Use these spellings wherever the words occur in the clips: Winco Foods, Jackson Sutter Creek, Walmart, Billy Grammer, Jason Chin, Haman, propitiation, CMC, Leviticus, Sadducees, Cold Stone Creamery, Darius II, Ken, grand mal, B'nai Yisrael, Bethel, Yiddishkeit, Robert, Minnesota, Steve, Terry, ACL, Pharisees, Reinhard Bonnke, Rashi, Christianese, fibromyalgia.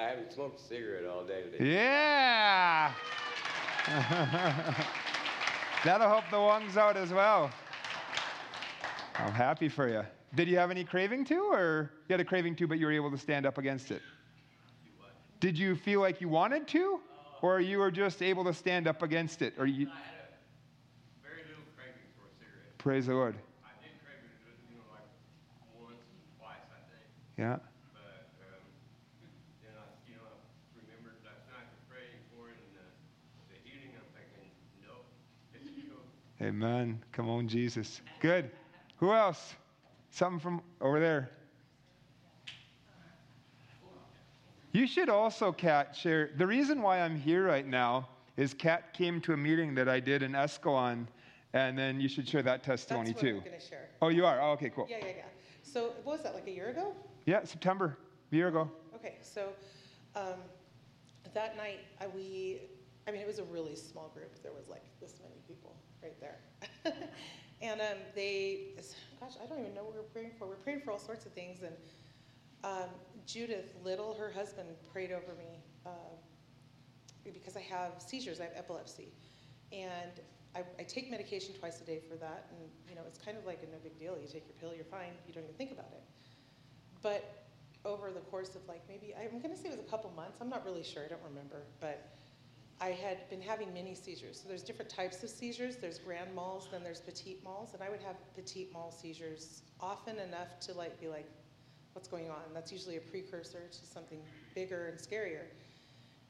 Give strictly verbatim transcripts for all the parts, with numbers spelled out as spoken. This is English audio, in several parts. I haven't smoked a cigarette all day today. Yeah! That'll help the lungs out as well. I'm happy for you. Did you have any craving too, or you had a craving too, but you were able to stand up against it? Did you feel like you wanted to, or you were just able to stand up against it? Or you? I had a very little craving for a cigarette. Praise the Lord. I did crave it, you know, like once or twice, I think. Yeah. But um, then I, you know, I remembered last night praying for it and the, the healing. I'm thinking, no, it's healed. Amen. Come on, Jesus. Good. Who else? Something from over there. You should also, Kat, share. The reason why I'm here right now is Kat came to a meeting that I did in Escalon, and then you should share that testimony That's what too. I'm going to share. Oh, you are? Oh, okay, cool. Yeah, yeah, yeah. So what was that, like a year ago? Yeah, September, a year ago. Okay, so um, that night, I, we, I mean, it was a really small group. There was like this many people right there. And um, they, gosh, I don't even know what we were praying for. We were praying for all sorts of things, and Um, Judith Little, her husband, prayed over me uh, because I have seizures. I have epilepsy, and I, I take medication twice a day for that. And you know, it's kind of like a no big deal. You take your pill, you're fine. You don't even think about it. But over the course of like maybe I'm going to say it was a couple months. I'm not really sure. I don't remember. But I had been having mini seizures. So there's different types of seizures. There's grand mal's, then there's petite mal's, and I would have petite mal seizures often enough to like be like, what's going on? That's usually a precursor to something bigger and scarier.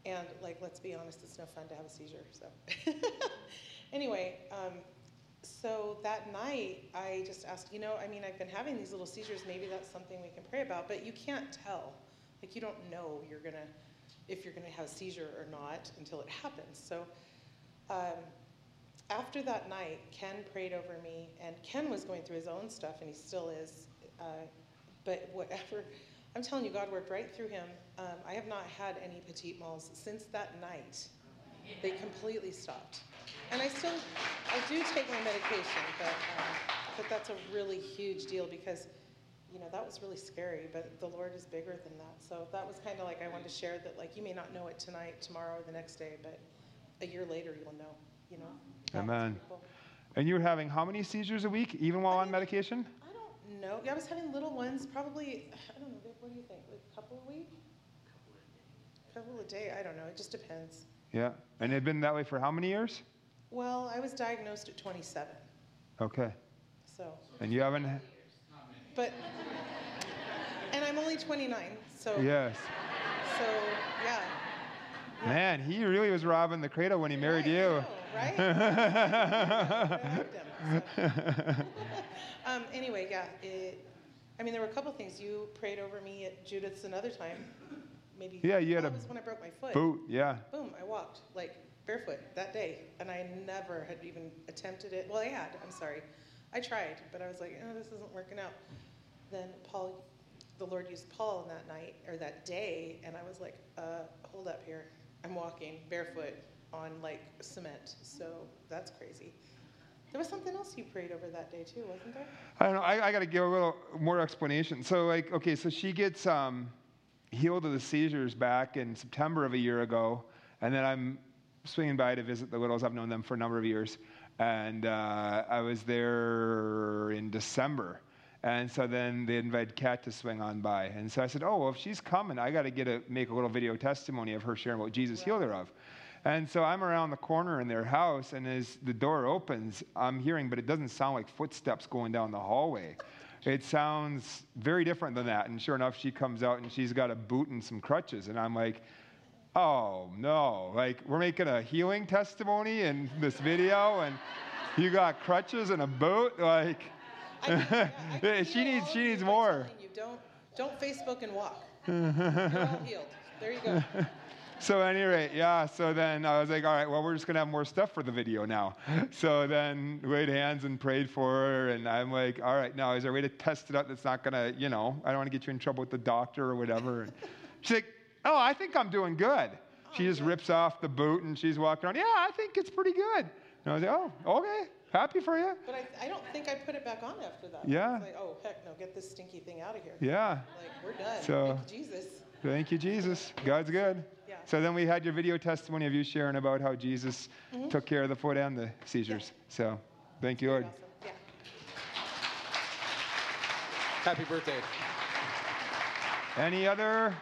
And like, let's be honest, it's no fun to have a seizure. So anyway, um, so that night I just asked, you know, I mean, I've been having these little seizures. Maybe that's something we can pray about, but you can't tell. Like, you don't know you're gonna, if you're gonna have a seizure or not until it happens. So um, after that night, Ken prayed over me, and Ken was going through his own stuff, and he still is. Uh, But whatever, I'm telling you, God worked right through him. Um, I have not had any petite malls since that night. They completely stopped. And I still, I do take my medication, but, um, but that's a really huge deal because, you know, that was really scary, but the Lord is bigger than that. So that was kind of like I wanted to share that, like, you may not know it tonight, tomorrow, or the next day, but a year later you'll know, you know. Amen. Cool. And you were having how many seizures a week, even while I mean, on medication? No, I was having little ones probably, I don't know, what do you think, like a couple a week? A couple a day, I don't know, it just depends. Yeah, and it had been that way for how many years? Well, I was diagnosed at twenty-seven. Okay. So. And you haven't? Years. But, and I'm only twenty-nine, so. Yes. So, yeah. Man, he really was robbing the cradle when he married right, you. I know, right? I loved him, so. Um, anyway, yeah, it, I mean, there were a couple things. You prayed over me at Judith's another time. Maybe yeah, you had that a was when I broke my foot. Boot, yeah. Boom, I walked, like, barefoot that day, and I never had even attempted it. Well, I had, I'm sorry. I tried, but I was like, oh, this isn't working out. Then Paul, the Lord used Paul that night, or that day, and I was like, uh, hold up here. I'm walking barefoot on, like, cement, so that's crazy. There was something else you prayed over that day, too, wasn't there? I don't know. I, I got to give a little more explanation. So, like, okay, so she gets um, healed of the seizures back in September of a year ago, and then I'm swinging by to visit the Littles. I've known them for a number of years, and uh, I was there in December, and so then they invited Kat to swing on by, and so I said, oh, well, if she's coming, I got to get a make a little video testimony of her sharing what Jesus right. healed her of. And so I'm around the corner in their house, and as the door opens, I'm hearing, but it doesn't sound like footsteps going down the hallway. It sounds very different than that. And sure enough, she comes out, and she's got a boot and some crutches. And I'm like, oh, no. Like, we're making a healing testimony in this video, and you got crutches and a boot? Like, I, yeah, she needs she needs more. You, don't, don't Facebook and walk. You're all healed. There you go. So at any rate, yeah, so then I was like, all right, well, we're just going to have more stuff for the video now. So then laid hands and prayed for her, and I'm like, all right, now is there a way to test it out that's not going to, you know, I don't want to get you in trouble with the doctor or whatever. And she's like, oh, I think I'm doing good. Oh, she just yeah. rips off the boot, and she's walking around, yeah, I think it's pretty good. And I was like, oh, okay, happy for you. But I, I don't think I put it back on after that. Yeah. I was like, oh, heck no, get this stinky thing out of here. Yeah. Like, we're done. So, thank you, Jesus. Thank you, Jesus. God's good. Yeah. So then we had your video testimony of you sharing about how Jesus mm-hmm. took care of the foot and the seizures. Yeah. So thank you, Lord. Awesome. Yeah. Happy birthday. Any other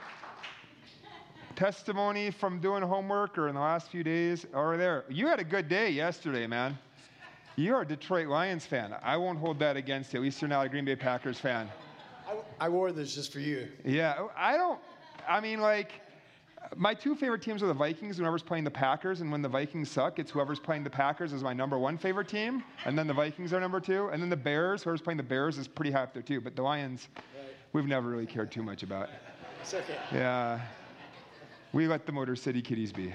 testimony from doing homework or in the last few days or there? You had a good day yesterday, man. You're a Detroit Lions fan. I won't hold that against you. At least you're not a Green Bay Packers fan. I, I wore this just for you. Yeah, I don't, I mean, like, my two favorite teams are the Vikings, whoever's playing the Packers, and when the Vikings suck, it's whoever's playing the Packers is my number one favorite team, and then the Vikings are number two, and then the Bears, whoever's playing the Bears is pretty high up there too, but the Lions, right. We've never really cared too much about. It's okay. Yeah. We let the Motor City Kitties be.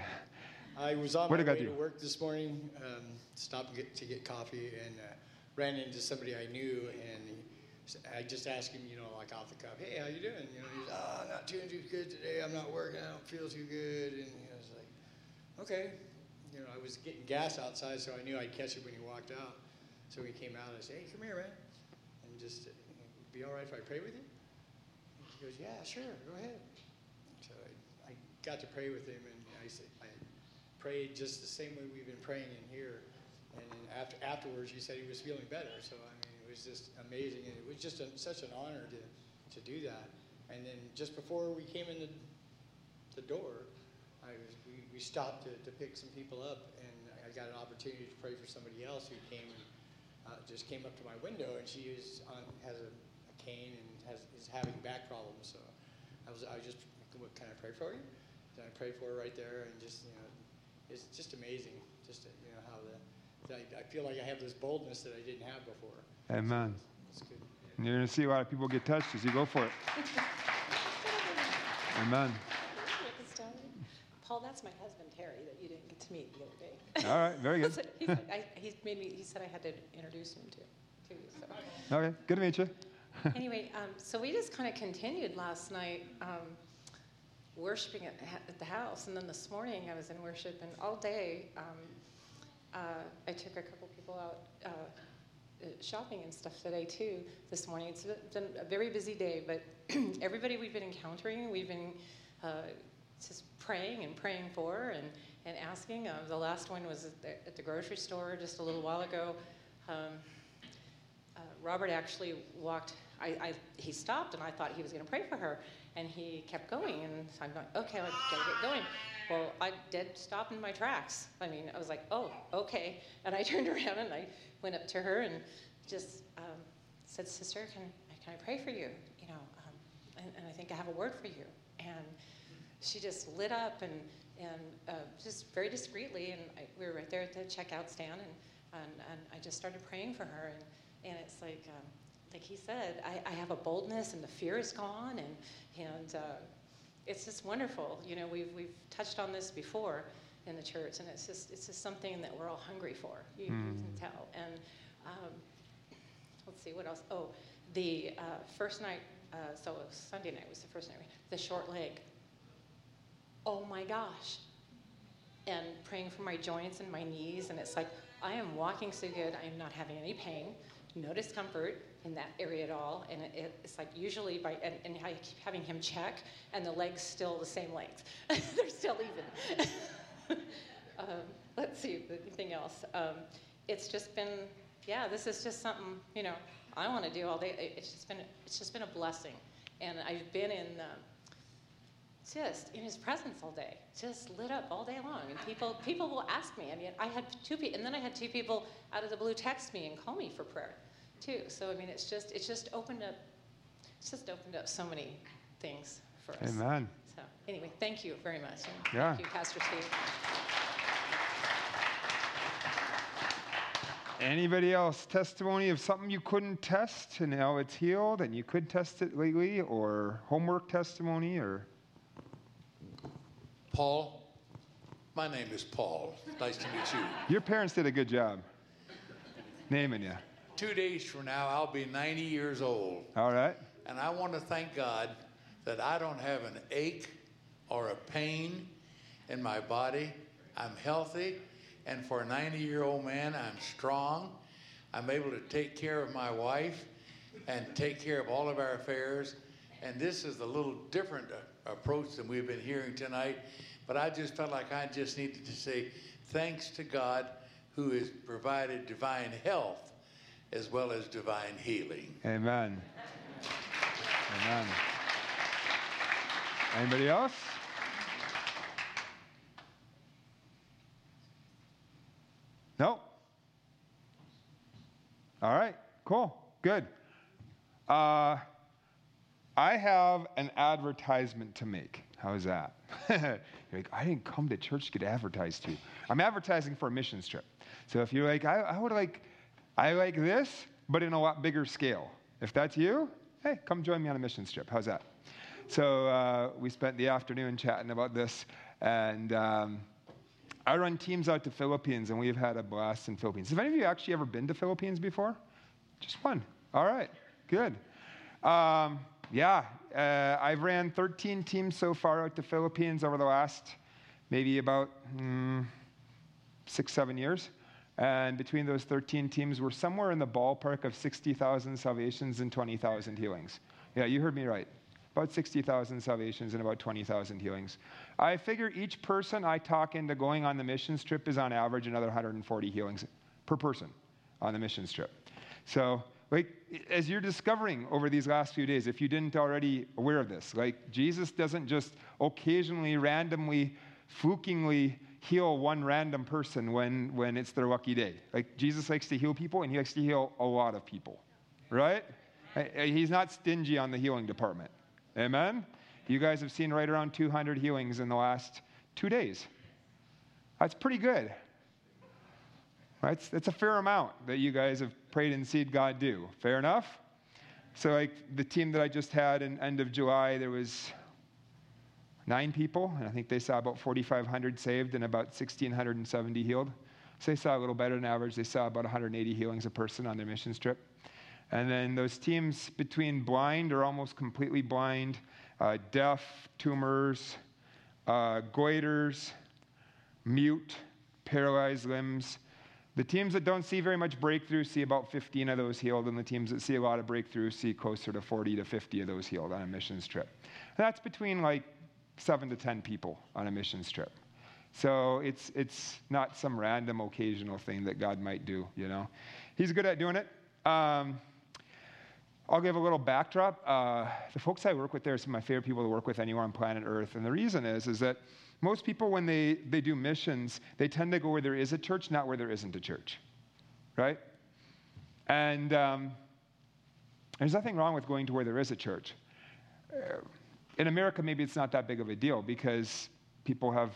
I was on what my way to work this morning, um, stopped get, to get coffee, and uh, ran into somebody I knew, and he, I just asked him, you know, like off the cuff, hey, how you doing? You know, he's, oh, not doing too good today. I'm not working. I don't feel too good. And I was like, okay. You know, I was getting gas outside, so I knew I'd catch it when he walked out. So he came out, and I said, hey, come here, man. And just, be all right if I pray with you? And he goes, yeah, sure, go ahead. Got to pray with him, and I, said, I prayed just the same way we've been praying in here. And then after, afterwards, he said he was feeling better. So, I mean, it was just amazing. And it was just a, such an honor to, to do that. And then just before we came in the, the door, I was, we, we stopped to, to pick some people up, and I got an opportunity to pray for somebody else who came, uh, just came up to my window, and she is on, has a, a cane and has, is having back problems. So I was, I was just, what, can I pray for you? I prayed for her right there, and just, you know, it's just amazing, just, you know, how the, I, I feel like I have this boldness that I didn't have before. Amen. It's, it's good. And you're going to see a lot of people get touched as you go for it. Amen. Paul, that's my husband, Terry, that you didn't get to meet the other day. All right, very good. So he's, I, he's made me, he said I had to introduce him to, to you. So. Okay, good to meet you. Anyway, um, so we just kind of continued last night. Um, worshiping at, at the house, and then this morning I was in worship, and all day um, uh, I took a couple people out uh, shopping and stuff today too this morning. It's been a very busy day, but everybody we've been encountering, we've been uh, just praying and praying for and, and asking. Uh, the last one was at the, at the grocery store just a little while ago. Um, uh, Robert actually walked, I, I he stopped, and I thought he was going to pray for her. And he kept going, and I'm going, okay, I gotta get going. Well, I did stop in my tracks. I mean, I was like, oh, okay. And I turned around and I went up to her and just um, said, sister, can, can I pray for you? You know, um, and, and I think I have a word for you. And she just lit up and and uh, just very discreetly, and I, we were right there at the checkout stand, and and, and I just started praying for her, and, and it's like, um, like he said, I, I have a boldness, and the fear is gone, and and uh, it's just wonderful. You know, we've we've touched on this before in the church, and it's just it's just something that we're all hungry for. You, mm. you can tell. And um, let's see what else. Oh, the uh, first night. Uh, so Sunday night was the first night. The short leg. Oh my gosh. And praying for my joints and my knees, and it's like I am walking so good. I am not having any pain, no discomfort in that area at all, and it, it's like usually by, and, and I keep having him check, and the leg's still the same length. They're still even. um, let's see, anything else. Um, it's just been, yeah, this is just something, you know, I want to do all day. It's just been, it's just been a blessing, and I've been in, um, just in his presence all day, just lit up all day long, and people, people will ask me. I mean, I had two people, and then I had two people out of the blue text me and call me for prayer. Too. So I mean, it's just it's just opened up, it's just opened up so many things for us. Amen. So anyway, thank you very much. And yeah. Thank you, Pastor Steve. Anybody else? Testimony of something you couldn't test and now it's healed, and you could test it lately, or homework testimony, or Paul. My name is Paul. Nice to meet you. Your parents did a good job naming you. Two days from now, I'll be ninety years old. All right. And I want to thank God that I don't have an ache or a pain in my body. I'm healthy. And for a ninety-year-old man, I'm strong. I'm able to take care of my wife and take care of all of our affairs. And this is a little different approach than we've been hearing tonight. But I just felt like I just needed to say thanks to God who has provided divine health as well as divine healing. Amen. Amen. Anybody else? No? All right. Cool. Good. Uh, I have an advertisement to make. How's that? You're like, I didn't come to church to get advertised to. I'm advertising for a missions trip. So if you're like, I, I would like, I like this, but in a lot bigger scale. If that's you, hey, come join me on a missions trip. How's that? So uh, we spent the afternoon chatting about this, and um, I run teams out to Philippines, and we've had a blast in Philippines. Have any of you actually ever been to Philippines before? Just one. All right. Good. Um, yeah, uh, I've ran thirteen teams so far out to Philippines over the last maybe about mm, six, seven years. And between those thirteen teams, we're somewhere in the ballpark of sixty thousand salvations and twenty thousand healings. Yeah, you heard me right. About sixty thousand salvations and about twenty thousand healings. I figure each person I talk into going on the missions trip is on average another one hundred forty healings per person on the missions trip. So, like, as you're discovering over these last few days, if you didn't already aware of this, like, Jesus doesn't just occasionally, randomly, flukingly heal one random person when, when it's their lucky day. Like, Jesus likes to heal people, and he likes to heal a lot of people, right? He's not stingy on the healing department. Amen? You guys have seen right around two hundred healings in the last two days. That's pretty good. Right? It's, it's a fair amount that you guys have prayed and seen God do. Fair enough? So, like, the team that I just had in end of July, there was nine people, and I think they saw about forty-five hundred saved and about one thousand six hundred seventy healed. So they saw a little better than average. They saw about one hundred eighty healings a person on their missions trip. And then those teams between blind or almost completely blind, uh, deaf, tumors, uh, goiters, mute, paralyzed limbs. The teams that don't see very much breakthrough see about fifteen of those healed, and the teams that see a lot of breakthrough see closer to forty to fifty of those healed on a missions trip. And that's between like seven to ten people on a missions trip. So it's it's not some random occasional thing that God might do, you know. He's good at doing it. Um, I'll give a little backdrop. Uh, the folks I work with there are some of my favorite people to work with anywhere on planet Earth. And the reason is, is that most people, when they, they do missions, they tend to go where there is a church, not where there isn't a church, right? And um, there's nothing wrong with going to where there is a church. In America, maybe it's not that big of a deal because people have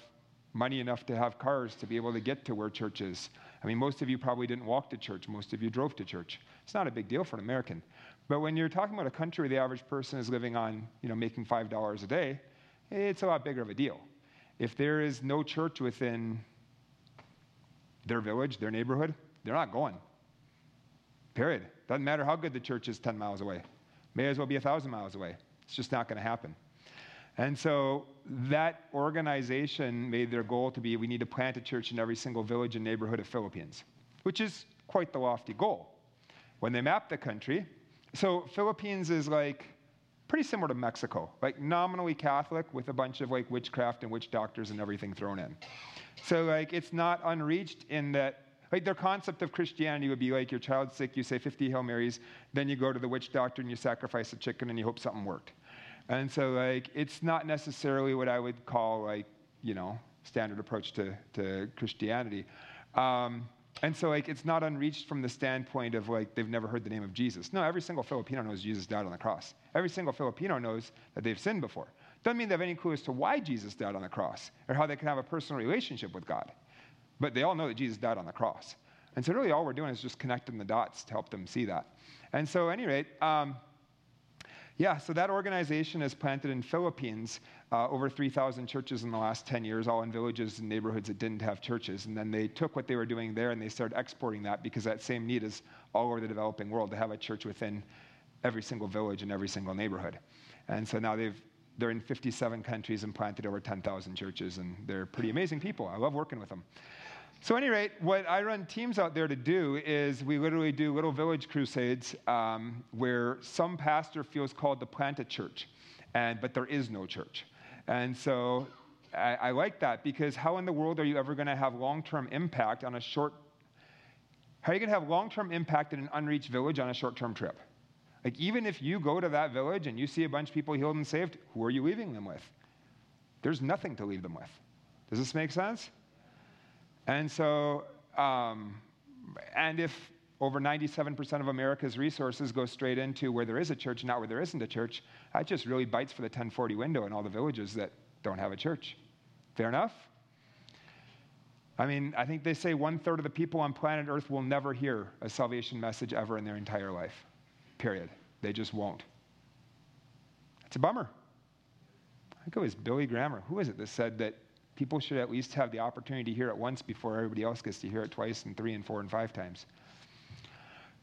money enough to have cars to be able to get to where church is. I mean, most of you probably didn't walk to church. Most of you drove to church. It's not a big deal for an American. But when you're talking about a country where the average person is living on, you know, making five dollars a day, it's a lot bigger of a deal. If there is no church within their village, their neighborhood, they're not going. Period. Doesn't matter how good the church is ten miles away. May as well be one thousand miles away. It's just not going to happen. And so that organization made their goal to be, we need to plant a church in every single village and neighborhood of Philippines, which is quite the lofty goal. When they mapped the country, so Philippines is like pretty similar to Mexico, like nominally Catholic with a bunch of like witchcraft and witch doctors and everything thrown in. So like it's not unreached in that, like their concept of Christianity would be like your child's sick, you say fifty Hail Marys, then you go to the witch doctor and you sacrifice a chicken and you hope something worked. And so, like, it's not necessarily what I would call, like, you know, standard approach to, to Christianity. Um, and so, like, it's not unreached from the standpoint of, like, they've never heard the name of Jesus. No, every single Filipino knows Jesus died on the cross. Every single Filipino knows that they've sinned before. Doesn't mean they have any clue as to why Jesus died on the cross or how they can have a personal relationship with God. But they all know that Jesus died on the cross. And so really all we're doing is just connecting the dots to help them see that. And so, at any rate... Um, Yeah, so that organization has planted in Philippines uh, over three thousand churches in the last ten years, all in villages and neighborhoods that didn't have churches. And then they took what they were doing there and they started exporting that because that same need is all over the developing world, to have a church within every single village and every single neighborhood. And so now they've, they're in fifty-seven countries and planted over ten thousand churches, and they're pretty amazing people. I love working with them. So at any rate, what I run teams out there to do is we literally do little village crusades um, where some pastor feels called to plant a church, and but there is no church. And so I, I like that, because how in the world are you ever going to have long-term impact on a short, how are you going to have long-term impact in an unreached village on a short-term trip? Like, even if you go to that village and you see a bunch of people healed and saved, who are you leaving them with? There's nothing to leave them with. Does this make sense? And so, um, and if over ninety-seven percent of America's resources go straight into where there is a church, not where there isn't a church, that just really bites for the ten forty window in all the villages that don't have a church. Fair enough? I mean, I think they say one-third of the people on planet Earth will never hear a salvation message ever in their entire life, period. They just won't. It's a bummer. I think it was Billy Grammer. Who is it that said that people should at least have the opportunity to hear it once before everybody else gets to hear it twice and three and four and five times?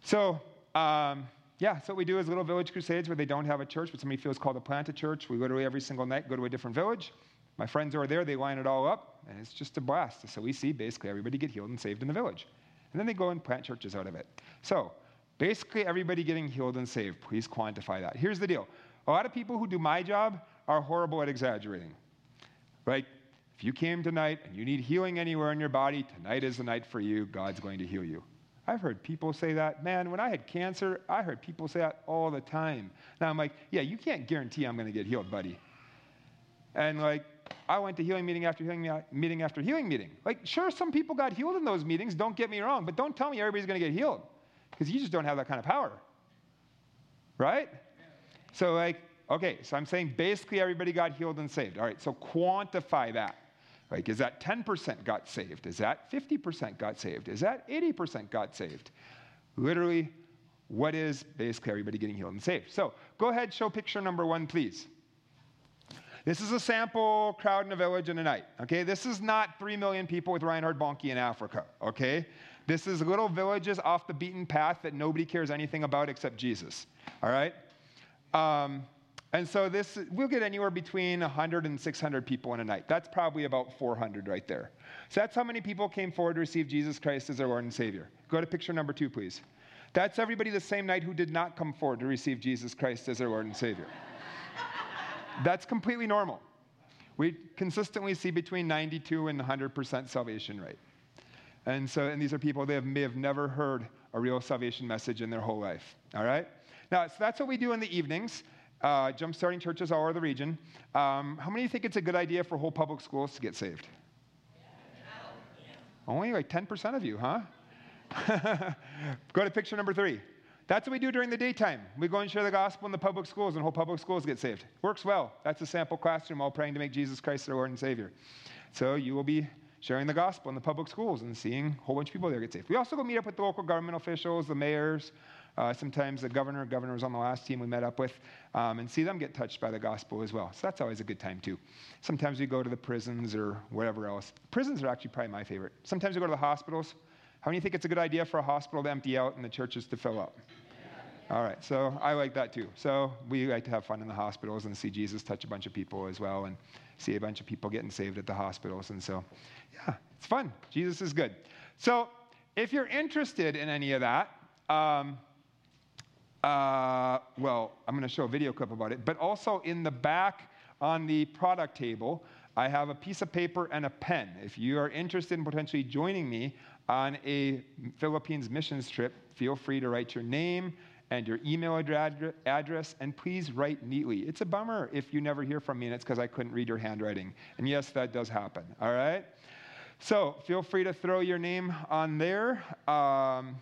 So, um, yeah, so what we do is little village crusades where they don't have a church, but somebody feels called to plant a church. We literally every single night go to a different village. My friends are there. They line it all up, and it's just a blast. So we see basically everybody get healed and saved in the village. And then they go and plant churches out of it. So basically everybody getting healed and saved. Please quantify that. Here's the deal. A lot of people who do my job are horrible at exaggerating. Like, if you came tonight and you need healing anywhere in your body, tonight is the night for you. God's going to heal you. I've heard people say that. Man, when I had cancer, I heard people say that all the time. Now I'm like, yeah, you can't guarantee I'm going to get healed, buddy. And like, I went to healing meeting after healing meeting after healing meeting. Like, sure, some people got healed in those meetings, don't get me wrong, but don't tell me everybody's going to get healed, because you just don't have that kind of power. Right? So like, okay, so I'm saying basically everybody got healed and saved. All right, so quantify that. Like, is that ten percent got saved? Is that fifty percent got saved? Is that eighty percent got saved? Literally, what is basically everybody getting healed and saved? So go ahead, show picture number one, please. This is a sample crowd in a village in a night, okay? This is not three million people with Reinhard Bonnke in Africa, okay? This is little villages off the beaten path that nobody cares anything about except Jesus, all right? Um, and so this, we'll get anywhere between one hundred and six hundred people in a night. That's probably about four hundred right there. So that's how many people came forward to receive Jesus Christ as their Lord and Savior. Go to picture number two, please. That's everybody the same night who did not come forward to receive Jesus Christ as their Lord and Savior. That's completely normal. We consistently see between ninety-two and one hundred percent salvation rate. And so, and these are people that may have never heard a real salvation message in their whole life. All right? Now, so that's what we do in the evenings, uh, jump-starting churches all over the region. Um, how many of you think it's a good idea for whole public schools to get saved? Only like ten percent of you, huh? Go to picture number three. That's what we do during the daytime. We go and share the gospel in the public schools, and whole public schools get saved. Works well. That's a sample classroom all praying to make Jesus Christ their Lord and Savior. So you will be sharing the gospel in the public schools and seeing a whole bunch of people there get saved. We also go meet up with the local government officials, the mayors, uh, sometimes the governor. Governor was on the last team we met up with, um, and see them get touched by the gospel as well. So that's always a good time, too. Sometimes we go to the prisons or whatever else. Prisons are actually probably my favorite. Sometimes we go to the hospitals. How many think it's a good idea for a hospital to empty out and the churches to fill up? All right, so I like that too. So we like to have fun in the hospitals and see Jesus touch a bunch of people as well, and see a bunch of people getting saved at the hospitals. And so, yeah, it's fun. Jesus is good. So if you're interested in any of that, um, uh, well, I'm going to show a video clip about it, but also in the back on the product table, I have a piece of paper and a pen. If you are interested in potentially joining me on a Philippines missions trip, feel free to write your name and your email address, and please write neatly. It's a bummer if you never hear from me, and it's because I couldn't read your handwriting. And yes, that does happen, all right? So feel free to throw your name on there. Um,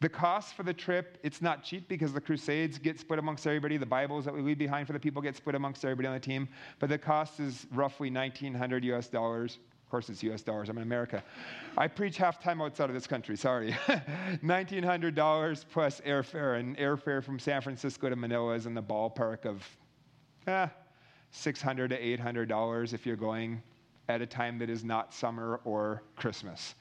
The cost for the trip, it's not cheap because the crusades get split amongst everybody. The Bibles that we leave behind for the people get split amongst everybody on the team. But the cost is roughly nineteen hundred U S dollars. Of course, it's U S dollars. I'm in America. I preach half time outside of this country. Sorry. nineteen hundred dollars plus airfare. And airfare from San Francisco to Manila is in the ballpark of eh, six hundred to eight hundred dollars if you're going at a time that is not summer or Christmas.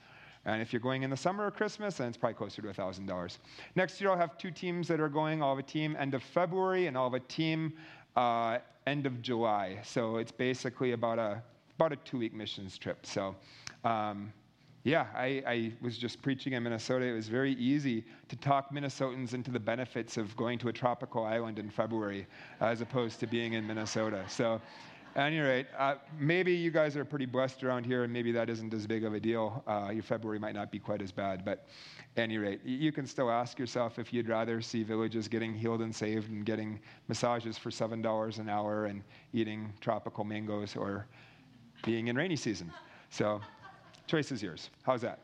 And if you're going in the summer or Christmas, then it's probably closer to one thousand dollars. Next year, I'll have two teams that are going. I'll have a team end of February, and I'll have a team uh, end of July. So it's basically about a about a two-week missions trip. So, um, yeah, I, I was just preaching in Minnesota. It was very easy to talk Minnesotans into the benefits of going to a tropical island in February as opposed to being in Minnesota. So At any rate, uh, maybe you guys are pretty blessed around here, and maybe that isn't as big of a deal. Uh, your February might not be quite as bad, but at any rate, you can still ask yourself if you'd rather see villages getting healed and saved and getting massages for seven dollars an hour and eating tropical mangoes or being in rainy season. So, choice is yours. How's that?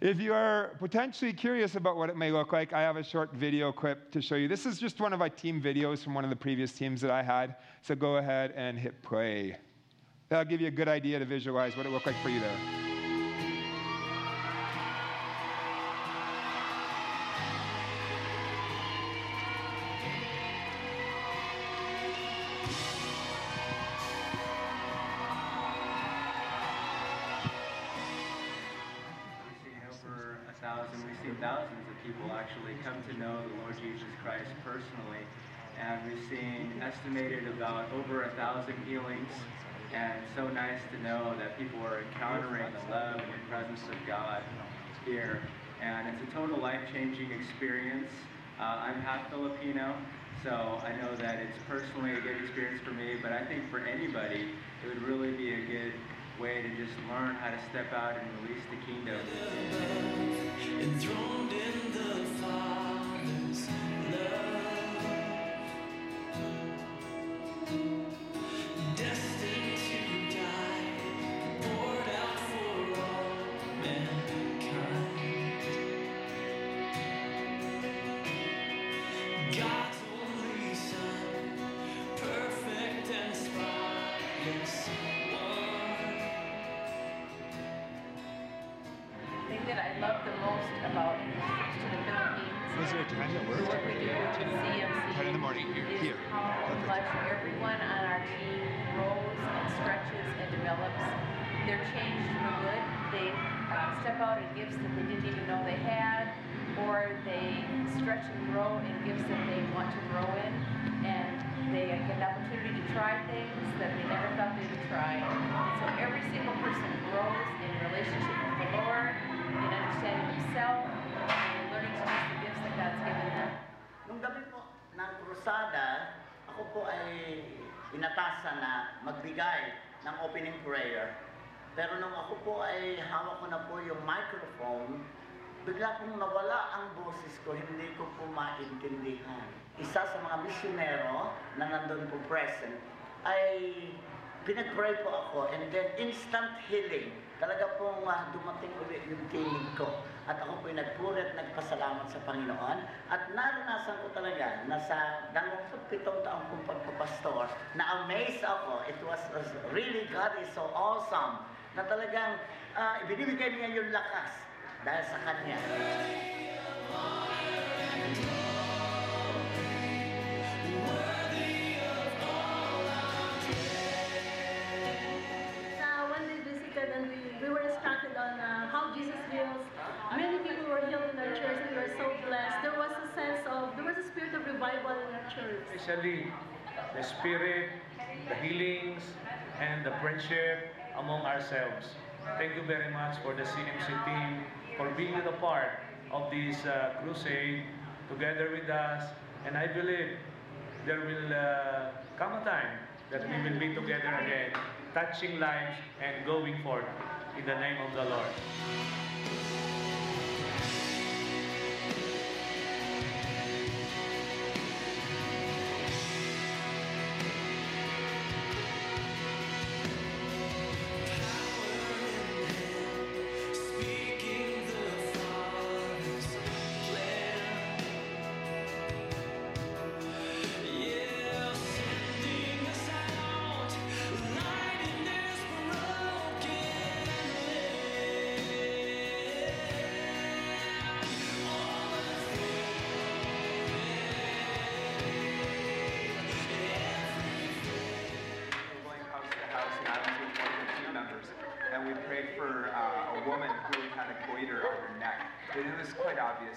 If you are potentially curious about what it may look like, I have a short video clip to show you. This is just one of my team videos from one of the previous teams that I had. So go ahead and hit play. That'll give you a good idea to visualize what it looked like for you there. Personally, and we've seen estimated about over a thousand healings, and so nice to know that people are encountering the love and the presence of God here, and it's a total life-changing experience. Uh, I'm half Filipino, so I know that it's personally a good experience for me, but I think for anybody, it would really be a good way to just learn how to step out and release the kingdom. Enthroned in the Father's love. Destined to die, poured out for all mankind. God's only Son, perfect and spotless. The thing that I love the most about the Philippines is what we do at C M C in the morning here. Here. Everyone on our team grows and stretches and develops. They're changed for good. They uh, step out in gifts that they didn't even know they had, or they stretch and grow in gifts that they want to grow in, and they get an opportunity to try things that they never thought they would try. And so every single person grows in relationship with the Lord, in understanding himself, and learning to use the gifts that God's given them. Nung gabi po ng Crusada, ako po ay inatasan na magbigay ng opening prayer. Pero nung ako po ay hawak ko na po yung microphone, bigla pong nawala ang boses ko, hindi ko po maintindihan. Isa sa mga misyonero na nandun po present ay pinag-pray po ako, and then instant healing. Talaga pong uh, dumating ulit yung tinig ko. At ako po'y nagpurit, nagpasalamat sa Panginoon. At naranasan ko talaga na sa dalawampu't pitong taong kong pagpapastor, na-amaze ako. It was, was really, God is so awesome. Na talagang uh, ibinibigay niya yung lakas dahil sa Kanya. Especially the spirit, the healings, and the friendship among ourselves. Thank you very much for the C M C team for being a part of this uh, crusade together with us. And I believe there will uh, come a time that we will be together again, touching lives and going forth in the name of the Lord.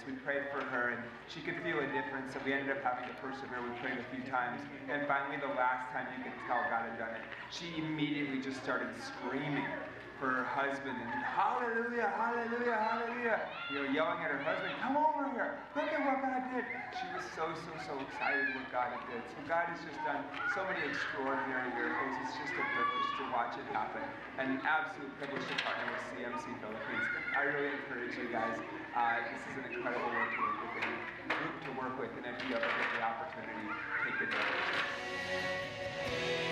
We prayed for her, and she could feel a difference, so we ended up having to persevere. We prayed a few times, and finally the last time you could tell God had done it, she immediately just started screaming. her husband, and hallelujah, hallelujah, hallelujah, you know, yelling at her husband, come over here, look at what God did. She was so, so, so excited what God did. So God has just done so many extraordinary miracles. It's just a privilege to watch it happen, and an absolute privilege to partner with C M C Philippines. I really encourage you guys. Uh, this is an incredible work to work with, a group to work with, and if you ever get the opportunity, take advantage of it.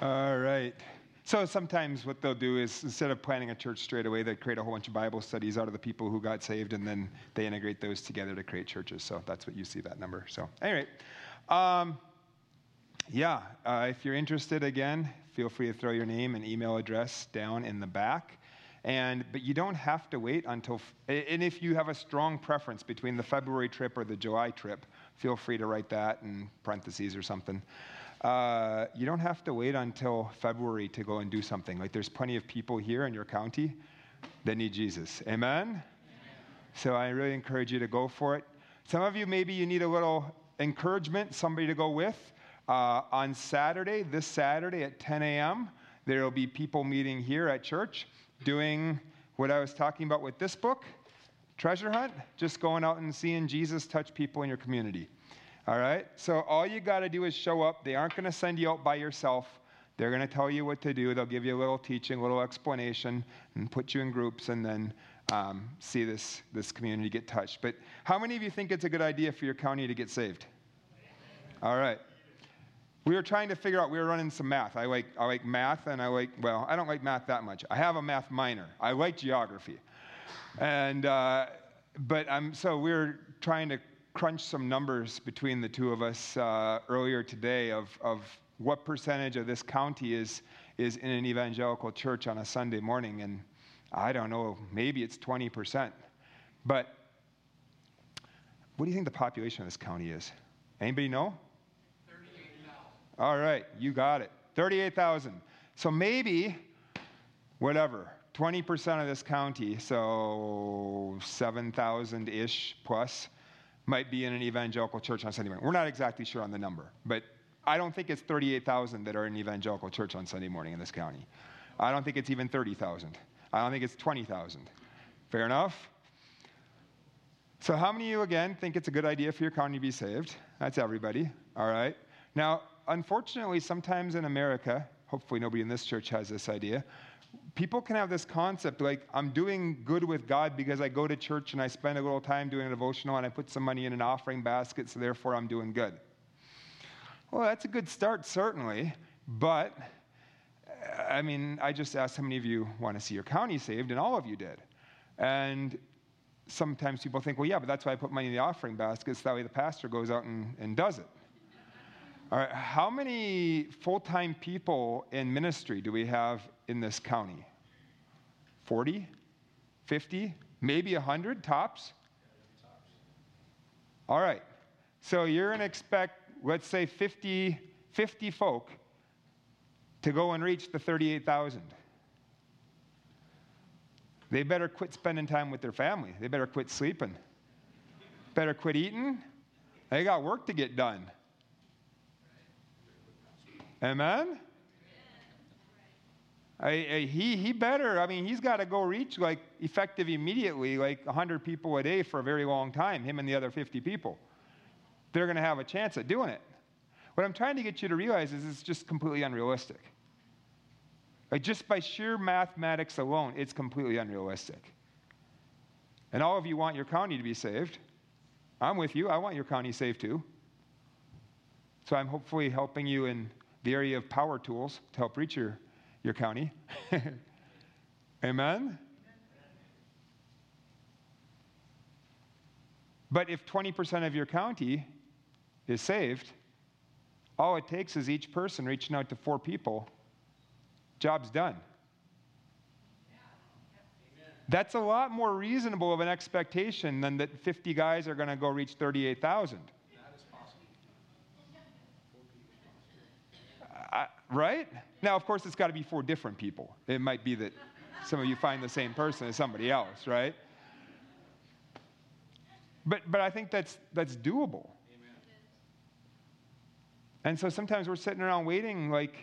All right. So sometimes what they'll do is, instead of planning a church straight away, they create a whole bunch of Bible studies out of the people who got saved, and then they integrate those together to create churches. So that's what you see, that number. So anyway, um, yeah, uh, if you're interested, again, feel free to throw your name and email address down in the back. And but you don't have to wait until, f- and if you have a strong preference between the February trip or the July trip, feel free to write that in parentheses or something. Uh, you don't have to wait until February to go and do something. Like, there's plenty of people here in your county that need Jesus. Amen? Amen? So I really encourage you to go for it. Some of you, maybe you need a little encouragement, somebody to go with. Uh, on Saturday, this Saturday at ten a m, there will be people meeting here at church doing what I was talking about with this book, Treasure Hunt, just going out and seeing Jesus touch people in your community. All right? So all you got to do is show up. They aren't going to send you out by yourself. They're going to tell you what to do. They'll give you a little teaching, a little explanation, and put you in groups and then um, see this, this community get touched. But how many of you think it's a good idea for your county to get saved? All right. We were trying to figure out, we were running some math. I like, I like math, and I like, well, I don't like math that much. I have a math minor. I like geography. And, uh, but I'm, so we were trying to crunch some numbers between the two of us uh, earlier today of, of what percentage of this county is, is in an evangelical church on a Sunday morning. And I don't know, maybe it's twenty percent. But what do you think the population of this county is? Anybody know? All right, you got it. thirty-eight thousand. So maybe, whatever, twenty percent of this county, so seven thousand-ish plus, might be in an evangelical church on Sunday morning. We're not exactly sure on the number, but I don't think it's thirty-eight thousand that are in evangelical church on Sunday morning in this county. I don't think it's even thirty thousand. I don't think it's twenty thousand. Fair enough? So how many of you, again, think it's a good idea for your county to be saved? That's everybody. All right. Now, unfortunately, sometimes in America, hopefully nobody in this church has this idea, people can have this concept like, I'm doing good with God because I go to church and I spend a little time doing a devotional and I put some money in an offering basket, so therefore I'm doing good. Well, that's a good start, certainly, but, I mean, I just asked how many of you want to see your county saved, and all of you did. And sometimes people think, well, yeah, but that's why I put money in the offering basket, so that way the pastor goes out and, and does it. All right, how many full-time people in ministry do we have in this county? forty? fifty? Maybe one hundred tops? All right, so you're going to expect, let's say, fifty, fifty folk to go and reach the thirty-eight thousand. They better quit spending time with their family. They better quit sleeping. Better quit eating. They got work to get done. Amen? I, I, he, he better, I mean, he's got to go reach, like, effective immediately, like one hundred people a day for a very long time, him and the other fifty people. They're going to have a chance at doing it. What I'm trying to get you to realize is it's just completely unrealistic. Like, just by sheer mathematics alone, it's completely unrealistic. And all of you want your county to be saved. I'm with you. I want your county saved, too. So I'm hopefully helping you in the area of power tools to help reach your, your county. Amen? But if twenty percent of your county is saved, all it takes is each person reaching out to four people. Job's done. That's a lot more reasonable of an expectation than that fifty guys are going to go reach thirty-eight thousand. I, right? Now, of course, it's got to be four different people. It might be that some of you find the same person as somebody else, right? But but I think that's that's doable. Amen. And so sometimes we're sitting around waiting, like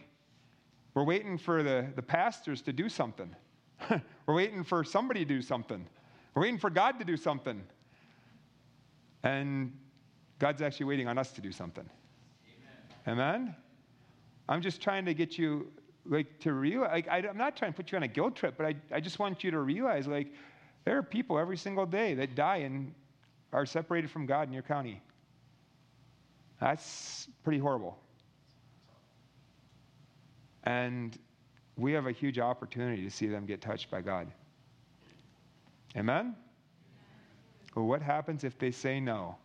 we're waiting for the, the pastors to do something. We're waiting for somebody to do something. We're waiting for God to do something. And God's actually waiting on us to do something. Amen? Amen? I'm just trying to get you, like, to realize, like, I, I'm not trying to put you on a guilt trip, but I, I just want you to realize, like, there are people every single day that die and are separated from God in your county. That's pretty horrible. And we have a huge opportunity to see them get touched by God. Amen? Well, what happens if they say no?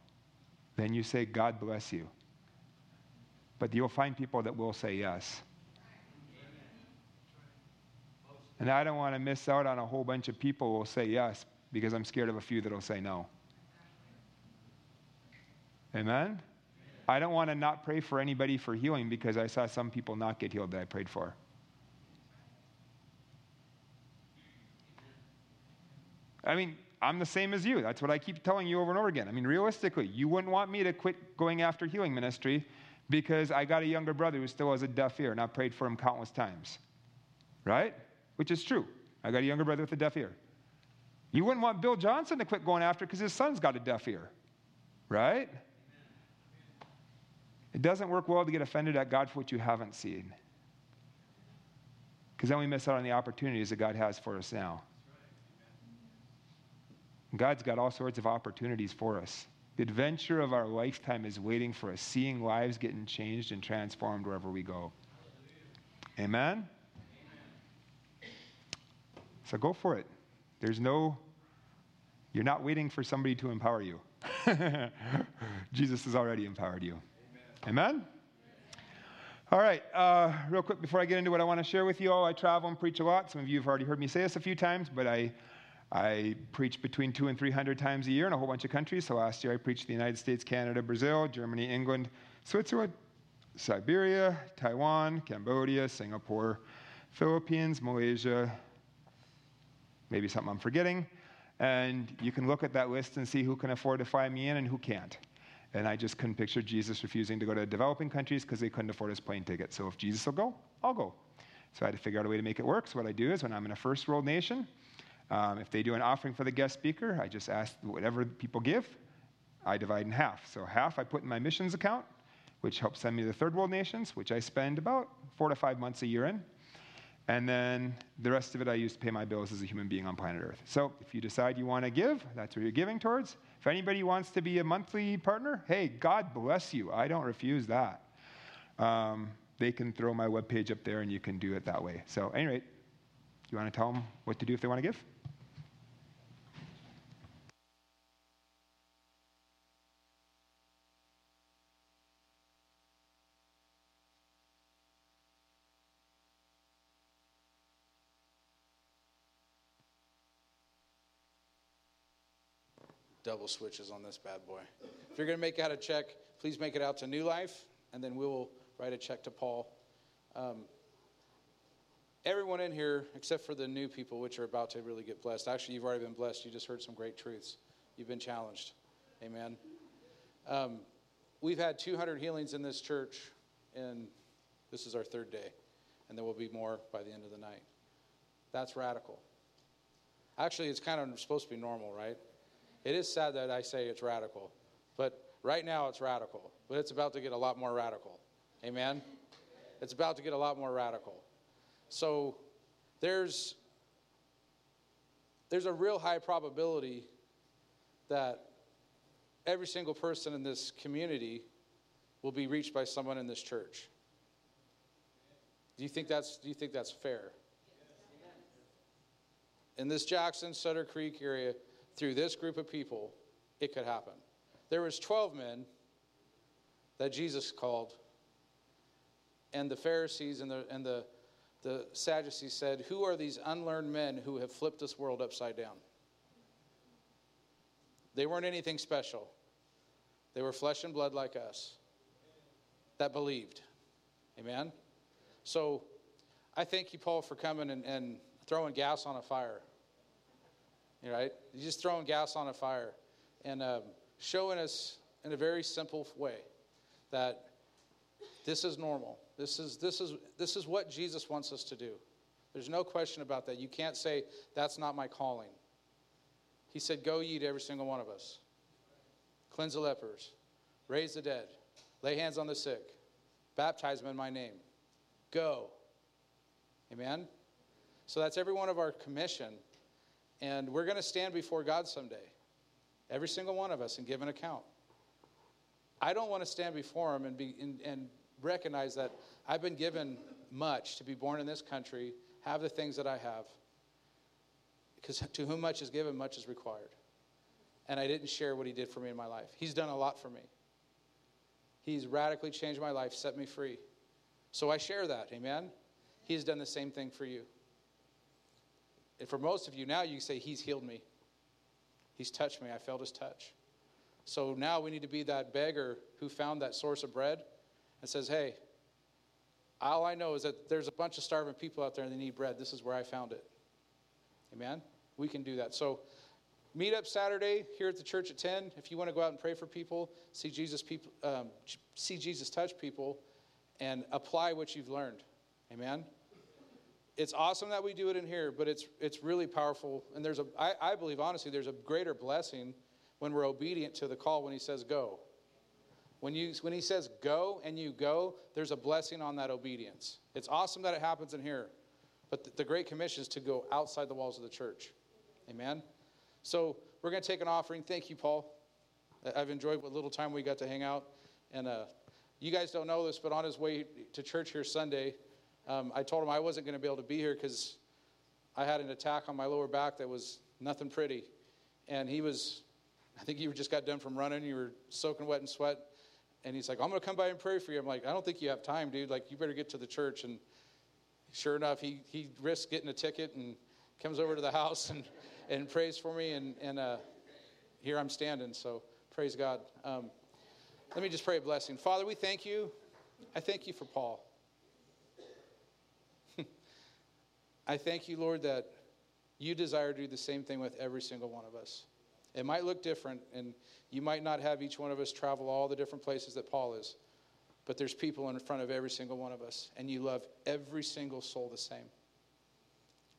Then you say, God bless you. But you'll find people that will say yes. And I don't want to miss out on a whole bunch of people who will say yes because I'm scared of a few that will say no. Amen? I don't want to not pray for anybody for healing because I saw some people not get healed that I prayed for. I mean, I'm the same as you. That's what I keep telling you over and over again. I mean, realistically, you wouldn't want me to quit going after healing ministry because I got a younger brother who still has a deaf ear, and I've prayed for him countless times, right? Which is true. I got a younger brother with a deaf ear. You wouldn't want Bill Johnson to quit going after because his son's got a deaf ear, right? It doesn't work well to get offended at God for what you haven't seen, because then we miss out on the opportunities that God has for us now. God's got all sorts of opportunities for us. The adventure of our lifetime is waiting for us, seeing lives getting changed and transformed wherever we go. Amen? Amen? So go for it. There's no, you're not waiting for somebody to empower you. Jesus has already empowered you. Amen? Amen? All right, uh, real quick before I get into what I want to share with you all, I travel and preach a lot. Some of you have already heard me say this a few times, but I... I preach between two and three hundred times a year in a whole bunch of countries. So last year I preached the United States, Canada, Brazil, Germany, England, Switzerland, Siberia, Taiwan, Cambodia, Singapore, Philippines, Malaysia, maybe something I'm forgetting. And you can look at that list and see who can afford to fly me in and who can't. And I just couldn't picture Jesus refusing to go to developing countries because they couldn't afford his plane ticket. So if Jesus will go, I'll go. So I had to figure out a way to make it work. So what I do is when I'm in a first world nation, Um, if they do an offering for the guest speaker, I just ask whatever people give, I divide in half. So half I put in my missions account, which helps send me to the third world nations, which I spend about four to five months a year in. And then the rest of it I use to pay my bills as a human being on planet Earth. So if you decide you want to give, that's what you're giving towards. If anybody wants to be a monthly partner, hey, God bless you. I don't refuse that. Um, they can throw my webpage up there, and you can do it that way. So at any rate, you want to tell them what to do if they want to give? Double switches on this bad boy. If you're going to make out a check, please make it out to New Life, and then we will write a check to Paul. Um, everyone in here, except for the new people, which are about to really get blessed. Actually, you've already been blessed. You just heard some great truths. You've been challenged. Amen. Um, we've had two hundred healings in this church, and this is our third day, and there will be more by the end of the night. That's radical. Actually, it's kind of supposed to be normal, right? It is sad that I say it's radical, but right now it's radical, but it's about to get a lot more radical. Amen? It's about to get a lot more radical. So there's there's a real high probability that every single person in this community will be reached by someone in this church. Do you think that's do you think that's fair? In this Jackson Sutter Creek area, through this group of people, it could happen. There was twelve men that Jesus called, and the Pharisees and the and the, the Sadducees said, "Who are these unlearned men who have flipped this world upside down?" They weren't anything special. They were flesh and blood like us that believed. Amen? So I thank you, Paul, for coming and, and throwing gas on a fire. Right? You're just throwing gas on a fire and um, showing us in a very simple way that this is normal. This is this is this is what Jesus wants us to do. There's no question about that. You can't say that's not my calling. He said, "Go ye to every single one of us, cleanse the lepers, raise the dead, lay hands on the sick, baptize them in my name. Go." Amen. So that's every one of our commission. And we're going to stand before God someday, every single one of us, and give an account. I don't want to stand before him and be and, and recognize that I've been given much to be born in this country, have the things that I have, because to whom much is given, much is required. And I didn't share what he did for me in my life. He's done a lot for me. He's radically changed my life, set me free. So I share that, amen? He's done the same thing for you. And for most of you now, you say, he's healed me. He's touched me. I felt his touch. So now we need to be that beggar who found that source of bread and says, hey, all I know is that there's a bunch of starving people out there and they need bread. This is where I found it. Amen? We can do that. So meet up Saturday here at the church at ten. If you want to go out and pray for people, see Jesus, people, um, see Jesus touch people, and apply what you've learned. Amen. It's awesome that we do it in here, but it's it's really powerful. And there's a I, I believe honestly there's a greater blessing when we're obedient to the call when He says go. When you when He says go and you go, there's a blessing on that obedience. It's awesome that it happens in here, but the, the Great Commission is to go outside the walls of the church. Amen. So we're going to take an offering. Thank you, Paul. I've enjoyed what little time we got to hang out. And uh, you guys don't know this, but on his way to church here Sunday, um, I told him I wasn't going to be able to be here because I had an attack on my lower back that was nothing pretty. And he was, I think you just got done from running. You were soaking wet and sweat. And he's like, I'm going to come by and pray for you. I'm like, I don't think you have time, dude. Like, you better get to the church. And sure enough, he, he risked getting a ticket and comes over to the house and, and prays for me, and, and uh, here I'm standing, so praise God. Um, let me just pray a blessing. Father, we thank you. I thank you for Paul. I thank you, Lord, that you desire to do the same thing with every single one of us. It might look different, and you might not have each one of us travel all the different places that Paul is, but there's people in front of every single one of us, and you love every single soul the same.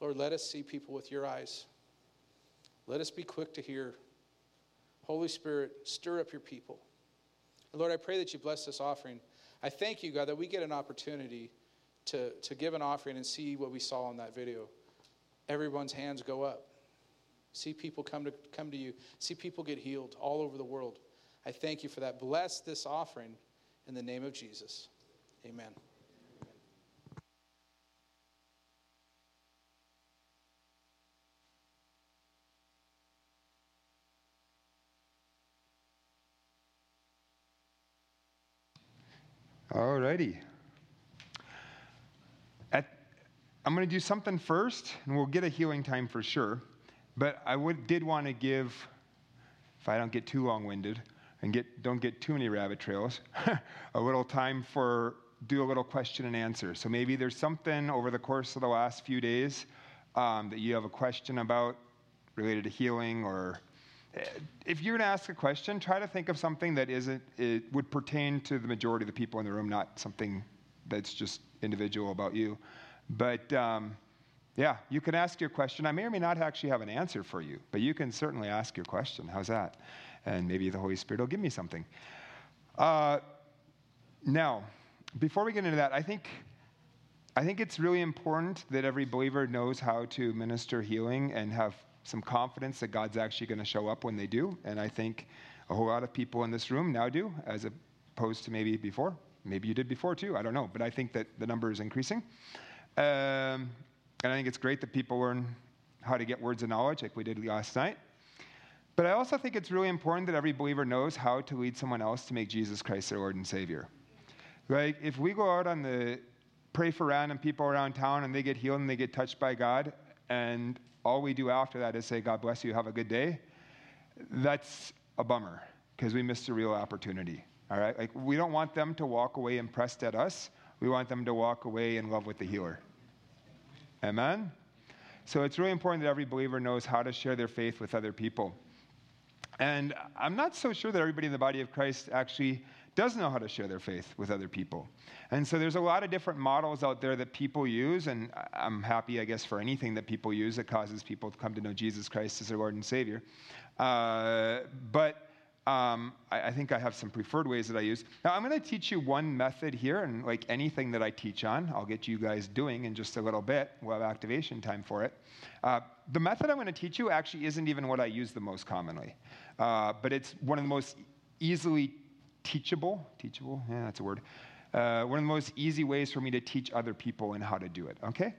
Lord, let us see people with your eyes. Let us be quick to hear. Holy Spirit, stir up your people. And Lord, I pray that you bless this offering. I thank you, God, that we get an opportunity to, to give an offering and see what we saw in that video. Everyone's hands go up. See people come to, come to you. See people get healed all over the world. I thank you for that. Bless this offering in the name of Jesus. Amen. Alrighty. At, I'm going to do something first, and we'll get a healing time for sure. But I would, did want to give, if I don't get too long-winded and get don't get too many rabbit trails, a little time for do a little question and answer. So maybe there's something over the course of the last few days um, that you have a question about related to healing, or if you're going to ask a question, try to think of something that isn't, it would pertain to the majority of the people in the room, not something that's just individual about you. But um, yeah, you can ask your question. I may or may not actually have an answer for you, but you can certainly ask your question. How's that? And maybe the Holy Spirit will give me something. Uh, now, before we get into that, I think I think it's really important that every believer knows how to minister healing and have some confidence that God's actually going to show up when they do. And I think a whole lot of people in this room now do, as opposed to maybe before. Maybe you did before too, I don't know. But I think that the number is increasing. Um, and I think it's great that people learn how to get words of knowledge like we did last night. But I also think it's really important that every believer knows how to lead someone else to make Jesus Christ their Lord and Savior. Like, if we go out on the pray for random people around town and they get healed and they get touched by God, and all we do after that is say, God bless you, have a good day, that's a bummer because we missed a real opportunity, all right? Like, we don't want them to walk away impressed at us. We want them to walk away in love with the healer. Amen? So it's really important that every believer knows how to share their faith with other people. And I'm not so sure that everybody in the body of Christ actually does know how to share their faith with other people. And so there's a lot of different models out there that people use, and I'm happy, I guess, for anything that people use that causes people to come to know Jesus Christ as their Lord and Savior. Uh, but um, I, I think I have some preferred ways that I use. Now, I'm going to teach you one method here, and like anything that I teach on, I'll get you guys doing in just a little bit. We'll have activation time for it. Uh, the method I'm going to teach you actually isn't even what I use the most commonly, uh, but it's one of the most easily Teachable, teachable, yeah, that's a word. Uh, one of the most easy ways for me to teach other people and how to do it, okay?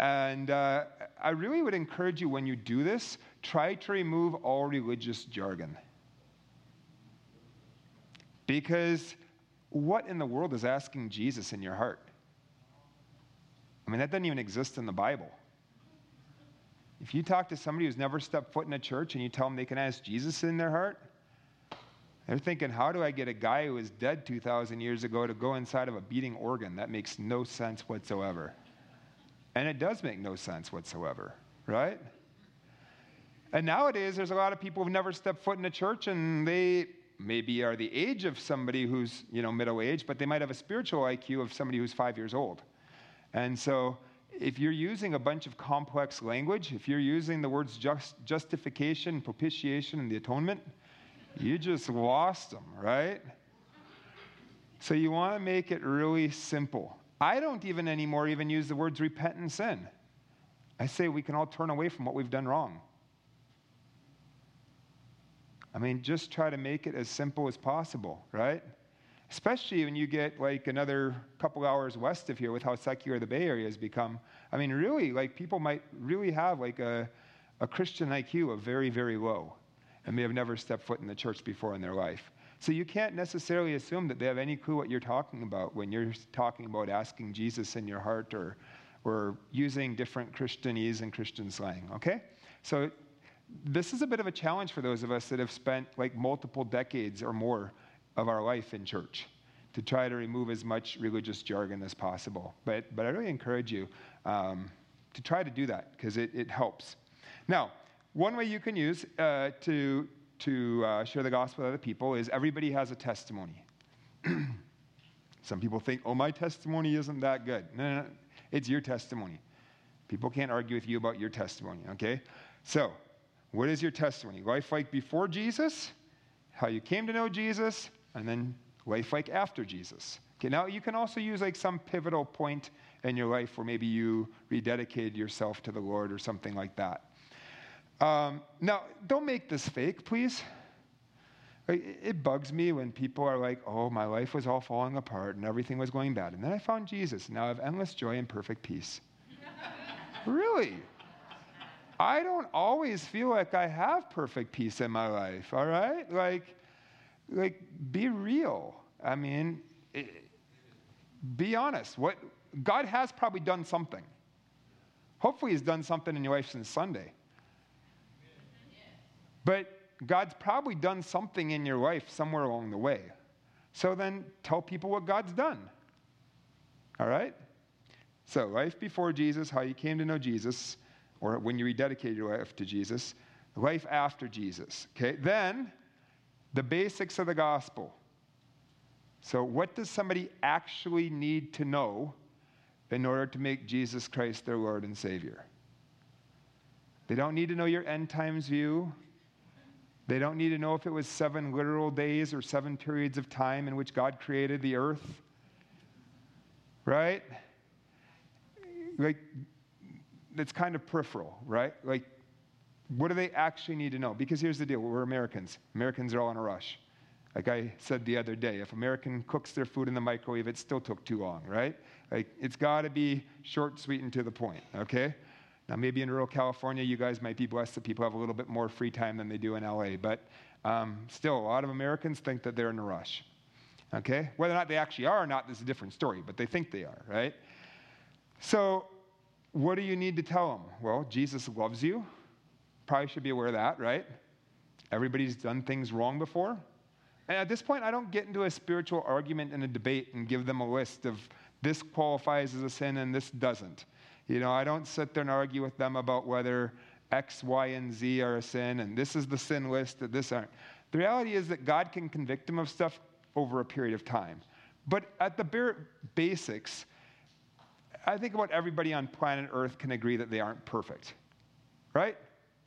And uh, I really would encourage you when you do this, try to remove all religious jargon. Because what in the world is asking Jesus in your heart? I mean, that doesn't even exist in the Bible. If you talk to somebody who's never stepped foot in a church and you tell them they can ask Jesus in their heart, they're thinking, how do I get a guy who was dead two thousand years ago to go inside of a beating organ? That makes no sense whatsoever. And it does make no sense whatsoever, right? And nowadays, there's a lot of people who've never stepped foot in a church, and they maybe are the age of somebody who's, you know, middle-aged, but they might have a spiritual I Q of somebody who's five years old. And so if you're using a bunch of complex language, if you're using the words just, justification, propitiation, and the atonement, you just lost them, right? So you want to make it really simple. I don't even anymore even use the words repent and sin. I say we can all turn away from what we've done wrong. I mean, just try to make it as simple as possible, right? Especially when you get like another couple hours west of here with how secular the Bay Area has become. I mean, really, like people might really have like a, a Christian I Q of very, very low, and they have never stepped foot in the church before in their life. So you can't necessarily assume that they have any clue what you're talking about when you're talking about asking Jesus in your heart or, or using different Christianese and Christian slang, okay? So this is a bit of a challenge for those of us that have spent like multiple decades or more of our life in church to try to remove as much religious jargon as possible. But but I really encourage you um, to try to do that because it, it helps. Now, one way you can use uh, to, to uh, share the gospel with other people is everybody has a testimony. Some people think, oh, my testimony isn't that good. No, no, no, it's your testimony. People can't argue with you about your testimony, okay? So what is your testimony? Life like before Jesus, how you came to know Jesus, and then life like after Jesus. Okay, now you can also use like some pivotal point in your life where maybe you rededicated yourself to the Lord or something like that. Um, now, don't make this fake, please. It bugs me when people are like, oh, my life was all falling apart and everything was going bad. And then I found Jesus. Now I have endless joy and perfect peace. Really? I don't always feel like I have perfect peace in my life, all right? Like, like be real. I mean, it, be honest. What God has probably done something. Hopefully he's done something in your life since Sunday. But God's probably done something in your life somewhere along the way. So then tell people what God's done, all right? So life before Jesus, how you came to know Jesus, or when you rededicate your life to Jesus, life after Jesus, okay? Then, the basics of the gospel. So what does somebody actually need to know in order to make Jesus Christ their Lord and Savior? They don't need to know your end times view. They don't need to know if it was seven literal days or seven periods of time in which God created the earth, right? Like, it's kind of peripheral, right? Like, what do they actually need to know? Because here's the deal. We're Americans. Americans are all in a rush. Like I said the other day, if American cooks their food in the microwave, it still took too long, right? Like, it's got to be short, sweet, and to the point, okay? Now, maybe in rural California, you guys might be blessed that people have a little bit more free time than they do in L A, but um, still, a lot of Americans think that they're in a rush, okay? Whether or not they actually are or not is a different story, but they think they are, right? So what do you need to tell them? Well, Jesus loves you. Probably should be aware of that, right? Everybody's done things wrong before. And at this point, I don't get into a spiritual argument and a debate and give them a list of this qualifies as a sin and this doesn't. You know, I don't sit there and argue with them about whether X, Y, and Z are a sin and this is the sin list that this aren't. The reality is that God can convict them of stuff over a period of time. But at the bare basics, I think about everybody on planet Earth can agree that they aren't perfect, right?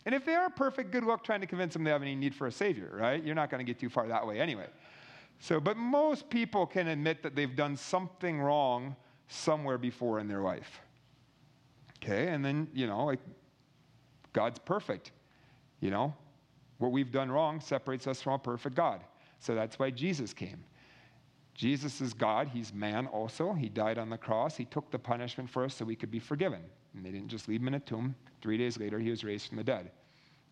And if they are perfect, good luck trying to convince them they have any need for a savior, right? You're not going to get too far that way anyway. So, but most people can admit that they've done something wrong somewhere before in their life. Okay, and then, you know, like, God's perfect. You know, what we've done wrong separates us from a perfect God. So that's why Jesus came. Jesus is God. He's man also. He died on the cross. He took the punishment for us so we could be forgiven. And they didn't just leave him in a tomb. Three days later, he was raised from the dead.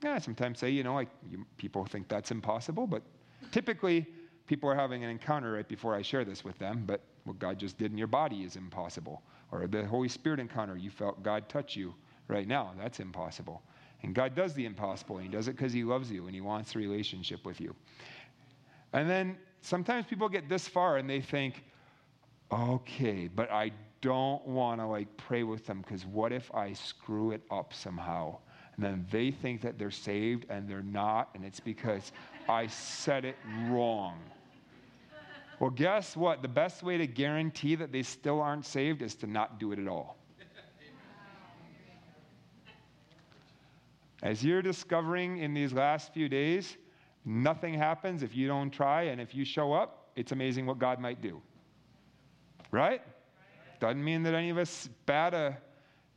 Yeah, I sometimes say, you know, like, you, people think that's impossible, but typically people are having an encounter right before I share this with them, but what God just did in your body is impossible. Or the Holy Spirit encounter, you felt God touch you right now. That's impossible. And God does the impossible, and he does it because he loves you, and he wants a relationship with you. And then sometimes people get this far, and they think, okay, but I don't want to, like, pray with them, because what if I screw it up somehow? and then they think that they're saved and they're not, and it's because I said it wrong. Well, guess what? The best way to guarantee that they still aren't saved is to not do it at all. As you're discovering in these last few days, nothing happens if you don't try, and if you show up, it's amazing what God might do. Right? Doesn't mean that any of us bat a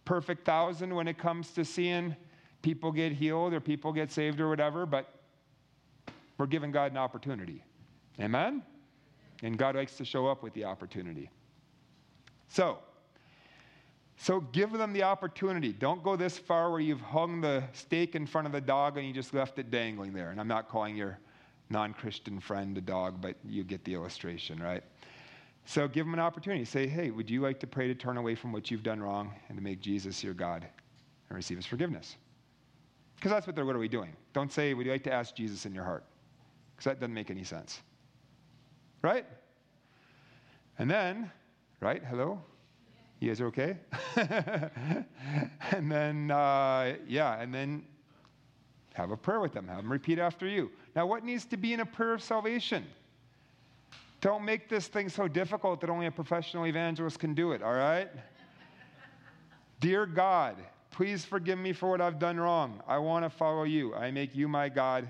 perfect thousand when it comes to seeing people get healed or people get saved or whatever, but we're giving God an opportunity. Amen? And God likes to show up with the opportunity. So, so give them the opportunity. Don't go this far where you've hung the steak in front of the dog and you just left it dangling there. And I'm not calling your non-Christian friend a dog, but you get the illustration, right? So give them an opportunity. Say, hey, would you like to pray to turn away from what you've done wrong and to make Jesus your God and receive his forgiveness? Because that's what they're literally doing. Don't say, would you like to ask Jesus in your heart? Because that doesn't make any sense. Right? And then, right? Hello? You guys are okay? And then, uh, yeah, and then have a prayer with them. Have them repeat after you. Now, what needs to be in a prayer of salvation? Don't make this thing so difficult that only a professional evangelist can do it, all right? Dear God, please forgive me for what I've done wrong. I want to follow you. I make you my God.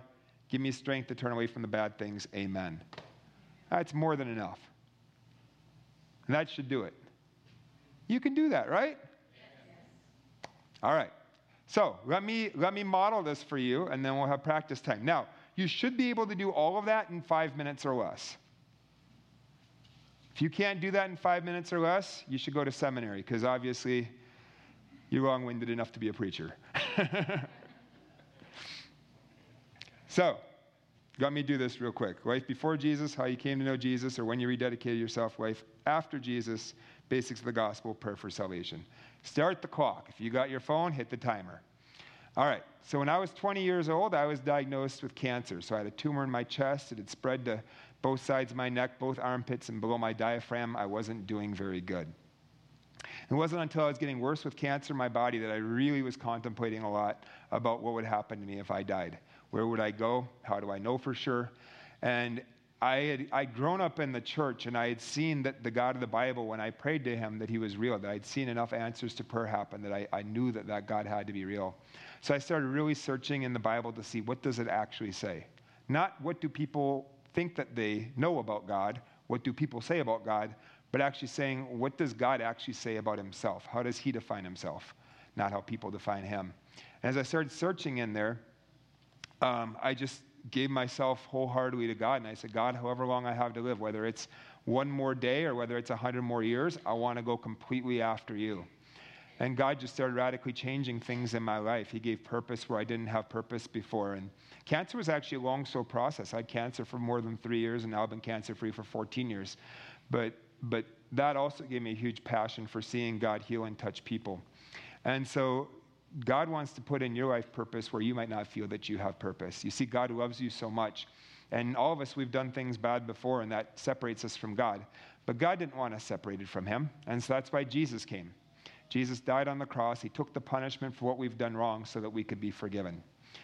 Give me strength to turn away from the bad things. Amen. That's more than enough. And that should do it. You can do that, right? Yes. All right. So let me let me model this for you, and then we'll have practice time. Now, you should be able to do all of that in five minutes or less. If you can't do that in five minutes or less, you should go to seminary, because obviously you're long-winded enough to be a preacher. So, let me do this real quick. Life before Jesus, how you came to know Jesus, or when you rededicated yourself. Life after Jesus, basics of the gospel, prayer for salvation. Start the clock. If you got your phone, hit the timer. All right, so when I was twenty years old, I was diagnosed with cancer. So I had a tumor in my chest. It had spread to both sides of my neck, both armpits, and below my diaphragm. I wasn't doing very good. It wasn't until I was getting worse with cancer in my body that I really was contemplating a lot about what would happen to me if I died. Where would I go? How do I know for sure? And I had I'd grown up in the church, and I had seen that the God of the Bible, when I prayed to him, that he was real, that I'd seen enough answers to prayer happen, that I, I knew that that God had to be real. So I started really searching in the Bible to see, what does it actually say? Not what do people think that they know about God, what do people say about God, but actually saying, what does God actually say about himself? How does he define himself? Not how people define him. And as I started searching in there, Um, I just gave myself wholeheartedly to God, and I said, God, however long I have to live, whether it's one more day or whether it's a hundred more years, I want to go completely after you. And God just started radically changing things in my life. He gave purpose where I didn't have purpose before. And cancer was actually a long, slow process. I had cancer for more than three years, and now I've been cancer-free for fourteen years. But, but that also gave me a huge passion for seeing God heal and touch people. And so God wants to put in your life purpose where you might not feel that you have purpose. You see, God loves you so much. And all of us, we've done things bad before, and that separates us from God. But God didn't want us separated from him, and so that's why Jesus came. Jesus died on the cross. He took the punishment for what we've done wrong so that we could be forgiven.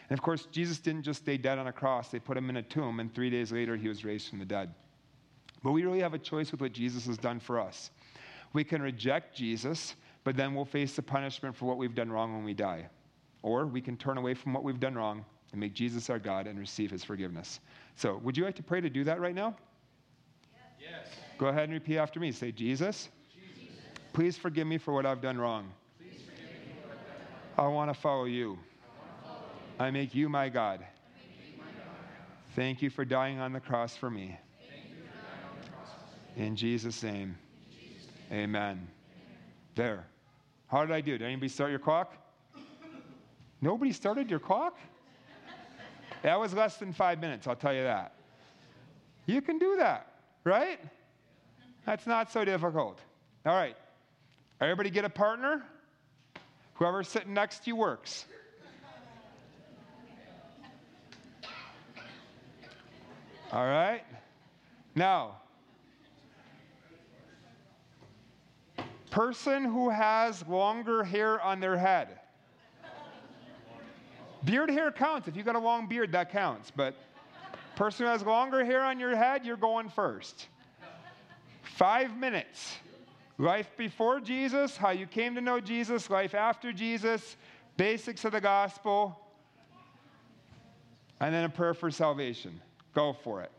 And, of course, Jesus didn't just stay dead on a cross. They put him in a tomb, and three days later, he was raised from the dead. But we really have a choice with what Jesus has done for us. We can reject Jesus, but then we'll face the punishment for what we've done wrong when we die. Or we can turn away from what we've done wrong and make Jesus our God and receive his forgiveness. So would you like to pray to do that right now? Yes. Yes. Go ahead and repeat after me. Say, Jesus, Jesus, please forgive me for what I've done wrong. Please forgive me for what I've done wrong. I want to follow you. I, follow you. I make you my God. I make you my God. Thank you for dying on the cross for me. Thank you for dying on the cross for me. In Jesus' name, in Jesus' name. Amen. Amen. There. How did I do? Did anybody start your clock? Nobody started your clock? That was less than five minutes, I'll tell you that. You can do that, right? That's not so difficult. All right. Everybody get a partner? Whoever's sitting next to you works. All right. Now, person who has longer hair on their head. Beard hair counts. If you've got a long beard, that counts. But person who has longer hair on your head, you're going first. Five minutes. Life before Jesus, how you came to know Jesus, life after Jesus, basics of the gospel, and then a prayer for salvation. Go for it.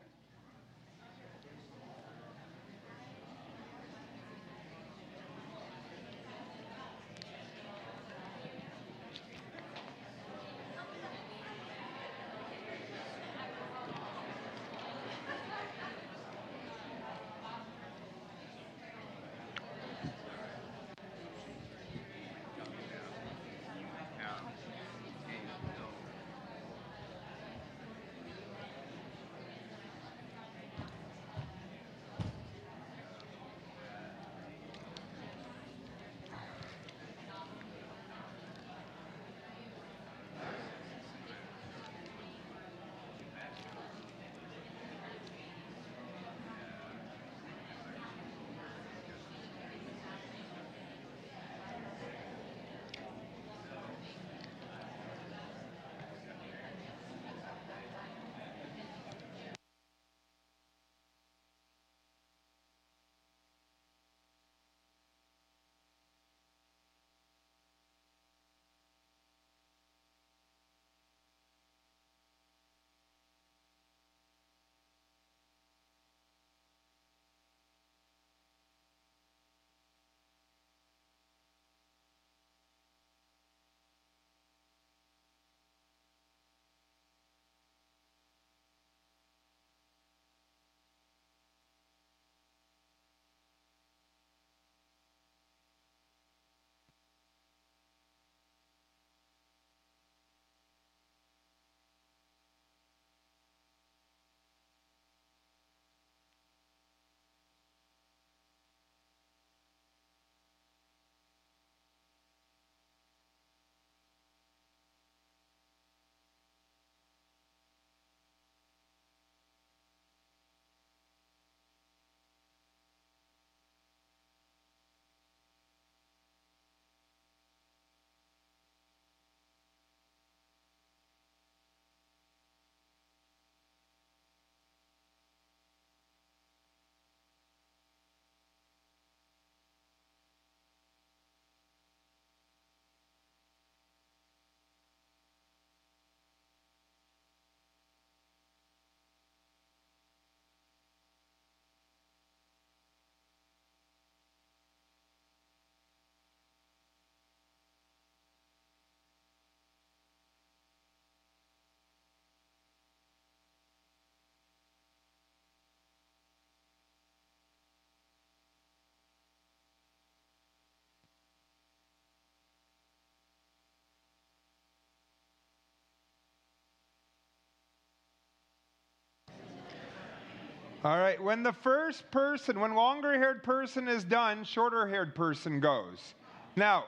All right, when the first person, when longer-haired person is done, shorter-haired person goes. Now,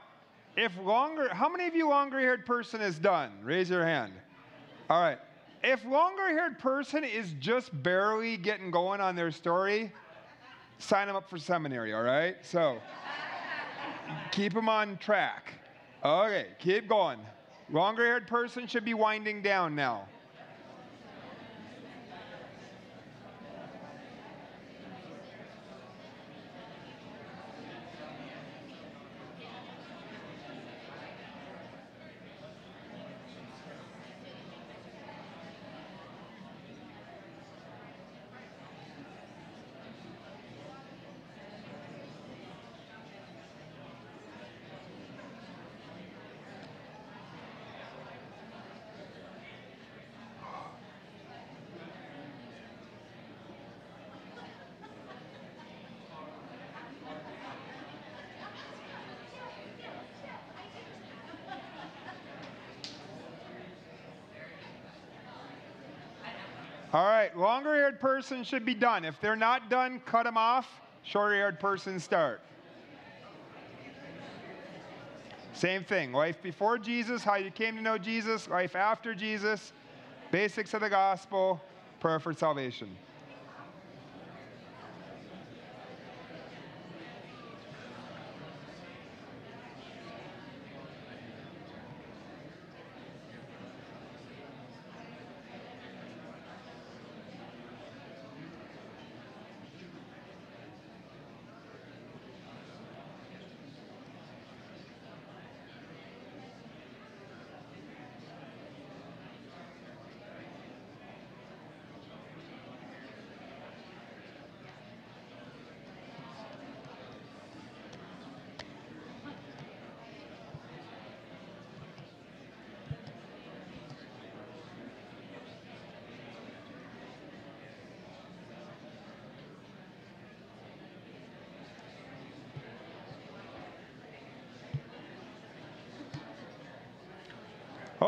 if longer, how many of you longer-haired person is done? Raise your hand. All right. If longer-haired person is just barely getting going on their story, sign them up for seminary, all right? So keep them on track. Okay, keep going. Longer-haired person should be winding down now. All right, longer-haired person should be done. If they're not done, cut them off. Shorter-haired person start. Same thing, life before Jesus, how you came to know Jesus, life after Jesus, basics of the gospel, prayer for salvation.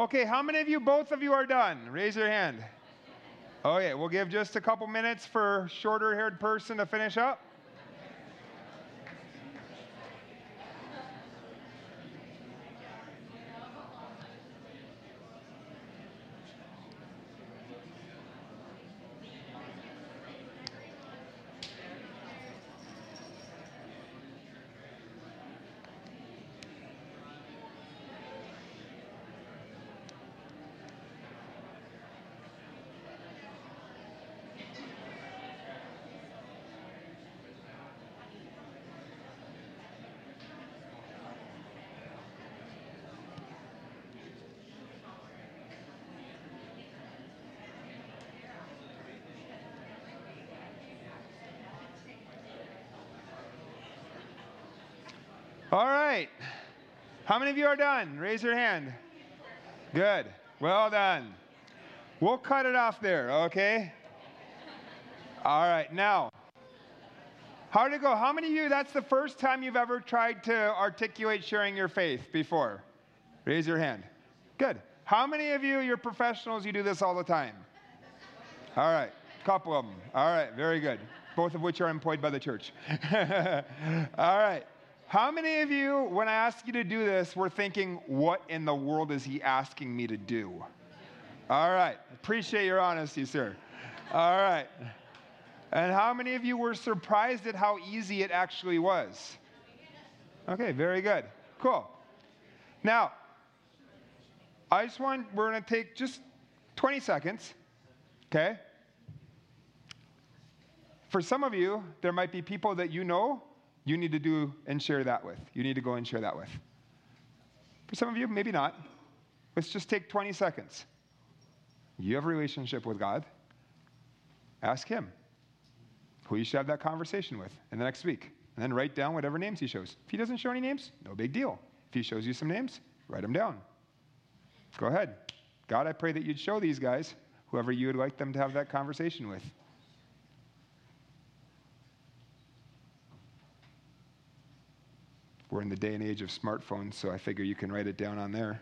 Okay, how many of you, both of you are done? Raise your hand. Okay, we'll give just a couple minutes for shorter-haired person to finish up. All right. How many of you are done? Raise your hand. Good. Well done. We'll cut it off there, okay? All right. Now, how did it go? How many of you, that's the first time you've ever tried to articulate sharing your faith before? Raise your hand. Good. How many of you, you're professionals, you do this all the time? All right. A couple of them. All right. Very good. Both of which are employed by the church. All right. How many of you, when I asked you to do this, were thinking, what in the world is he asking me to do? All right. Appreciate your honesty, sir. All right. And how many of you were surprised at how easy it actually was? Okay, very good. Cool. Now, I just want, we're going to take just twenty seconds, okay? For some of you, there might be people that you know you need to do and share that with. You need to go and share that with. For some of you, maybe not. Let's just take twenty seconds. You have a relationship with God. Ask him who you should have that conversation with in the next week. And then write down whatever names he shows. If he doesn't show any names, no big deal. If he shows you some names, write them down. Go ahead. God, I pray that you'd show these guys whoever you would like them to have that conversation with. We're in the day and age of smartphones, so I figure you can write it down on there.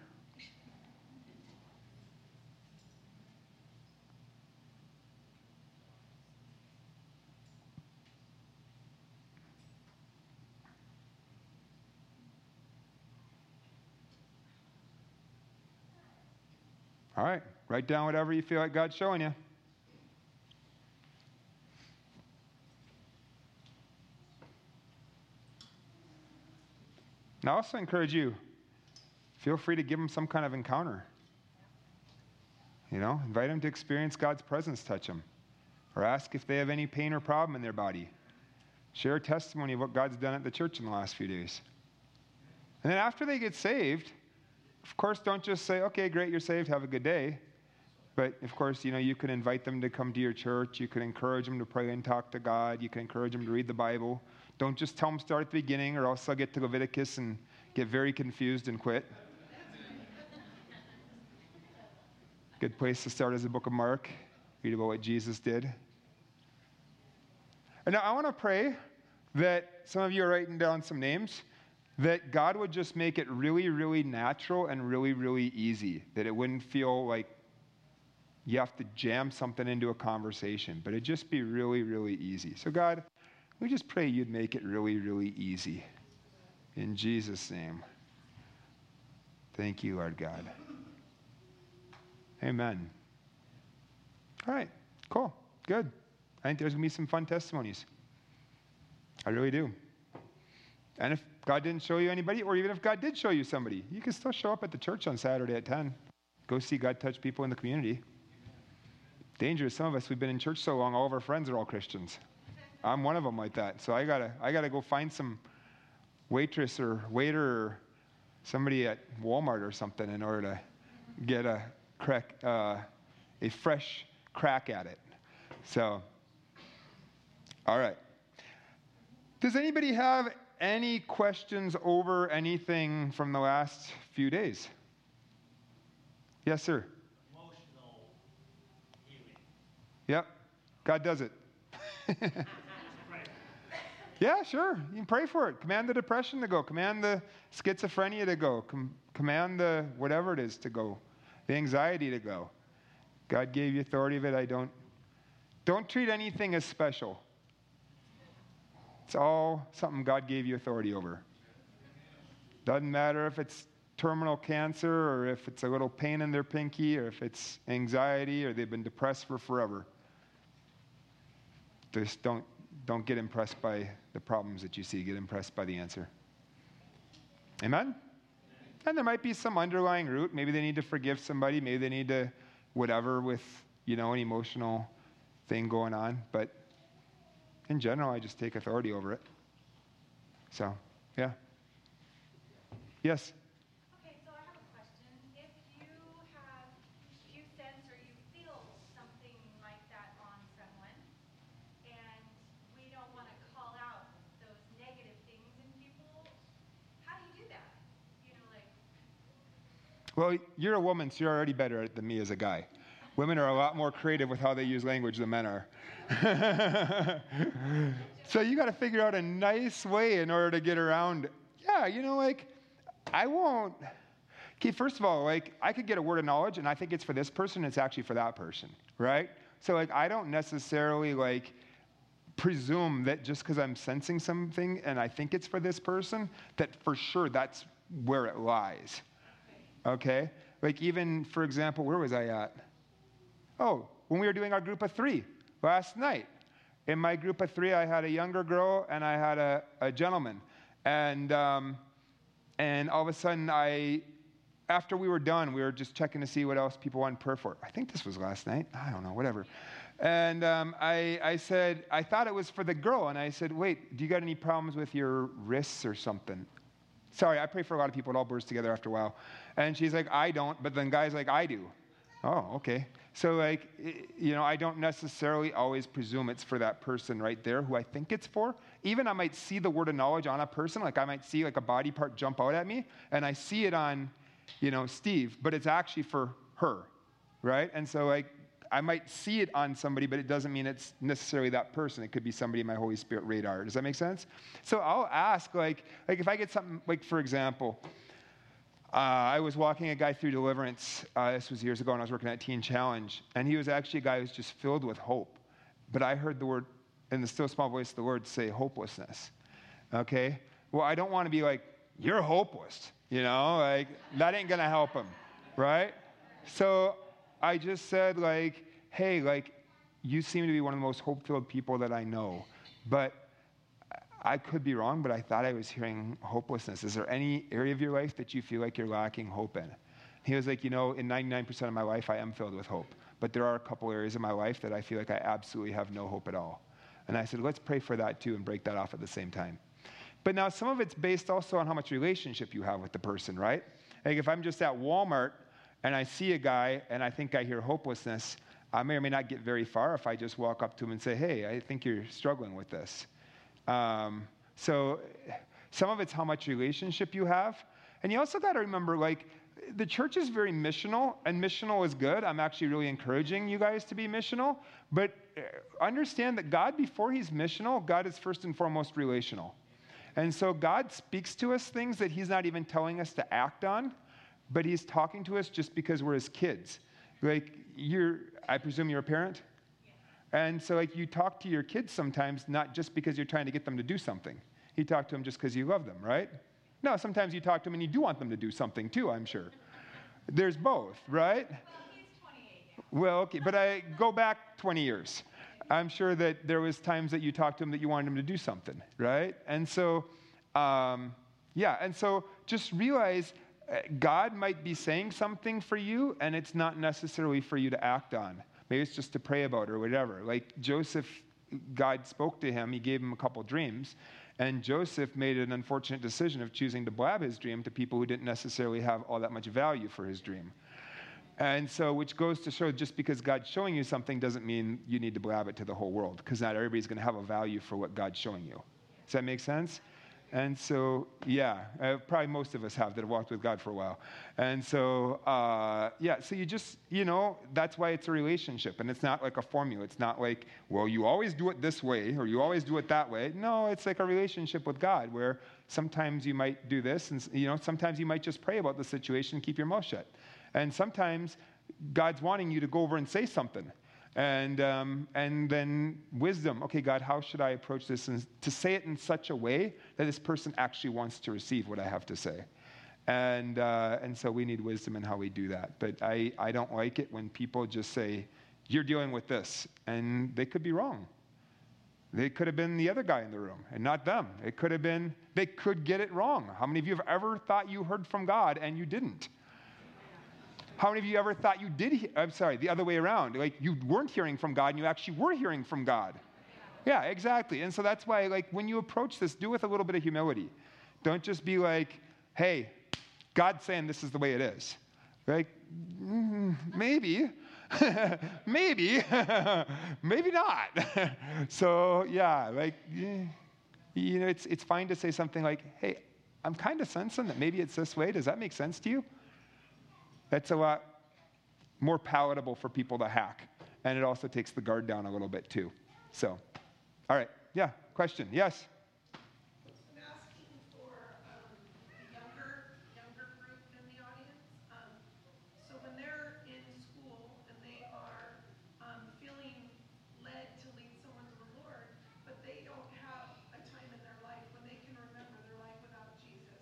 All right, write down whatever you feel like God's showing you. And I also encourage you, feel free to give them some kind of encounter. You know, invite them to experience God's presence, touch them, or ask if they have any pain or problem in their body. Share a testimony of what God's done at the church in the last few days. And then after they get saved, of course, don't just say, okay, great, you're saved, have a good day. But, of course, you know, you can invite them to come to your church. You can encourage them to pray and talk to God. You can encourage them to read the Bible. Don't just tell them to start at the beginning, or else they'll get to Leviticus and get very confused and quit. Good place to start is the book of Mark. Read about what Jesus did. And now I want to pray that some of you are writing down some names, that God would just make it really, really natural and really, really easy, that it wouldn't feel like you have to jam something into a conversation, but it'd just be really, really easy. So God, we just pray you'd make it really, really easy. In Jesus' name. Thank you, Lord God. Amen. All right. Cool. Good. I think there's going to be some fun testimonies. I really do. And if God didn't show you anybody, or even if God did show you somebody, you can still show up at the church on Saturday at ten. Go see God touch people in the community. Dangerous. Some of us, we've been in church so long, all of our friends are all Christians. I'm one of them like that. So I gotta, I gotta go find some waitress or waiter or somebody at Walmart or something in order to get a crack, uh, a fresh crack at it. So, all right. Does anybody have any questions over anything from the last few days? Yes, sir. Emotional healing. Yep, God does it. Yeah, sure. You can pray for it. Command the depression to go. Command the schizophrenia to go. Com- command the whatever it is to go. the anxiety to go. God gave you authority of it. I don't, don't treat anything as special. It's all something God gave you authority over. Doesn't matter if it's terminal cancer or if it's a little pain in their pinky or if it's anxiety or they've been depressed for forever. Just don't, don't get impressed by the problems that you see. Get impressed by the answer. Amen? And there might be some underlying root. Maybe they need to forgive somebody. Maybe they need to whatever with, you know, an emotional thing going on. But in general, I just take authority over it. So, yeah. Yes? Well, you're a woman, so you're already better at it than me as a guy. Women are a lot more creative with how they use language than men are. So you got to figure out a nice way in order to get around. Yeah, you know, like, I won't. Okay, first of all, like, I could get a word of knowledge, and I think it's for this person, it's actually for that person, right? So, like, I don't necessarily, like, presume that just because I'm sensing something and I think it's for this person, that for sure that's where it lies. Okay? Like even, for example, where was I at? Oh, when we were doing our group of three last night. In my group of three, I had a younger girl and I had a, a gentleman. And um, and all of a sudden, I, after we were done, we were just checking to see what else people wanted prayer for. I think this was last night. I don't know, whatever. And um, I, I said, I thought it was for the girl. And I said, wait, do you got any problems with your wrists or something? Sorry, I pray for a lot of people. It all blurs together after a while. And she's like, I don't. But then guy's like, I do. Oh, okay. So, like, you know, I don't necessarily always presume it's for that person right there who I think it's for. Even I might see the word of knowledge on a person. Like, I might see, like, a body part jump out at me. And I see it on, you know, Steve. But it's actually for her, right? And so, like, I might see it on somebody, but it doesn't mean it's necessarily that person. It could be somebody in my Holy Spirit radar. Does that make sense? So I'll ask, like, like if I get something, like, for example, uh, I was walking a guy through deliverance. Uh, this was years ago when I was working at Teen Challenge, and he was actually a guy who was just filled with hope. But I heard the word, in the still small voice of the Lord, say hopelessness. Okay? Well, I don't want to be like, you're hopeless. You know, like, that ain't going to help him. Right? So I just said, like, hey, like, you seem to be one of the most hope-filled people that I know. But I could be wrong, but I thought I was hearing hopelessness. Is there any area of your life that you feel like you're lacking hope in? He was like, you know, in ninety-nine percent of my life, I am filled with hope. But there are a couple areas of my life that I feel like I absolutely have no hope at all. And I said, let's pray for that, too, and break that off at the same time. But now some of it's based also on how much relationship you have with the person, right? Like, if I'm just at Walmart and I see a guy, and I think I hear hopelessness, I may or may not get very far if I just walk up to him and say, hey, I think you're struggling with this. Um, so some of it's how much relationship you have. And you also got to remember, like, the church is very missional, and missional is good. I'm actually really encouraging you guys to be missional. But understand that God, before he's missional, God is first and foremost relational. And so God speaks to us things that he's not even telling us to act on. But he's talking to us just because we're his kids. Like, you're, I presume you're a parent? Yeah. And so, like, you talk to your kids sometimes not just because you're trying to get them to do something. You talk to them just because you love them, right? No, sometimes you talk to them and you do want them to do something, too, I'm sure. There's both, right? Well, he's twenty-eight now. Well, okay, but I go back twenty years. I'm sure that there was times that you talked to him that you wanted him to do something, right? And so, um, yeah, and so just realize God might be saying something for you, and it's not necessarily for you to act on. Maybe it's just to pray about or whatever. Like Joseph, God spoke to him. He gave him a couple dreams, and Joseph made an unfortunate decision of choosing to blab his dream to people who didn't necessarily have all that much value for his dream. And so, which goes to show, just because God's showing you something doesn't mean you need to blab it to the whole world, because not everybody's going to have a value for what God's showing you. Does that make sense? And so, yeah, uh, probably most of us have that have walked with God for a while. And so, uh, yeah, so you just, you know, that's why it's a relationship. And it's not like a formula. It's not like, well, you always do it this way or you always do it that way. No, it's like a relationship with God where sometimes you might do this. And, you know, sometimes you might just pray about the situation and keep your mouth shut. And sometimes God's wanting you to go over and say something. And um, and then wisdom. Okay, God, how should I approach this? And to say it in such a way that this person actually wants to receive what I have to say. And uh, and so we need wisdom in how we do that. But I, I don't like it when people just say, you're dealing with this. And they could be wrong. They could have been the other guy in the room and not them. It could have been, they could get it wrong. How many of you have ever thought you heard from God and you didn't? How many of you ever thought you did, he- I'm sorry, the other way around, like you weren't hearing from God and you actually were hearing from God? Yeah, exactly. And so that's why, like, when you approach this, do it with a little bit of humility. Don't just be like, hey, God's saying this is the way it is. Like, mm, maybe, maybe, maybe not. So, yeah, like, you know, it's, it's fine to say something like, hey, I'm kind of sensing that maybe it's this way. Does that make sense to you? That's a lot more palatable for people to hack. And it also takes the guard down a little bit, too. So, all right. Yeah, question. Yes? I'm asking for um, the younger, younger group in the audience. Um, so when they're in school and they are um, feeling led to lead someone to the Lord, but they don't have a time in their life when they can remember their life without Jesus,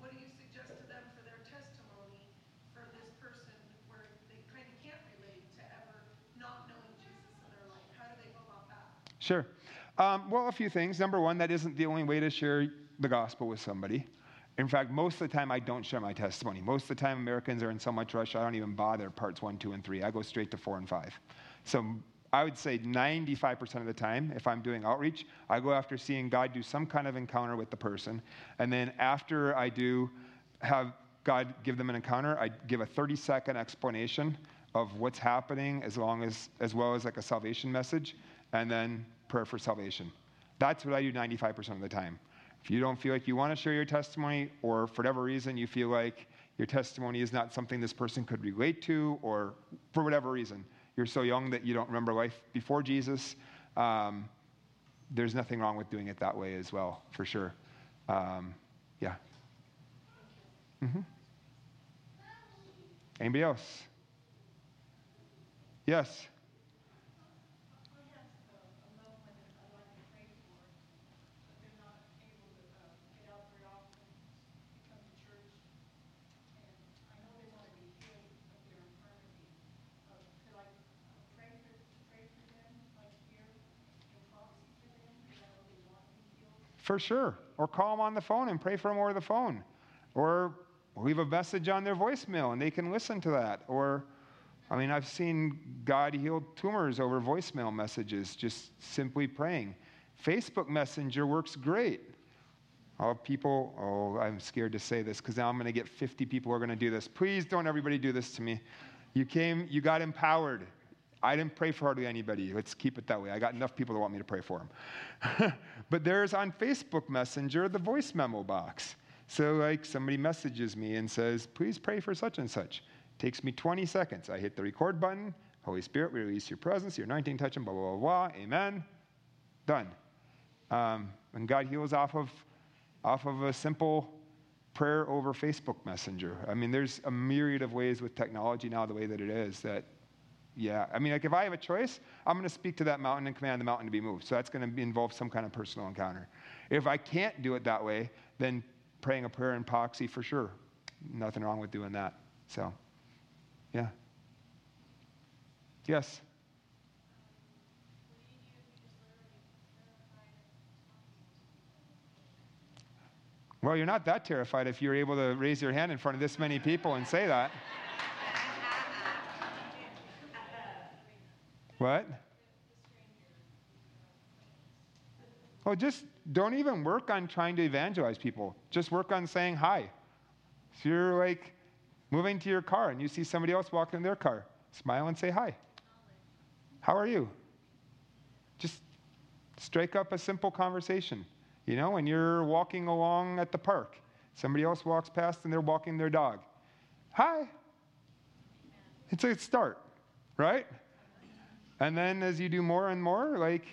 what do you suggest to them for their testimony? For this person where they kind of can't relate to ever not knowing Jesus in their life? How do they go about that? Sure. Um, well, a few things. Number one, that isn't the only way to share the gospel with somebody. In fact, most of the time I don't share my testimony. Most of the time Americans are in so much rush, I don't even bother parts one, two, and three. I go straight to four and five. So I would say ninety-five percent of the time, if I'm doing outreach, I go after seeing God do some kind of encounter with the person. And then after I do have God give them an encounter, I give a thirty-second explanation of what's happening, as long as as well as like a salvation message, and then prayer for salvation. That's what I do ninety-five percent of the time. If you don't feel like you want to share your testimony, or for whatever reason you feel like your testimony is not something this person could relate to, or for whatever reason, you're so young that you don't remember life before Jesus, um, there's nothing wrong with doing it that way as well, for sure. Um, yeah. Mm-hmm. Anybody else? Yes. For sure. Or call them on the phone and pray for them over the phone. Or leave a message on their voicemail, and they can listen to that. Or, I mean, I've seen God heal tumors over voicemail messages, just simply praying. Facebook Messenger works great. All people, oh, I'm scared to say this because now I'm going to get fifty people who are going to do this. Please don't everybody do this to me. You came, you got empowered. I didn't pray for hardly anybody. Let's keep it that way. I got enough people that want me to pray for them. But there's on Facebook Messenger the voice memo box. So, like, somebody messages me and says, please pray for such and such. Takes me twenty seconds. I hit the record button. Holy Spirit, we release your presence, your anointing, touch, and blah, blah, blah, blah. Amen. Done. Um, and God heals off of, off of a simple prayer over Facebook Messenger. I mean, there's a myriad of ways with technology now, the way that it is, that, yeah. I mean, like, if I have a choice, I'm going to speak to that mountain and command the mountain to be moved. So that's going to involve some kind of personal encounter. If I can't do it that way, then praying a prayer in proxy, for sure. Nothing wrong with doing that. So, yeah. Yes? Well, you're not that terrified if you're able to raise your hand in front of this many people and say that. What? Oh, just don't even work on trying to evangelize people. Just work on saying hi. If you're, like, moving to your car and you see somebody else walking in their car, smile and say hi. How are you? Just strike up a simple conversation. You know, when you're walking along at the park, somebody else walks past and they're walking their dog. Hi. It's a start, right? And then as you do more and more, like,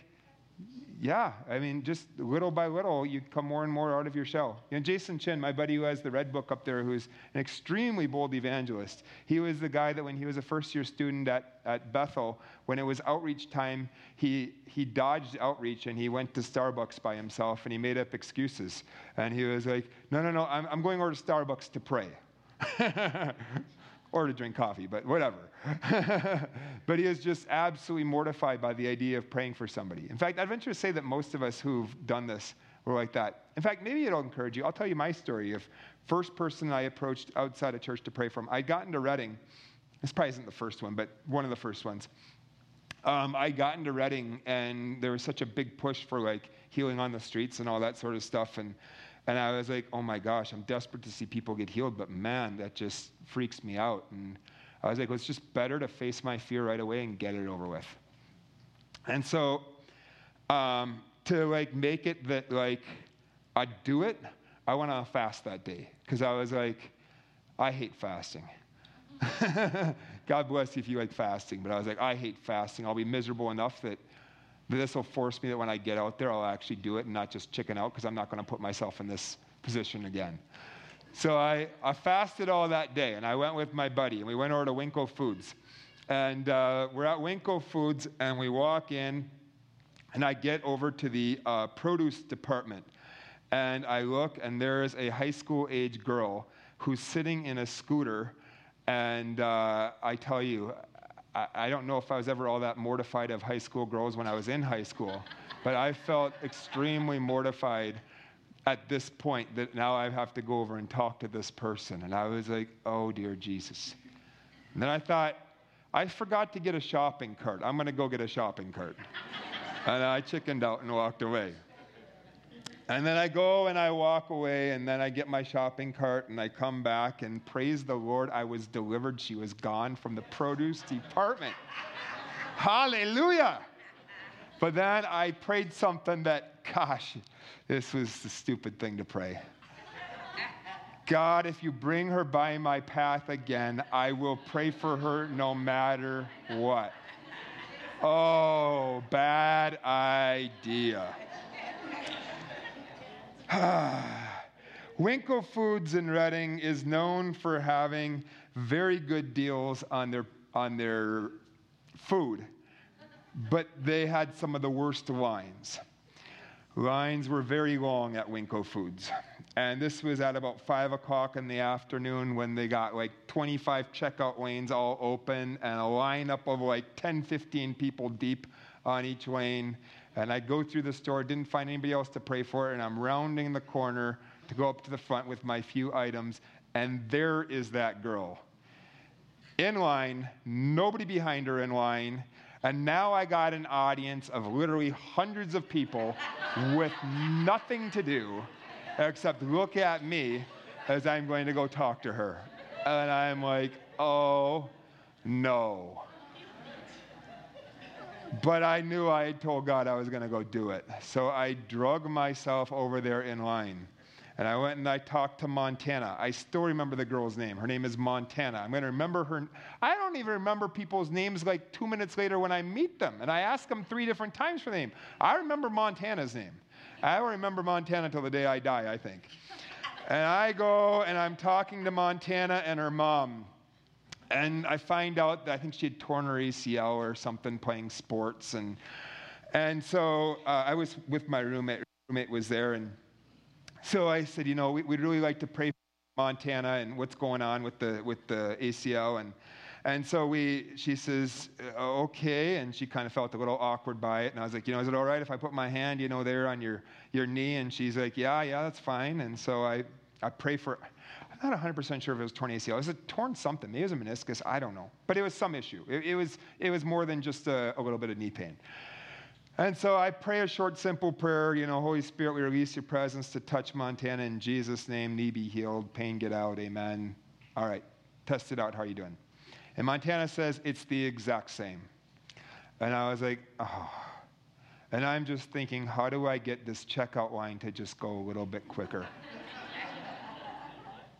yeah, I mean, just little by little, you come more and more out of your shell. And Jason Chin, my buddy who has the Red Book up there, who's an extremely bold evangelist, he was the guy that when he was a first-year student at, at Bethel, when it was outreach time, he he dodged outreach and he went to Starbucks by himself and he made up excuses. And he was like, no, no, no, I'm, I'm going over to Starbucks to pray. Or to drink coffee, but whatever. But he is just absolutely mortified by the idea of praying for somebody. In fact, I'd venture to say that most of us who've done this were like that. In fact, maybe it'll encourage you. I'll tell you my story of first person I approached outside of church to pray for him. I'd gotten to Reading. This probably isn't the first one, but one of the first ones. Um, I got into Reading, and there was such a big push for like healing on the streets and all that sort of stuff, and And I was like, oh my gosh, I'm desperate to see people get healed, but man, that just freaks me out. And I was like, well, it's just better to face my fear right away and get it over with. And so um, to like make it that like I do it, I went on a fast that day because I was like, I hate fasting. God bless you if you like fasting, but I was like, I hate fasting. I'll be miserable enough that But this will force me that when I get out there, I'll actually do it and not just chicken out because I'm not going to put myself in this position again. So I, I fasted all that day, and I went with my buddy, and we went over to Winco Foods. And uh, we're at Winco Foods, and we walk in, and I get over to the uh, produce department. And I look, and there is a high school-age girl who's sitting in a scooter. And uh, I tell you, I don't know if I was ever all that mortified of high school girls when I was in high school, but I felt extremely mortified at this point that now I have to go over and talk to this person. And I was like, oh, dear Jesus. And then I thought, I forgot to get a shopping cart. I'm going to go get a shopping cart. And I chickened out and walked away. And then I go and I walk away, and then I get my shopping cart, and I come back, and praise the Lord, I was delivered. She was gone from the produce department. Hallelujah. But then I prayed something that, gosh, this was the stupid thing to pray. God, if you bring her by my path again, I will pray for her no matter what. Oh, bad idea. Winco Foods in Reading is known for having very good deals on their on their food, but they had some of the worst lines. Lines were very long at Winco Foods, and this was at about five o'clock in the afternoon when they got like twenty-five checkout lanes all open and a lineup of like ten, fifteen people deep on each lane. And I go through the store, didn't find anybody else to pray for, and I'm rounding the corner to go up to the front with my few items, and there is that girl. In line, nobody behind her in line, and now I got an audience of literally hundreds of people with nothing to do except look at me as I'm going to go talk to her. And I'm like, oh, no. But I knew I had told God I was going to go do it. So I drug myself over there in line. And I went and I talked to Montana. I still remember the girl's name. Her name is Montana. I'm going to remember her. I don't even remember people's names like two minutes later when I meet them. And I ask them three different times for the name. I remember Montana's name. I don't remember Montana until the day I die, I think. And I go and I'm talking to Montana and her mom. And I find out that I think she had torn her A C L or something playing sports. And and so uh, I was with my roommate. Roommate was there. And so I said, you know, we, we'd really like to pray for Montana and what's going on with the with the A C L. And and so we. she says, okay. And she kind of felt a little awkward by it. And I was like, you know, is it all right if I put my hand, you know, there on your, your knee? And she's like, yeah, yeah, that's fine. And so I, I pray for I'm not one hundred percent sure if it was torn A C L. It was a torn something. Maybe it was a meniscus. I don't know. But it was some issue. It, it was it was more than just a, a little bit of knee pain. And so I pray a short, simple prayer. You know, Holy Spirit, we release your presence to touch Montana. In Jesus' name, knee be healed. Pain get out. Amen. All right. Test it out. How are you doing? And Montana says, it's the exact same. And I was like, oh. And I'm just thinking, how do I get this checkout line to just go a little bit quicker?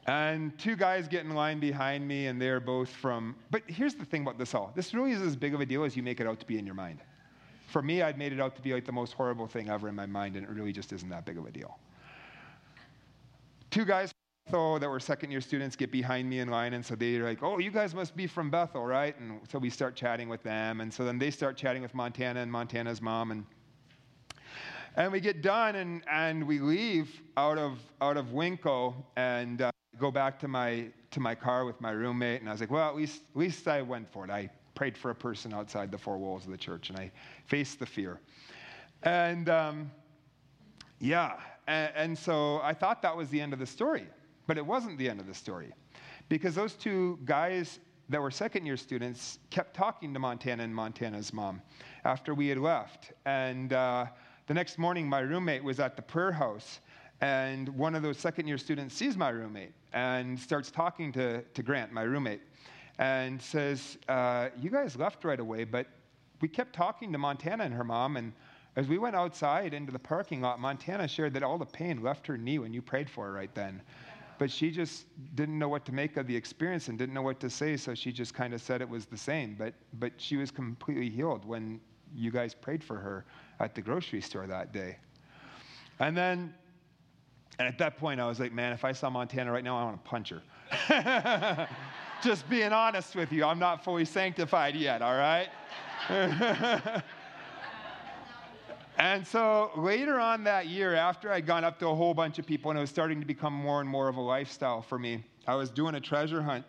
And two guys get in line behind me, and they're both from... But here's the thing about this all. This really is as big of a deal as you make it out to be in your mind. For me, I'd made it out to be like the most horrible thing ever in my mind, and it really just isn't that big of a deal. Two guys from Bethel that were second-year students get behind me in line, and so they're like, oh, you guys must be from Bethel, right? And so we start chatting with them, and so then they start chatting with Montana and Montana's mom, and and we get done, and, and we leave out of out of Winco, and uh, go back to my to my car with my roommate, and I was like, well, at least at least I went for it. I prayed for a person outside the four walls of the church, and I faced the fear. And um, yeah, and, and so I thought that was the end of the story, but it wasn't the end of the story, because those two guys that were second-year students kept talking to Montana and Montana's mom after we had left. And uh, the next morning, my roommate was at the prayer house, and one of those second-year students sees my roommate and starts talking to, to Grant, my roommate, and says, uh, you guys left right away, but we kept talking to Montana and her mom, and as we went outside into the parking lot, Montana shared that all the pain left her knee when you prayed for her right then. But she just didn't know what to make of the experience and didn't know what to say, so she just kind of said it was the same. But but she was completely healed when you guys prayed for her at the grocery store that day. And then, and at that point, I was like, man, if I saw Montana right now, I want to punch her. Just being honest with you, I'm not fully sanctified yet, all right? And so later on that year, after I'd gone up to a whole bunch of people and it was starting to become more and more of a lifestyle for me, I was doing a treasure hunt.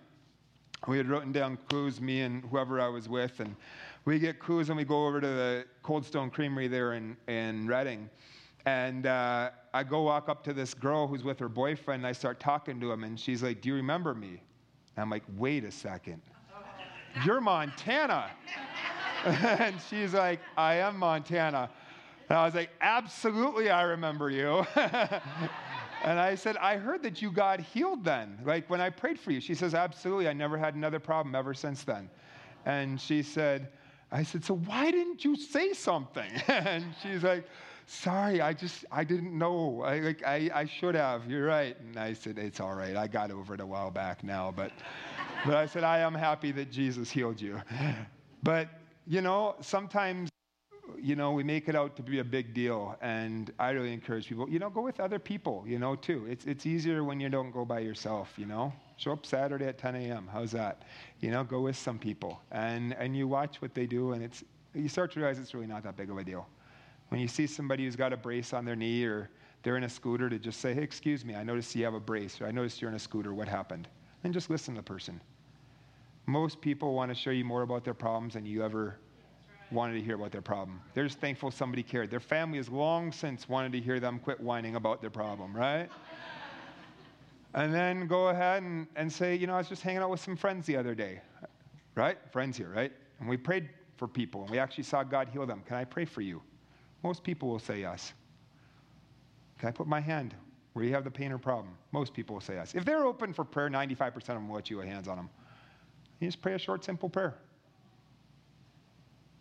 We had written down clues, me and whoever I was with, and we get clues and we go over to the Cold Stone Creamery there in, in Reading. And uh, I go walk up to this girl who's with her boyfriend, and I start talking to him, and she's like, do you remember me? And I'm like, wait a second. You're Montana. And she's like, I am Montana. And I was like, absolutely, I remember you. And I said, I heard that you got healed then, like when I prayed for you. She says, absolutely. I never had another problem ever since then. And she said, I said, so why didn't you say something? And she's like, sorry, I just, I didn't know. I, like, I, I should have. You're right. And I said, it's all right. I got over it a while back now. But, but I said, I am happy that Jesus healed you. But, you know, sometimes, you know, we make it out to be a big deal. And I really encourage people, you know, go with other people, you know, too. It's, it's easier when you don't go by yourself, you know. Show up Saturday at ten a.m. How's that? You know, go with some people. And, and you watch what they do. And it's, you start to realize it's really not that big of a deal. When you see somebody who's got a brace on their knee or they're in a scooter, to just say, hey, excuse me, I noticed you have a brace, or I noticed you're in a scooter, what happened? And just listen to the person. Most people want to show you more about their problems than you ever right. wanted to hear about their problem. They're just thankful somebody cared. Their family has long since wanted to hear them quit whining about their problem, right? And then go ahead and, and say, you know, I was just hanging out with some friends the other day, right? Friends here, right? And we prayed for people, and we actually saw God heal them. Can I pray for you? Most people will say yes. Can I put my hand where you have the pain or problem? Most people will say yes. If they're open for prayer, ninety-five percent of them will let you lay hands on them. You just pray a short, simple prayer.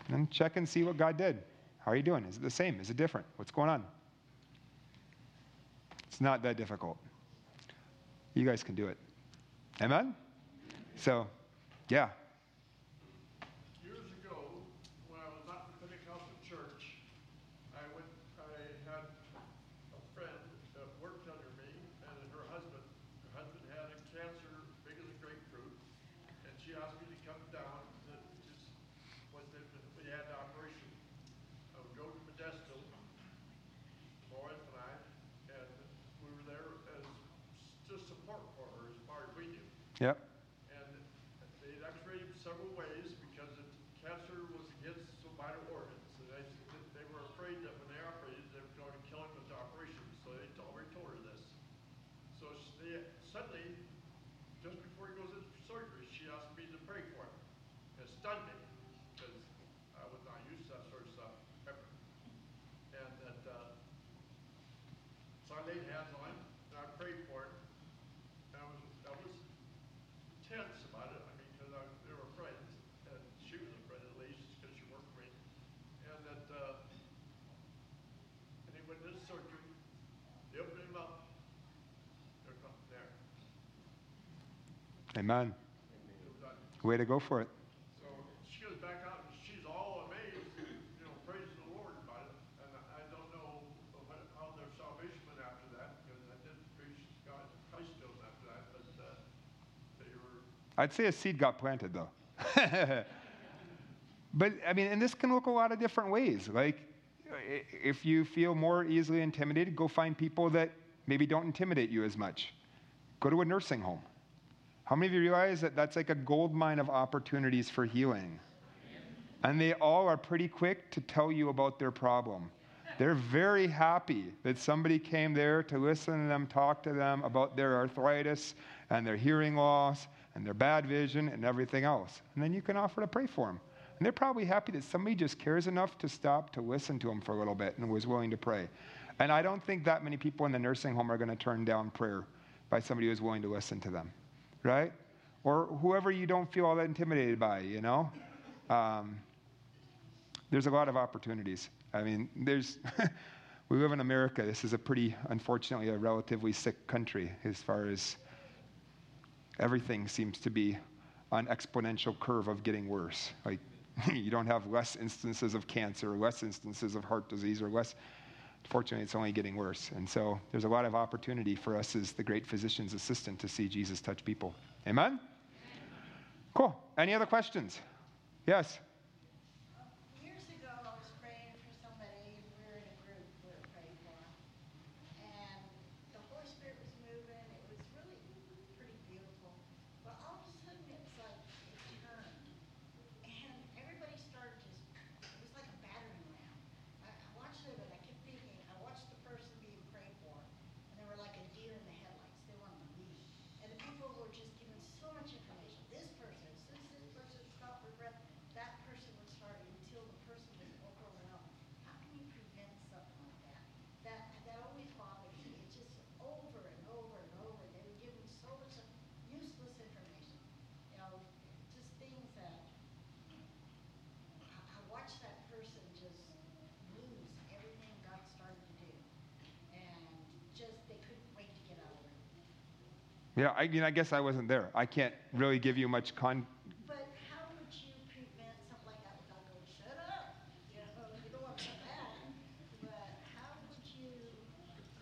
And then check and see what God did. How are you doing? Is it the same? Is it different? What's going on? It's not that difficult. You guys can do it. Amen? So, yeah. Yep. And they x-rayed him several ways because it, cancer was against some vital organs. So they, they were afraid that when they operated, they were going to kill him with the operation. So they already told her this. So she, suddenly, just before he goes into surgery, she asked me to pray for him. It stunned me because I was not used to that sort of stuff ever. And that, uh, so I laid hands on him and I prayed for him. About it, I mean, because they were friends, and she was a friend at least, because she worked for me, and that, uh, and he went to the surgery, they opened him up, they're not there. Amen. Way to go for it. So she was back out, and she's all amazed, you know, praise I'd say a seed got planted, though. But, I mean, and this can look a lot of different ways. Like, if you feel more easily intimidated, go find people that maybe don't intimidate you as much. Go to a nursing home. How many of you realize that that's like a gold mine of opportunities for healing? And they all are pretty quick to tell you about their problem. They're very happy that somebody came there to listen to them, talk to them about their arthritis and their hearing loss and their bad vision and everything else. And then you can offer to pray for them. And they're probably happy that somebody just cares enough to stop to listen to them for a little bit and was willing to pray. And I don't think that many people in the nursing home are going to turn down prayer by somebody who's willing to listen to them, right? Or whoever you don't feel all that intimidated by, you know? Um, there's a lot of opportunities. I mean, there's, we live in America. This is a pretty, unfortunately, a relatively sick country as far as everything seems to be on an exponential curve of getting worse. Like, you don't have less instances of cancer, less instances of heart disease, or less, fortunately, it's only getting worse. And so there's a lot of opportunity for us as the great physician's assistant to see Jesus touch people. Amen? Amen. Cool. Any other questions? Yes? Yeah, I mean, I guess I wasn't there. I can't really give you much con. But how would you prevent something like that without going, shut up? You know, you don't want to come back. But how would you?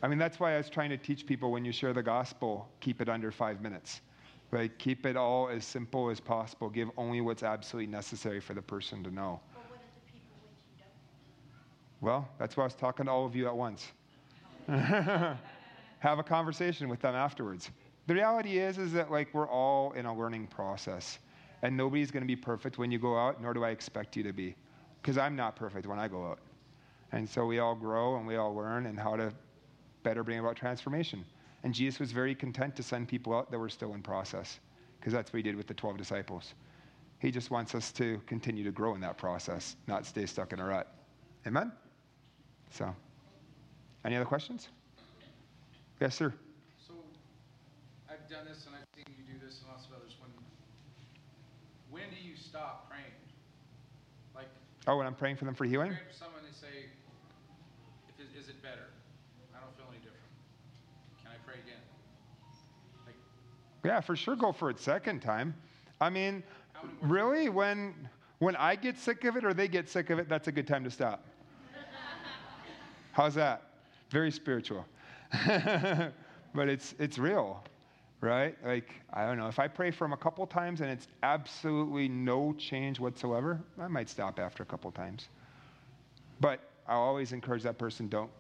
I mean, that's why I was trying to teach people when you share the gospel, keep it under five minutes. Right? Keep it all as simple as possible. Give only what's absolutely necessary for the person to know. But what if the people with you don't? Well, that's why I was talking to all of you at once. Have a conversation with them afterwards. The reality is, is that like we're all in a learning process, and nobody's going to be perfect when you go out, nor do I expect you to be, because I'm not perfect when I go out. And so we all grow and we all learn and how to better bring about transformation. And Jesus was very content to send people out that were still in process, because that's what he did with the twelve disciples. He just wants us to continue to grow in that process, not stay stuck in a rut. Amen? So, any other questions? Yes, sir. I've done this and I've seen you do this and lots of others. When when do you stop praying? Like oh, when I'm praying for them for healing. Praying for someone, they say, "Is it better? I don't feel any different. Can I pray again?" Like, yeah, for sure, go for it second time. I mean, really, when when I get sick of it or they get sick of it, that's a good time to stop. How's that? Very spiritual, but it's it's real. Right? Like, I don't know. If I pray for them a couple times and it's absolutely no change whatsoever, I might stop after a couple times. But I'll always encourage that person, don't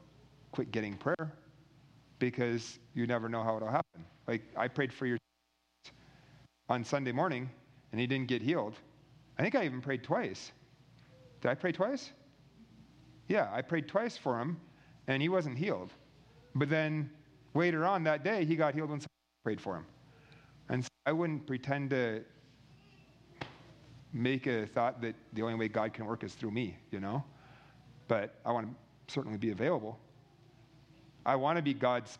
quit getting prayer, because you never know how it'll happen. Like, I prayed for your on Sunday morning and he didn't get healed. I think I even prayed twice. Did I pray twice? Yeah, I prayed twice for him and he wasn't healed. But then later on that day, he got healed on Sunday. Prayed for him. And so I wouldn't pretend to make a thought that the only way God can work is through me, you know? But I want to certainly be available. I want to be God's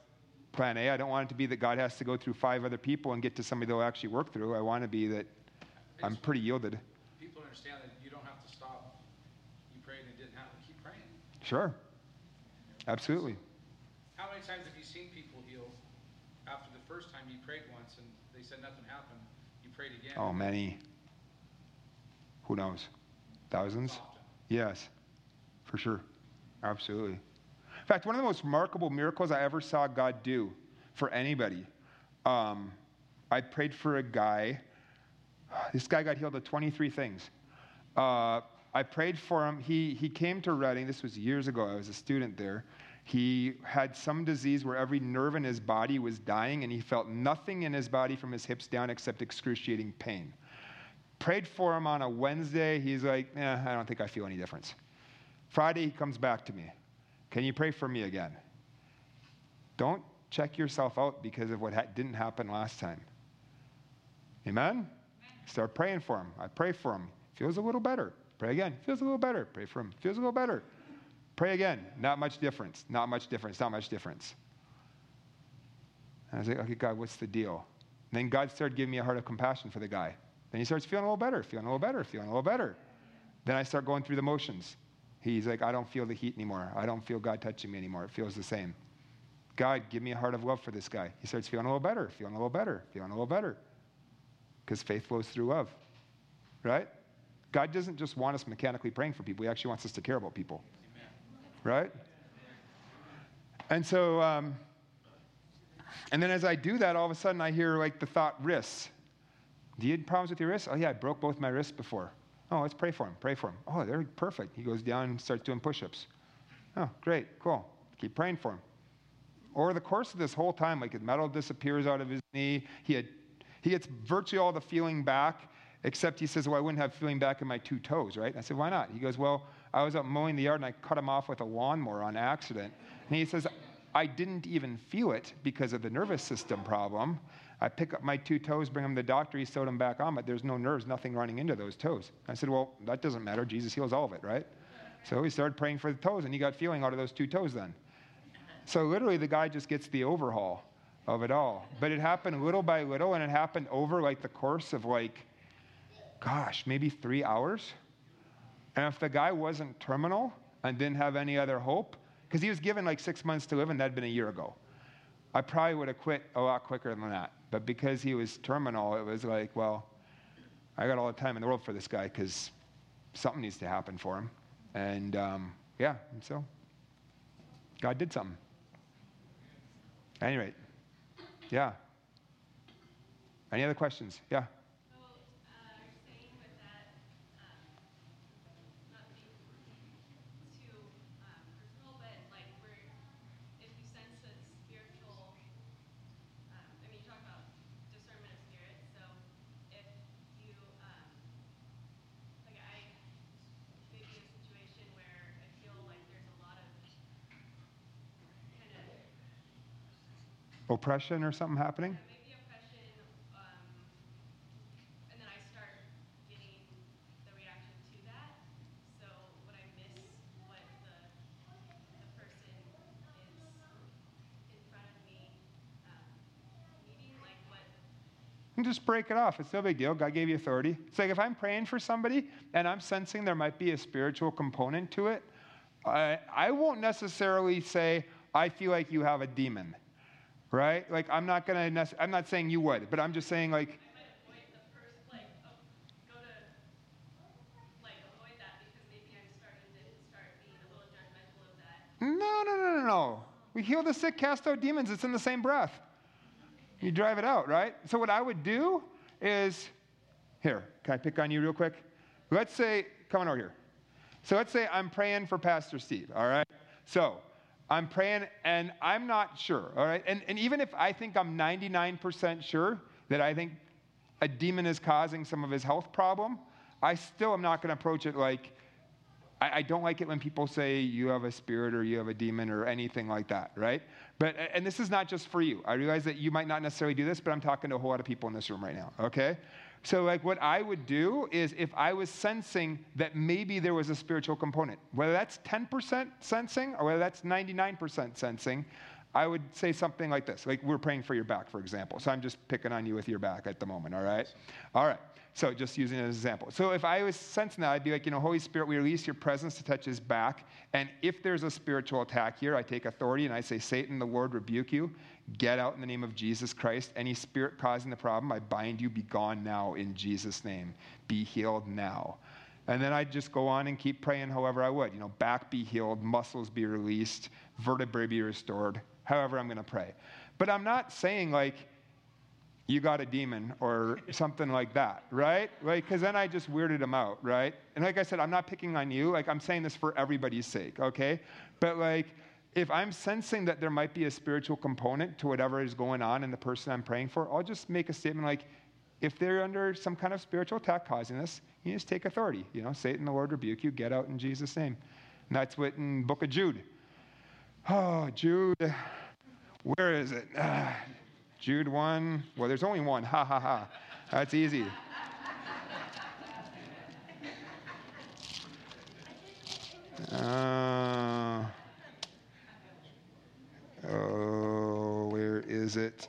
plan A. I don't want it to be that God has to go through five other people and get to somebody they'll actually work through. I want to be that I'm pretty yielded. People understand that you don't have to stop. You prayed and it didn't happen. Keep praying. Sure. Absolutely. How many times have you seen people heal? After the first time you prayed once and they said nothing happened, you prayed again. Oh, many. Who knows? Thousands? Often. Yes, for sure. Absolutely. In fact, one of the most remarkable miracles I ever saw God do for anybody, um, I prayed for a guy This guy got healed of twenty-three things. Uh, I prayed for him. He he came to Reading. This was years ago. I was a student there. He had some disease where every nerve in his body was dying, and he felt nothing in his body from his hips down except excruciating pain. Prayed for him on a Wednesday. He's like, eh, I don't think I feel any difference. Friday, he comes back to me. Can you pray for me again? Don't check yourself out because of what ha- didn't happen last time. Amen? Amen? Start praying for him. I pray for him. Feels a little better. Pray again. Feels a little better. Pray for him. Feels a little better. Pray again. Not much difference. Not much difference. Not much difference. And I was like, okay, God, what's the deal? And then God started giving me a heart of compassion for the guy. Then he starts feeling a little better, feeling a little better, feeling a little better. Then I start going through the motions. He's like, I don't feel the heat anymore. I don't feel God touching me anymore. It feels the same. God, give me a heart of love for this guy. He starts feeling a little better, feeling a little better, feeling a little better. Because faith flows through love, right? God doesn't just want us mechanically praying for people. He actually wants us to care about people, right? And so, um, and then as I do that, all of a sudden I hear like the thought, wrists. Do you have problems with your wrists? Oh, yeah, I broke both my wrists before. Oh, let's pray for him, pray for him. Oh, they're perfect. He goes down and starts doing push-ups. Oh, great, cool. Keep praying for him. Over the course of this whole time, like his metal disappears out of his knee. He had, he gets virtually all the feeling back, except he says, well, I wouldn't have feeling back in my two toes, right? I said, why not? He goes, well, I was out mowing the yard and I cut him off with a lawnmower on accident. And he says, I didn't even feel it because of the nervous system problem. I pick up my two toes, bring them to the doctor, he sewed them back on, but there's no nerves, nothing running into those toes. I said, well, that doesn't matter. Jesus heals all of it, right? So we started praying for the toes, and he got feeling out of those two toes then. So literally the guy just gets the overhaul of it all. But it happened little by little, and it happened over like the course of like, gosh, maybe three hours. And if the guy wasn't terminal and didn't have any other hope, because he was given like six months to live, and that had been a year ago. I probably would have quit a lot quicker than that. But because he was terminal, it was like, well, I got all the time in the world for this guy because something needs to happen for him. And um, yeah, and so God did something. At any rate, yeah. Any other questions? Yeah. So uh, you're saying with that, um, not being too um, personal, but like we're, if you sense a spiritual, um, I mean, you talk about discernment of spirit, so if you, um, like I may be in a situation where I feel like there's a lot of kind of oppression or something happening? Just break it off. It's no big deal. God gave you authority. It's like if I'm praying for somebody and I'm sensing there might be a spiritual component to it, I, I won't necessarily say, I feel like you have a demon, right? Like I'm not going to, nece- I'm not saying you would, but I'm just saying like, no, no, no, no, no. We heal the sick, cast out demons. It's in the same breath. You drive it out, right? So what I would do is, here, can I pick on you real quick? Let's say, come on over here. So let's say I'm praying for Pastor Steve, all right? So I'm praying, and I'm not sure, all right? And, and even if I think I'm ninety-nine percent sure that I think a demon is causing some of his health problem, I still am not going to approach it like, I don't like it when people say you have a spirit or you have a demon or anything like that, right? But, and this is not just for you. I realize that you might not necessarily do this, but I'm talking to a whole lot of people in this room right now, okay? So, like, what I would do is if I was sensing that maybe there was a spiritual component, whether that's ten percent sensing or whether that's ninety-nine percent sensing, I would say something like this. Like, we're praying for your back, for example. So I'm just picking on you with your back at the moment, all right? All right. So just using it as an example. So if I was sensing that, I'd be like, you know, Holy Spirit, we release your presence to touch his back. And if there's a spiritual attack here, I take authority and I say, Satan, the Lord rebuke you. Get out in the name of Jesus Christ. Any spirit causing the problem, I bind you. Be gone now in Jesus' name. Be healed now. And then I'd just go on and keep praying however I would. You know, back be healed, muscles be released, vertebrae be restored, however I'm going to pray. But I'm not saying like, you got a demon or something like that, right? Right? Because then I just weirded them out, right? And like I said, I'm not picking on you. Like, I'm saying this for everybody's sake, okay? But like, if I'm sensing that there might be a spiritual component to whatever is going on in the person I'm praying for, I'll just make a statement like, if they're under some kind of spiritual attack causing this, you just take authority. You know, Satan, the Lord rebuke you. Get out in Jesus' name. And that's what in Book of Jude. Oh, Jude, where is it? Uh, Jude one. Well, there's only one. Ha, ha, ha. That's easy. Uh, oh, where is it?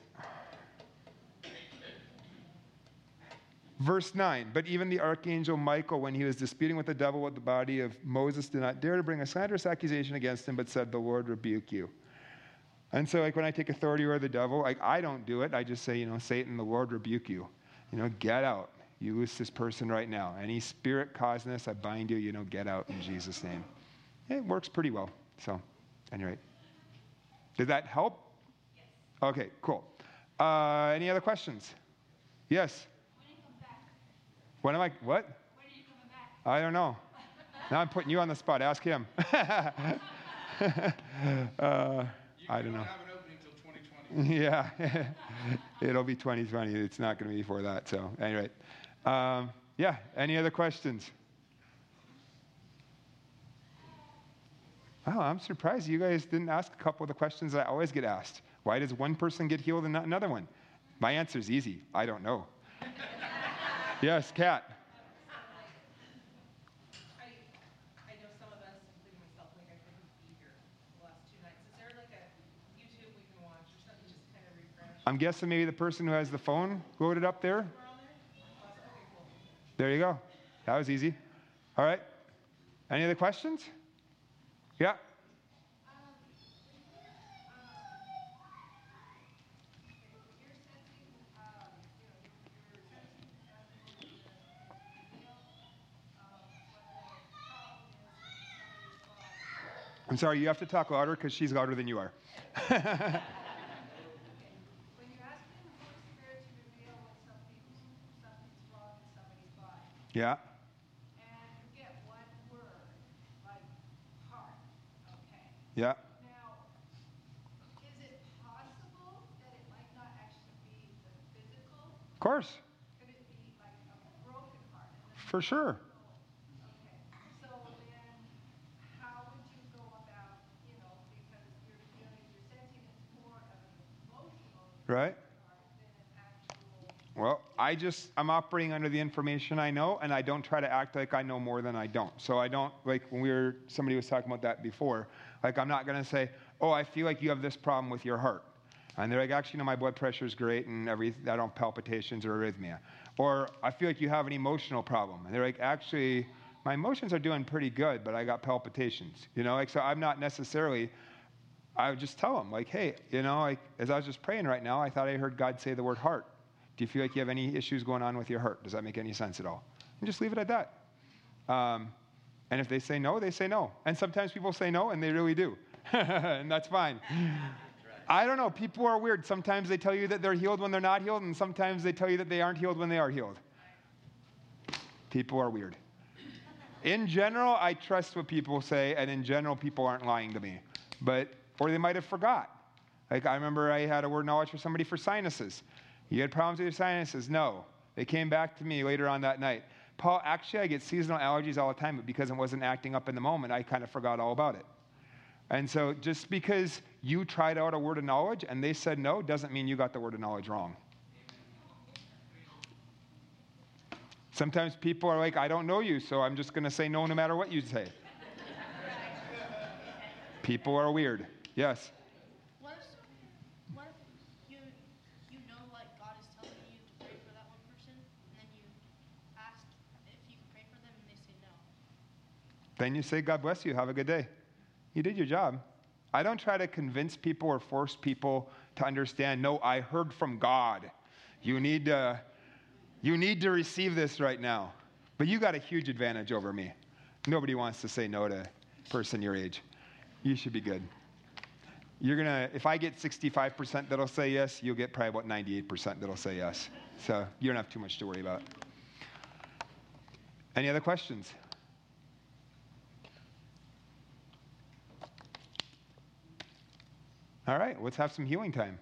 Verse nine, but even the archangel Michael, when he was disputing with the devil with the body of Moses, did not dare to bring a slanderous accusation against him, but said, the Lord rebuke you. And so, like, when I take authority over the devil, like, I don't do it. I just say, you know, Satan, the Lord rebuke you. You know, get out. You loose this person right now. Any spirit causing this, I bind you. You know, get out in Jesus' name. It works pretty well. So, anyway. Did that help? Yes. Okay, cool. Uh, any other questions? Yes. When am I, what? When are you coming back? I don't know. Now I'm putting you on the spot. Ask him. uh, I don't know. Have an opening till twenty twenty. Yeah. It'll be twenty twenty. It's not going to be before that. So anyway. Um, yeah. Any other questions? Wow, I'm surprised you guys didn't ask a couple of the questions I always get asked. Why does one person get healed and not another one? My answer is easy. I don't know. Yes, Kat. I, I know some of us, including myself, like I couldn't be here the last two nights. Is there like a YouTube we can watch or something just kind of refresh? I'm guessing maybe the person who has the phone loaded up there. There you go. That was easy. All right. Any other questions? Yeah. I'm sorry, you have to talk louder because she's louder than you are. When you ask the Holy Spirit to reveal what something's wrong in somebody's body. Yeah. And you get one word, like heart, okay? Yeah. Now, is it possible that it might not actually be the physical? Of course. Could it be like a broken heart? For sure. Right? Well, I just, I'm operating under the information I know, and I don't try to act like I know more than I don't. So I don't, like when we were, somebody was talking about that before, like I'm not going to say, oh, I feel like you have this problem with your heart. And they're like, actually, no, my blood pressure is great, and every, I don't have palpitations or arrhythmia. Or I feel like you have an emotional problem. And they're like, actually, my emotions are doing pretty good, but I got palpitations. You know, like, so I'm not necessarily... I would just tell them, like, hey, you know, like, as I was just praying right now, I thought I heard God say the word heart. Do you feel like you have any issues going on with your heart? Does that make any sense at all? And just leave it at that. Um, and if they say no, they say no. And sometimes people say no, and they really do. And that's fine. I don't know. People are weird. Sometimes they tell you that they're healed when they're not healed, and sometimes they tell you that they aren't healed when they are healed. People are weird. In general, I trust what people say, and in general, people aren't lying to me. But... Or they might have forgot. Like, I remember I had a word knowledge for somebody for sinuses. You had problems with your sinuses? No. They came back to me later on that night. Paul, actually, I get seasonal allergies all the time, but because it wasn't acting up in the moment, I kind of forgot all about it. And so just because you tried out a word of knowledge and they said no doesn't mean you got the word of knowledge wrong. Sometimes people are like, I don't know you, so I'm just going to say no no matter what you say. People are weird. Yes. What if, what if you you know like God is telling you to pray for that one person, and then you ask if you can pray for them, and they say no? Then you say, God bless you. Have a good day. You did your job. I don't try to convince people or force people to understand, no, I heard from God. You need to, you need to receive this right now. But you got a huge advantage over me. Nobody wants to say no to a person your age. You should be good. you're going to, if I get sixty-five percent that'll say yes, you'll get probably about ninety-eight percent that'll say yes. So you don't have too much to worry about. Any other questions? All right, let's have some healing time.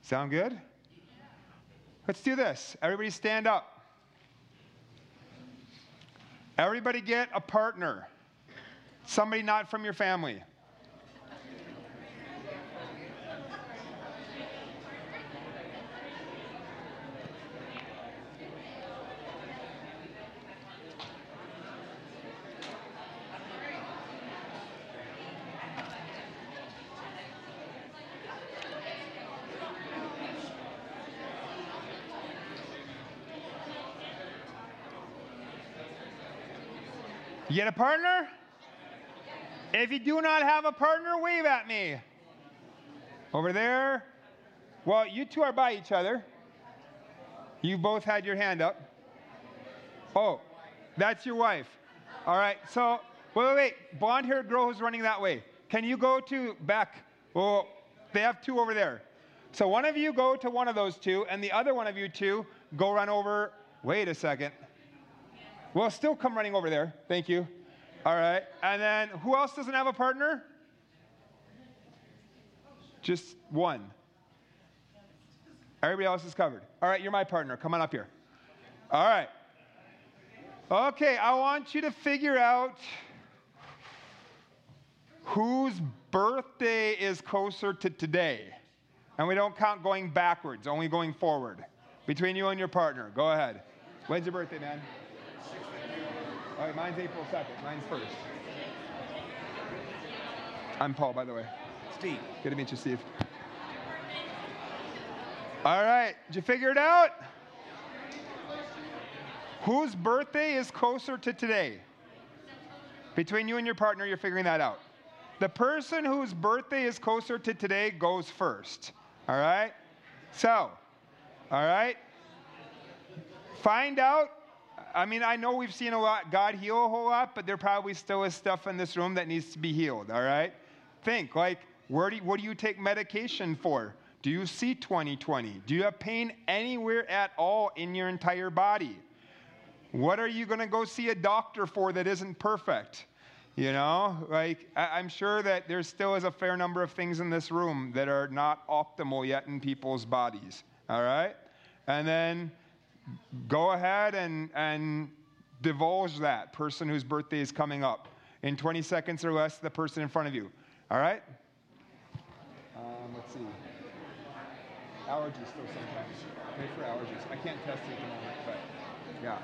Sound good? Let's do this. Everybody stand up. Everybody get a partner. Somebody not from your family. You get a partner? If you do not have a partner, wave at me. Over there. Well, you two are by each other. You both had your hand up. Oh, that's your wife. All right. So, wait, wait, wait. Blonde-haired girl who's running that way. Can you go to back? Well, they have two over there. So one of you go to one of those two, and the other one of you two go run over. Wait a second. Well, still come running over there. Thank you. All right. And then who else doesn't have a partner? Just one. Everybody else is covered. All right, you're my partner. Come on up here. All right. Okay, I want you to figure out whose birthday is closer to today. And we don't count going backwards, only going forward. Between you and your partner. Go ahead. When's your birthday, man? All right, mine's April second. Mine's first. I'm Paul, by the way. Steve. Good to meet you, Steve. All right, did you figure it out? Whose birthday is closer to today? Between you and your partner, you're figuring that out. The person whose birthday is closer to today goes first. All right? So, all right, find out. I mean, I know we've seen a lot, God heal a whole lot, but there probably still is stuff in this room that needs to be healed, all right? Think, like, where do you, what do you take medication for? Do you see twenty twenty? Do you have pain anywhere at all in your entire body? What are you going to go see a doctor for that isn't perfect? You know, like, I, I'm sure that there still is a fair number of things in this room that are not optimal yet in people's bodies, all right? And then go ahead and, and divulge that person whose birthday is coming up. In twenty seconds or less, the person in front of you. All right? Um, let's see. Allergies still sometimes. Pay for allergies. I can't test it at the moment, but yeah.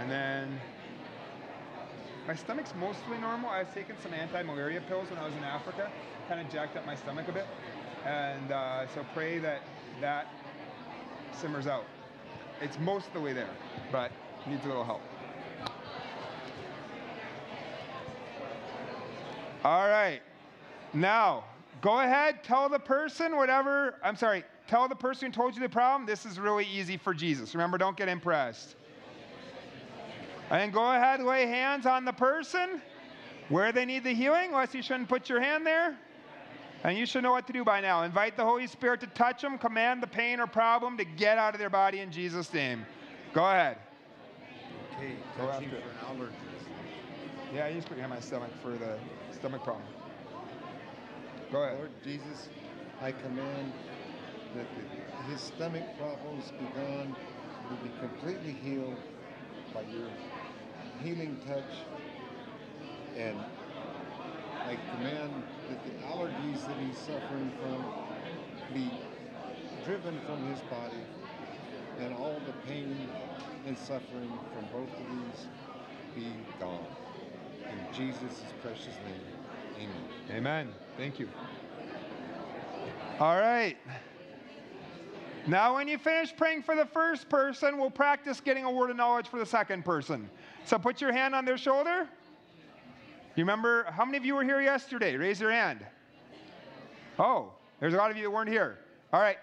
And then my stomach's mostly normal. I've taken some anti-malaria pills when I was in Africa. Kind of jacked up my stomach a bit. And uh, so pray that that simmers out. It's most of the way there, but needs a little help. All right. Now, go ahead, tell the person whatever, I'm sorry, tell the person who told you the problem, this is really easy for Jesus. Remember, don't get impressed. And go ahead, lay hands on the person where they need the healing, unless you shouldn't put your hand there. And you should know what to do by now. Invite the Holy Spirit to touch them. Command the pain or problem to get out of their body in Jesus' name. Go ahead. Okay, go after it. Yeah, I used to put your hand on my stomach for the stomach problem. Go ahead. Lord Jesus, I command that the, his stomach problems be gone, will be completely healed by your healing touch, and I command that the allergies that he's suffering from be driven from his body, and all the pain and suffering from both of these be gone. In Jesus' precious name, amen. Amen. Thank you. All right. Now when you finish praying for the first person, we'll practice getting a word of knowledge for the second person. So put your hand on their shoulder. You remember, how many of you were here yesterday? Raise your hand. Oh, there's a lot of you that weren't here. All right.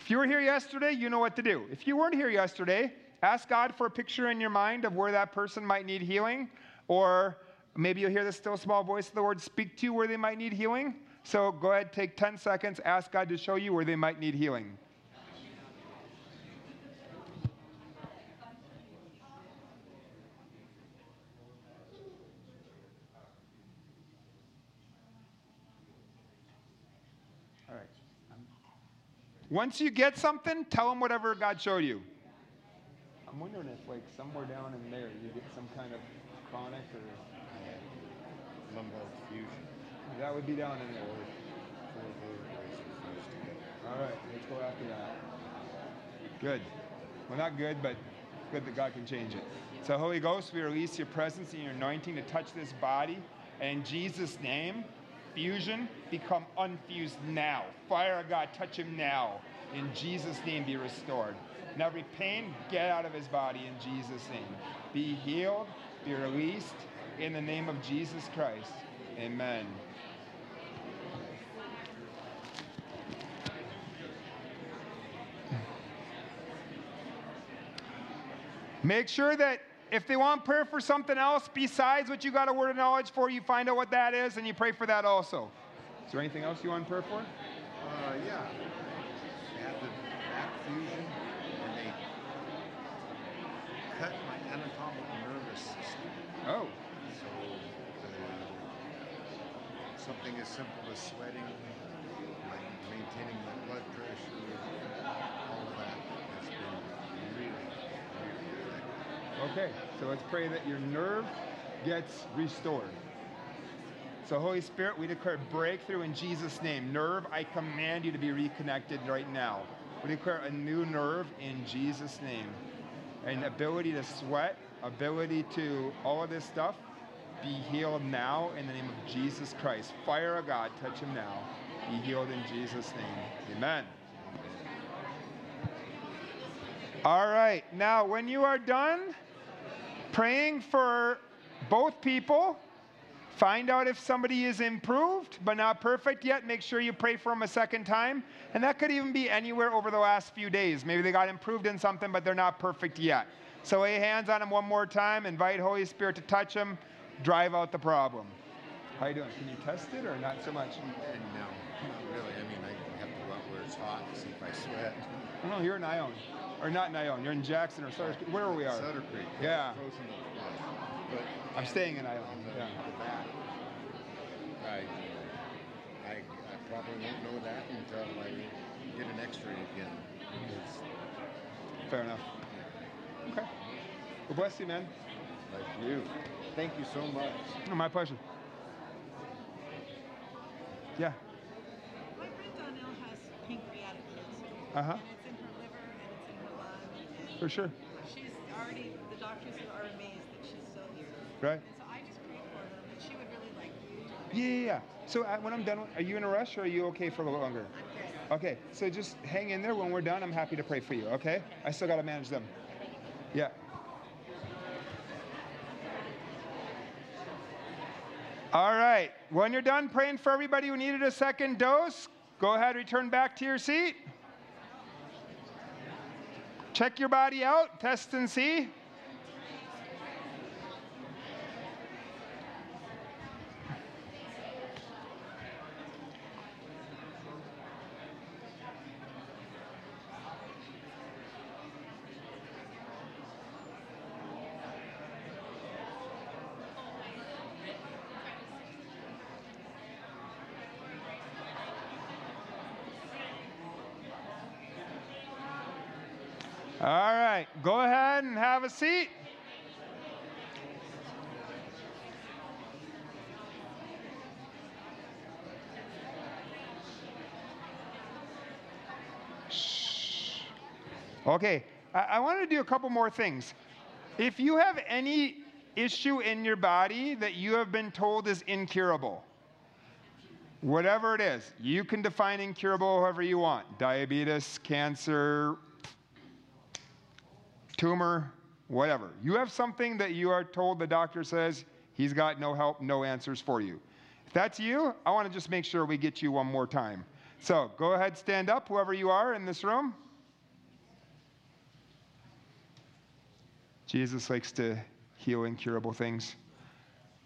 If you were here yesterday, you know what to do. If you weren't here yesterday, ask God for a picture in your mind of where that person might need healing, or Maybe you'll hear the still small voice of the Lord speak to you where they might need healing. So go ahead, take ten seconds, ask God to show you where they might need healing. All right. Once you get something, tell them whatever God showed you. I'm wondering if, like, somewhere down in there you get some kind of chronic or lumbar fusion. That would be down in there. All right, let's go after that. Good. Well, not good, but good that God can change it. So, Holy Ghost, we release your presence and your anointing to touch this body. And in Jesus' name, fusion, become unfused now. Fire of God, touch him now. In Jesus' name, be restored. And every pain, get out of his body in Jesus' name. Be healed, be released in the name of Jesus Christ. Amen. Make sure that if they want prayer for something else besides what you got a word of knowledge for, you find out what that is and you pray for that also. Is there anything else you want prayer for? Uh, yeah. They had the back fusion and they cut my anatomical nervous system. Oh. So the, something as simple as sweating, like maintaining my blood pressure, all of that. Okay, so let's pray that your nerve gets restored. So, Holy Spirit, we declare breakthrough in Jesus' name. Nerve, I command you to be reconnected right now. We declare a new nerve in Jesus' name. An ability to sweat, ability to all of this stuff, be healed now in the name of Jesus Christ. Fire of God, touch him now. Be healed in Jesus' name. Amen. All right, now when you are done praying for both people, find out if somebody is improved but not perfect yet. Make sure you pray for them a second time. And that could even be anywhere over the last few days. Maybe they got improved in something, but they're not perfect yet. So lay hands on them one more time. Invite Holy Spirit to touch them. Drive out the problem. How you doing? Can you test it or not so much? No, not really. I mean, I have to go out where it's hot and see if I sweat. No, you're in Ione. Or not in Ione. You're in Jackson or Sutter Creek. Where are we? Are? Sutter Creek. Yeah. But I'm staying in Ione. The, yeah. The back, I, I, I probably won't know that until I get an x-ray again. It's, fair enough. Okay. Well, bless you, man. Bless you. Thank you so much. Oh, my pleasure. Yeah. My friend Donnell has pancreatic cancer. Uh-huh. For sure. She's already, the doctors are amazed that she's still here. Right. And so I just prayed for her, but she would really like you. Yeah, yeah, yeah. So I, when I'm done, are you in a rush or are you okay for a little longer? I'm okay. Okay, so just hang in there. When we're done, I'm happy to pray for you, okay? I still got to manage them. Yeah. All right. When you're done praying for everybody who needed a second dose, go ahead, return back to your seat. Check your body out, test and see. All right, go ahead and have a seat. Shh. Okay, I, I wanted to do a couple more things. If you have any issue in your body that you have been told is incurable, whatever it is, you can define incurable however you want. Diabetes, cancer, tumor, whatever. You have something that you are told the doctor says he's got no help, no answers for you. If that's you, I want to just make sure we get you one more time. So go ahead, stand up, whoever you are in this room. Jesus likes to heal incurable things.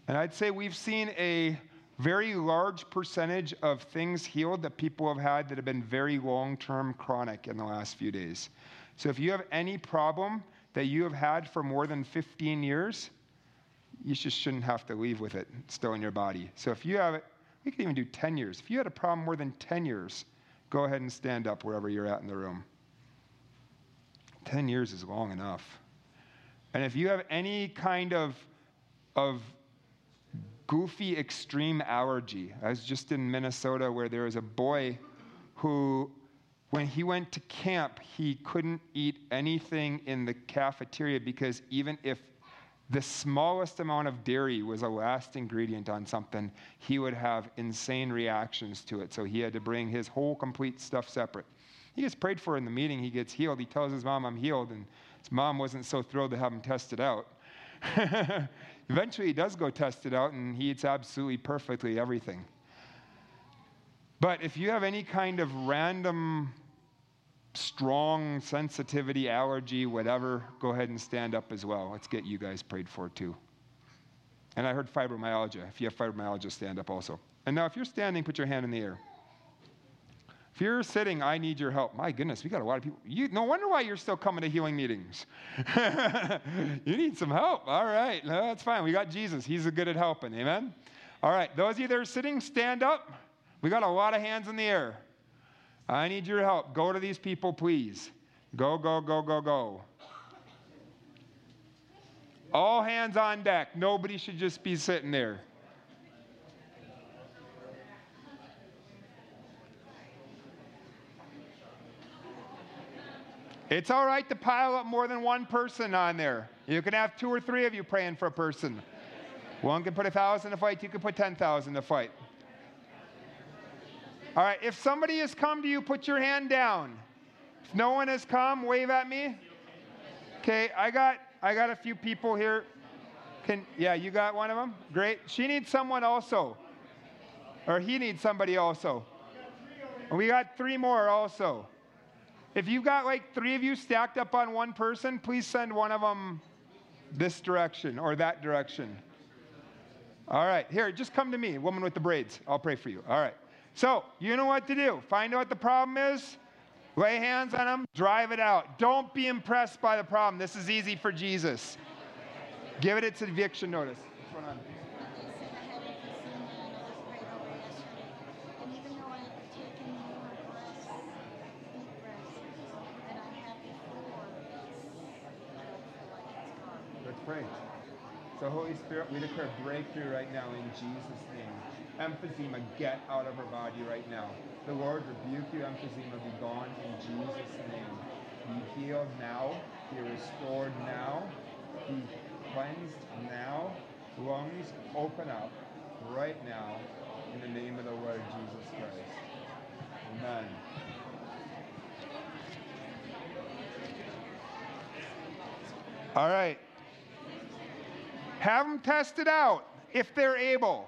And I'd say we've seen a very large percentage of things healed that people have had that have been very long-term chronic in the last few days. So if you have any problem that you have had for more than fifteen years, you just shouldn't have to leave with it still in your body. So if you have it, we could even do ten years. If you had a problem more than ten years, go ahead and stand up wherever you're at in the room. ten years is long enough. And if you have any kind of, of goofy extreme allergy, I was just in Minnesota where there was a boy who, when he went to camp, he couldn't eat anything in the cafeteria because even if the smallest amount of dairy was a last ingredient on something, he would have insane reactions to it. So he had to bring his whole complete stuff separate. He gets prayed for in the meeting. He gets healed. He tells his mom, I'm healed. And his mom wasn't so thrilled to have him tested out. Eventually, he does go test it out, and he eats absolutely perfectly everything. But if you have any kind of random, strong sensitivity, allergy, whatever, go ahead and stand up as well. Let's get you guys prayed for, too. And I heard fibromyalgia. If you have fibromyalgia, stand up also. And now, if you're standing, put your hand in the air. If you're sitting, I need your help. My goodness, we got a lot of people. You, no wonder why you're still coming to healing meetings. You need some help. All right. No, that's fine. We got Jesus. He's good at helping. Amen? All right. Those of you that are sitting, stand up. We got a lot of hands in the air. I need your help. Go to these people, please. Go, go, go, go, go. All hands on deck. Nobody should just be sitting there. It's all right to pile up more than one person on there. You can have two or three of you praying for a person. One can put one thousand to fight. You can put ten thousand to fight. All right, if somebody has come to you, put your hand down. If no one has come, wave at me. Okay, I got I got a few people here. Can yeah, you got one of them? Great. She needs someone also. Or he needs somebody also. We got three more also. If you've got like three of you stacked up on one person, please send one of them this direction or that direction. All right. Here, just come to me, woman with the braids. I'll pray for you. All right. So you know what to do. Find out what the problem is. Lay hands on them. Drive it out. Don't be impressed by the problem. This is easy for Jesus. Give it its eviction notice. What's going on? Pray. So Holy Spirit, we declare breakthrough right now in Jesus' name. Emphysema, get out of her body right now. The Lord rebuke you, emphysema, be gone in Jesus' name. Be healed now. Be restored now. Be cleansed now. Lungs open up right now in the name of the Lord Jesus Christ. Amen. All right. Have them test it out if they're able.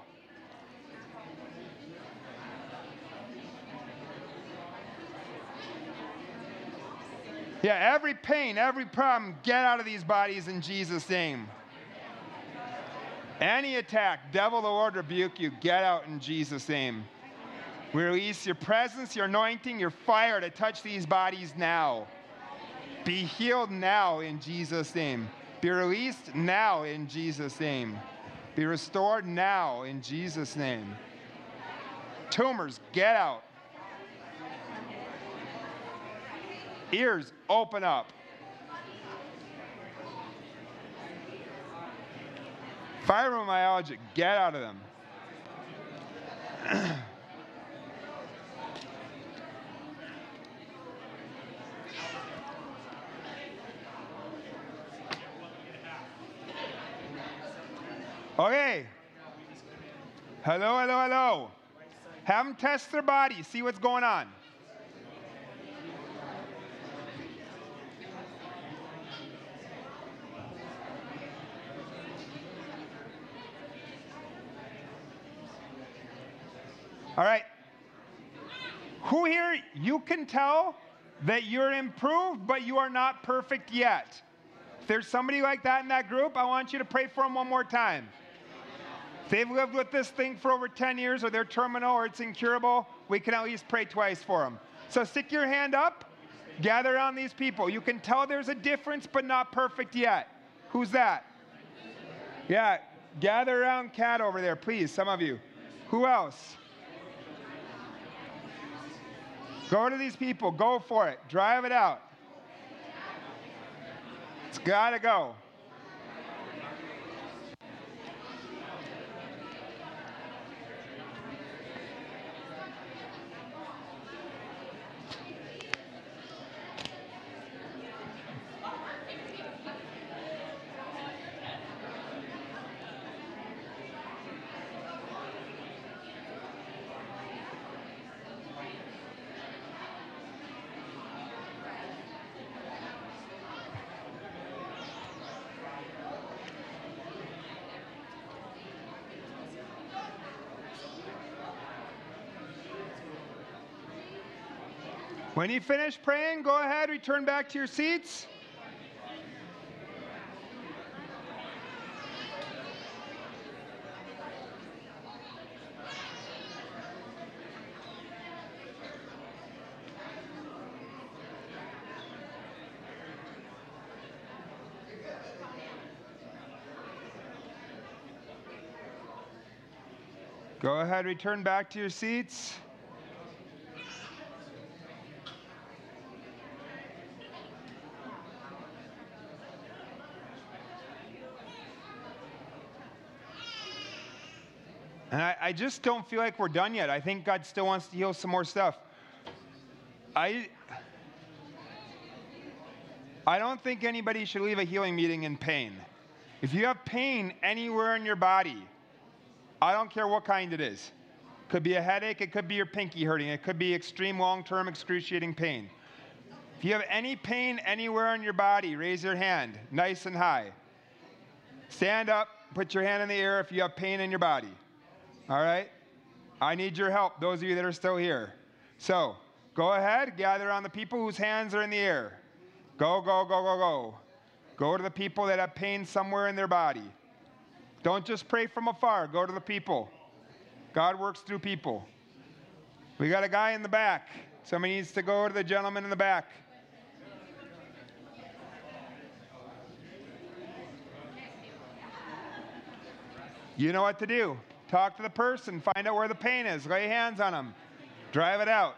Yeah, every pain, every problem, get out of these bodies in Jesus' name. Any attack, devil, the Lord rebuke you, get out in Jesus' name. We release your presence, your anointing, your fire to touch these bodies now. Be healed now in Jesus' name. Be released now in Jesus' name. Be restored now in Jesus' name. Tumors, get out. Ears, open up. Fibromyalgia, get out of them. Okay. Hello, hello, hello. Have them test their body. See what's going on. All right. Who here, you can tell that you're improved, but you are not perfect yet. If there's somebody like that in that group, I want you to pray for them one more time. they've lived with this thing for over ten years, or they're terminal, or it's incurable, we can at least pray twice for them. So stick your hand up, gather around these people. You can tell there's a difference, but not perfect yet. Who's that? Yeah, gather around Kat over there, please, some of you. Who else? Go to these people. Go for it. Drive it out. It's got to go. When you finish praying, go ahead, return back to your seats. Go ahead, return back to your seats. And I, I just don't feel like we're done yet. I think God still wants to heal some more stuff. I, I don't think anybody should leave a healing meeting in pain. If you have pain anywhere in your body, I don't care what kind it is. It could be a headache. It could be your pinky hurting. It could be extreme long-term excruciating pain. If you have any pain anywhere in your body, raise your hand nice and high. Stand up. Put your hand in the air if you have pain in your body. All right? I need your help, those of you that are still here. So go ahead, gather on the people whose hands are in the air. Go, go, go, go, go. Go to the people that have pain somewhere in their body. Don't just pray from afar. Go to the people. God works through people. We got a guy in the back. Somebody needs to go to the gentleman in the back. You know what to do. Talk to the person. Find out where the pain is. Lay hands on them. Drive it out.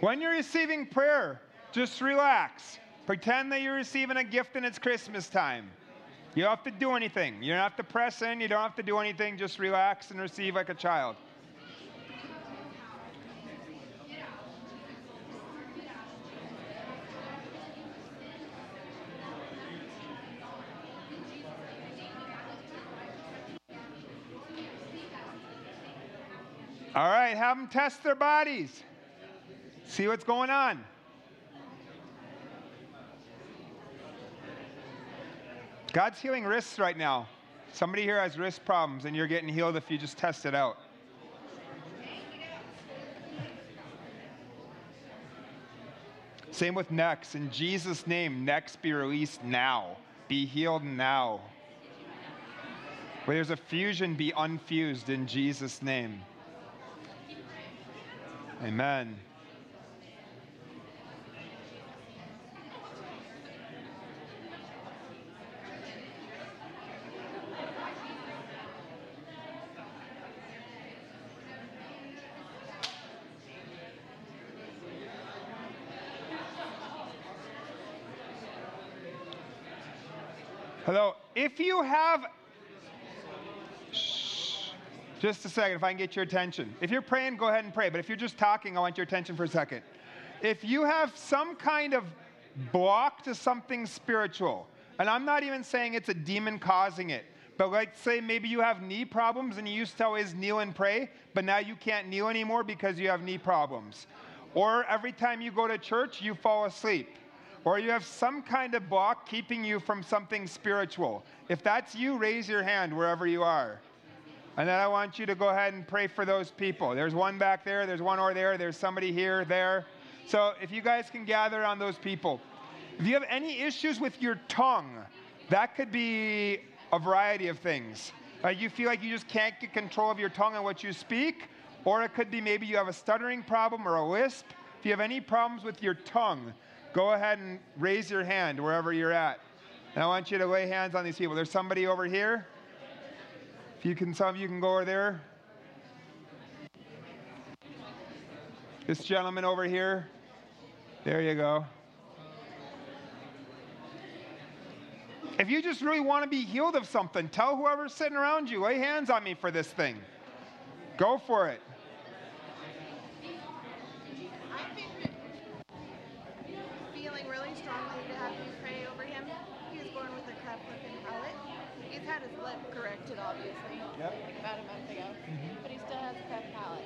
When you're receiving prayer, just relax. Pretend that you're receiving a gift and it's Christmas time. You don't have to do anything. You don't have to press in. You don't have to do anything. Just relax and receive like a child. All right, have them test their bodies. See what's going on. God's healing wrists right now. Somebody here has wrist problems, and you're getting healed if you just test it out. Same with necks. In Jesus' name, necks be released now. Be healed now. Where there's a fusion, be unfused in Jesus' name. Amen. Hello. If you have, shh, just a second, if I can get your attention. If you're praying, go ahead and pray. But if you're just talking, I want your attention for a second. If you have some kind of block to something spiritual, and I'm not even saying it's a demon causing it, but let's say maybe you have knee problems and you used to always kneel and pray, but now you can't kneel anymore because you have knee problems. Or every time you go to church, you fall asleep. Or you have some kind of block keeping you from something spiritual. If that's you, raise your hand wherever you are. And then I want you to go ahead and pray for those people. There's one back there. There's one over there. There's somebody here, there. So if you guys can gather on those people. If you have any issues with your tongue, that could be a variety of things. Uh, you feel like you just can't get control of your tongue and what you speak. Or it could be maybe you have a stuttering problem or a lisp. If you have any problems with your tongue, go ahead and raise your hand wherever you're at. And I want you to lay hands on these people. There's somebody over here. If you can, some of you can go over there. This gentleman over here. There you go. If you just really want to be healed of something, tell whoever's sitting around you, lay hands on me for this thing. Go for it. I've been feeling really strongly to have you pray over him. He was born with a cleft lip and palate. He's had his lip corrected, obviously, yep. like about a month ago. Mm-hmm. But he still has a cleft palate.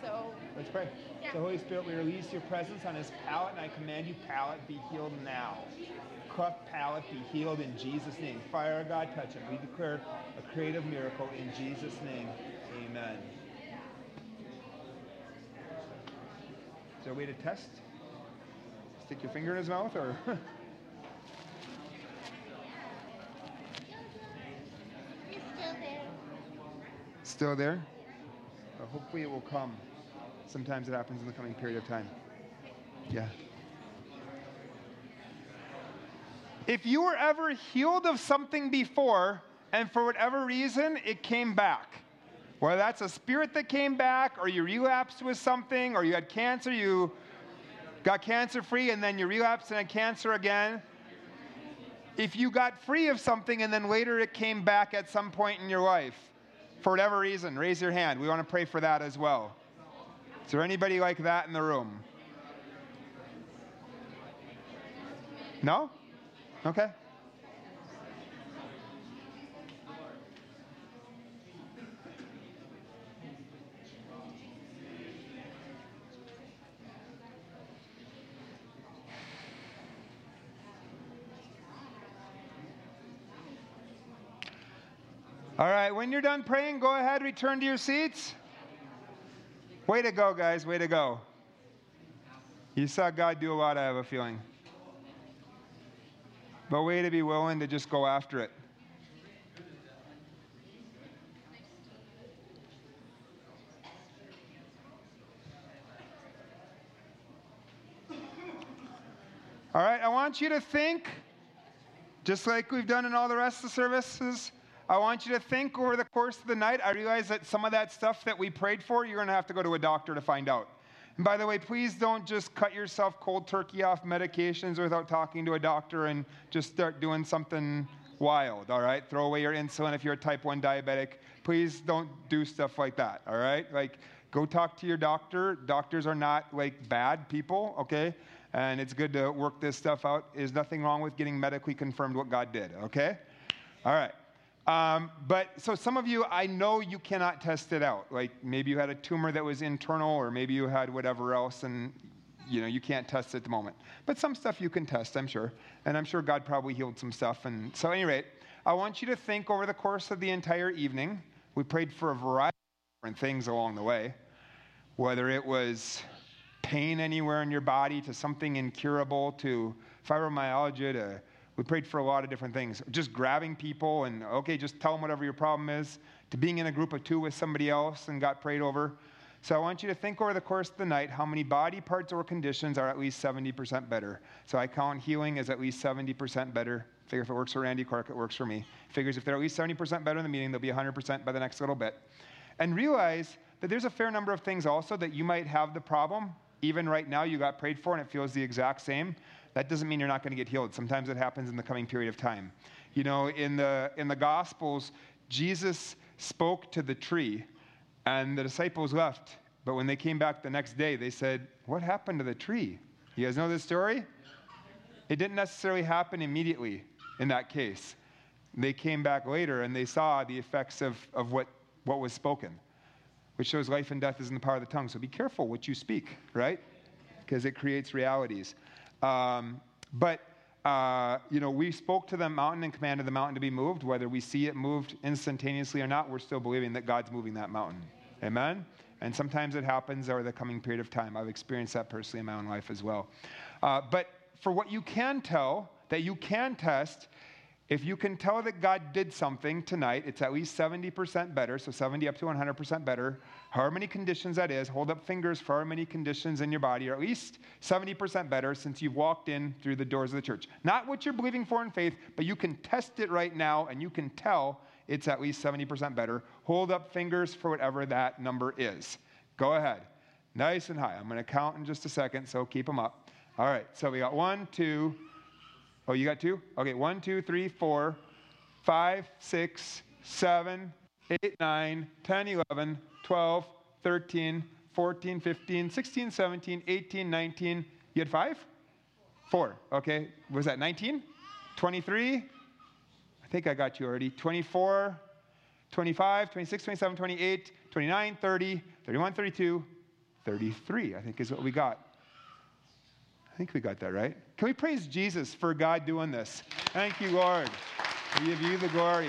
So let's pray. Yeah. So Holy Spirit, we release your presence on his palate, and I command you, palate, be healed now. Cleft palate, be healed in Jesus' name. Fire of God, touch him. We declare a creative miracle in Jesus' name. Amen. Is there a way to test? Stick your finger in his mouth, or? He's still there. Still there? Well, hopefully it will come. Sometimes it happens in the coming period of time. Yeah. If you were ever healed of something before, and for whatever reason, it came back. Whether that's a spirit that came back, or you relapsed with something, or you had cancer, you got cancer-free, and then you relapsed and had cancer again. If you got free of something, and then later it came back at some point in your life, for whatever reason, raise your hand. We want to pray for that as well. Is there anybody like that in the room? No? Okay. All right, when you're done praying, go ahead, return to your seats. Way to go, guys, way to go. You saw God do a lot, I have a feeling. But way to be willing to just go after it. All right, I want you to think, just like we've done in all the rest of the services, I want you to think over the course of the night. I realize that some of that stuff that we prayed for, you're going to have to go to a doctor to find out. And by the way, please don't just cut yourself cold turkey off medications without talking to a doctor and just start doing something wild, all right? Throw away your insulin if you're a type one diabetic. Please don't do stuff like that, all right? Like, go talk to your doctor. Doctors are not, like, bad people, okay? And it's good to work this stuff out. There's nothing wrong with getting medically confirmed what God did, okay? All right. Um, but so some of you, I know you cannot test it out. Like maybe you had a tumor that was internal, or maybe you had whatever else, and you know you can't test it at the moment. But some stuff you can test, I'm sure. And I'm sure God probably healed some stuff. And so at any rate, I want you to think over the course of the entire evening. We prayed for a variety of different things along the way, whether it was pain anywhere in your body to something incurable to fibromyalgia to we prayed for a lot of different things. Just grabbing people and, okay, just tell them whatever your problem is, to being in a group of two with somebody else and got prayed over. So I want you to think over the course of the night how many body parts or conditions are at least seventy percent better. So I count healing as at least seventy percent better. Figure if it works for Randy Clark, it works for me. Figures if they're at least seventy percent better in the meeting, they'll be one hundred percent by the next little bit. And realize that there's a fair number of things also that you might have the problem. Even right now you got prayed for and it feels the exact same. That doesn't mean you're not going to get healed. Sometimes it happens in the coming period of time. You know, in the in the Gospels, Jesus spoke to the tree, and the disciples left. But when they came back the next day, they said, what happened to the tree? You guys know this story? It didn't necessarily happen immediately in that case. They came back later, and they saw the effects of, of what, what was spoken, which shows life and death is in the power of the tongue. So be careful what you speak, right? because it creates realities. Um, but, uh, you know, we spoke to the mountain and commanded the mountain to be moved. Whether we see it moved instantaneously or not, we're still believing that God's moving that mountain. Amen? And sometimes it happens over the coming period of time. I've experienced that personally in my own life as well. Uh, but for what you can tell, that you can test, if you can tell that God did something tonight, it's at least seventy percent better, so seventy up to one hundred percent better, however many conditions that is. Hold up fingers for however many conditions in your body, or at least seventy percent better since you've walked in through the doors of the church. Not what you're believing for in faith, but you can test it right now, and you can tell it's at least seventy percent better. Hold up fingers for whatever that number is. Go ahead. Nice and high. I'm going to count in just a second, so keep them up. All right, so we got one, two. Oh, you got two? Okay, one, two, three, four, five, six, seven, eight, nine, ten, eleven, twelve, thirteen, fourteen, fifteen, sixteen, seventeen, eighteen, nineteen. You had five? Four. Okay, was that nineteen? twenty-three? I think I got you already. twenty-four, twenty-five, twenty-six, twenty-seven, twenty-eight, twenty-nine, thirty, thirty-one, thirty-two, thirty-three, I think is what we got. I think we got that right. Can we praise Jesus for God doing this? Thank you, Lord. We give you the glory.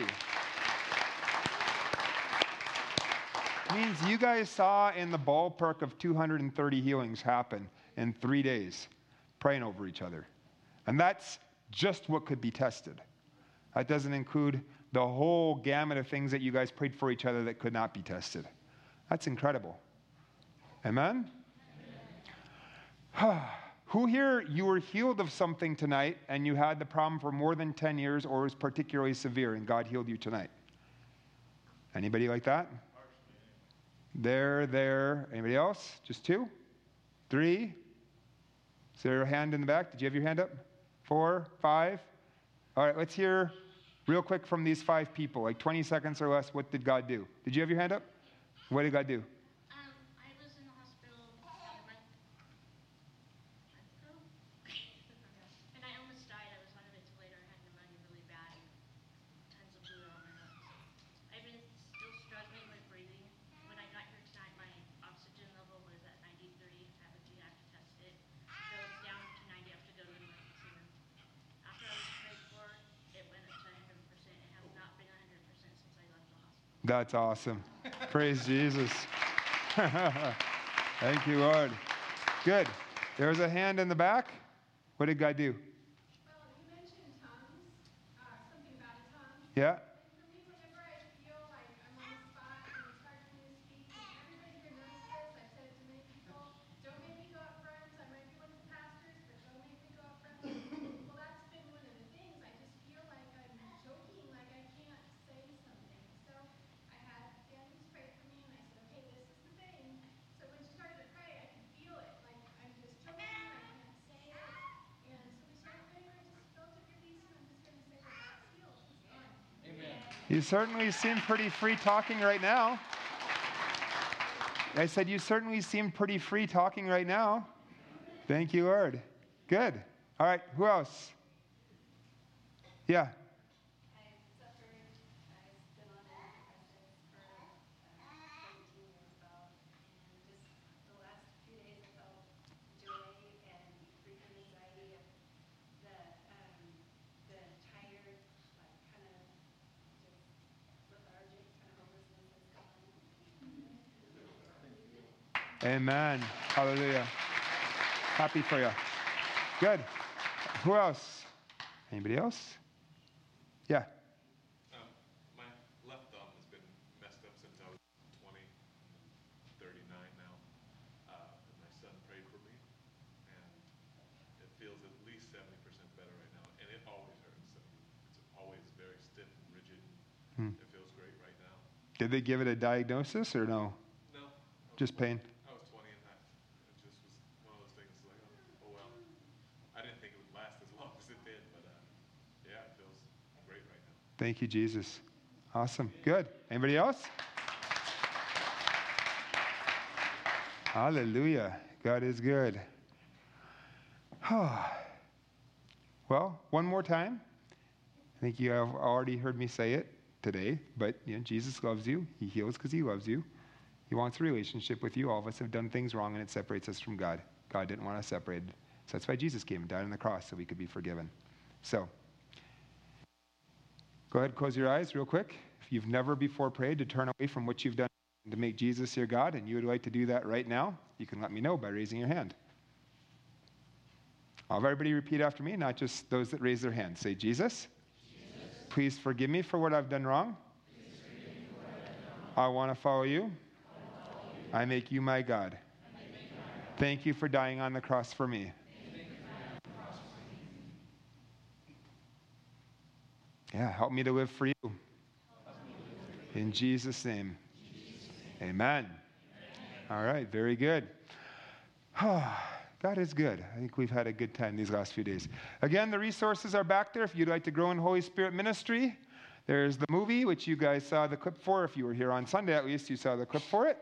It means you guys saw in the ballpark of two hundred thirty healings happen in three days, praying over each other. And that's just what could be tested. That doesn't include the whole gamut of things that you guys prayed for each other that could not be tested. That's incredible. Amen? Amen. Who here, you were healed of something tonight, and you had the problem for more than ten years or was particularly severe, and God healed you tonight? Anybody like that? There, there. Anybody else? Just two? Three? Is there a hand in the back? Did you have your hand up? Four? Five? All right, let's hear real quick from these five people, like twenty seconds or less. What did God do? Did you have your hand up? What did God do? Um, I was in the hospital a month ago, and I almost died. I was on a ventilator. I had pneumonia really bad, tons of fluid on my lungs. I've been still struggling with breathing. When I got here tonight, my oxygen level was at ninety, thirty. I have to test it. So it's down to ninety. I have to go to the emergency room. After I was That's awesome. Praise Jesus. Thank you, Lord. Good. There was a hand in the back. What did God do? Well, you mentioned tongues, uh, something about a tongue. Yeah. For me, whenever I feel like I'm on the spot and it's hard for me to speak, and everybody here knows this, I've said it to many people, don't make me go up front. I might be one of the pastors, but don't make me go up front. Well, that's been one of the things. I just feel like I'm joking, like I can't say something. So you certainly seem pretty free talking right now. I said, you certainly seem pretty free talking right now. Thank you, Lord. Good. All right, who else? Yeah. Amen. Hallelujah. Happy for you. Good. Who else? Anybody else? Yeah. Um, my left thumb has been messed up since I was twenty, thirty-nine now. Uh, and my son prayed for me, and it feels at least seventy percent better right now. And it always hurts. So it's always very stiff and rigid. Hmm. It feels great right now. Did they give it a diagnosis or no? No. Just pain. Thank you, Jesus. Awesome. Good. Anybody else? Hallelujah. God is good. Well, one more time. I think you have already heard me say it today, but you know, Jesus loves you. He heals because he loves you. He wants a relationship with you. All of us have done things wrong, and it separates us from God. God didn't want us separated. So that's why Jesus came and died on the cross, so we could be forgiven. So go ahead and close your eyes real quick. If you've never before prayed to turn away from what you've done to make Jesus your God, and you would like to do that right now, you can let me know by raising your hand. I'll have everybody repeat after me, not just those that raise their hand. Say, Jesus, Jesus. Please forgive me for what I've done wrong. I want to follow you. I make you my God. Thank you for dying on the cross for me. Yeah, help me to live for you. In Jesus' name. Amen. All right, very good. God is good. I think we've had a good time these last few days. Again, the resources are back there if you'd like to grow in Holy Spirit ministry. There's the movie, which you guys saw the clip for. If you were here on Sunday, at least, you saw the clip for it.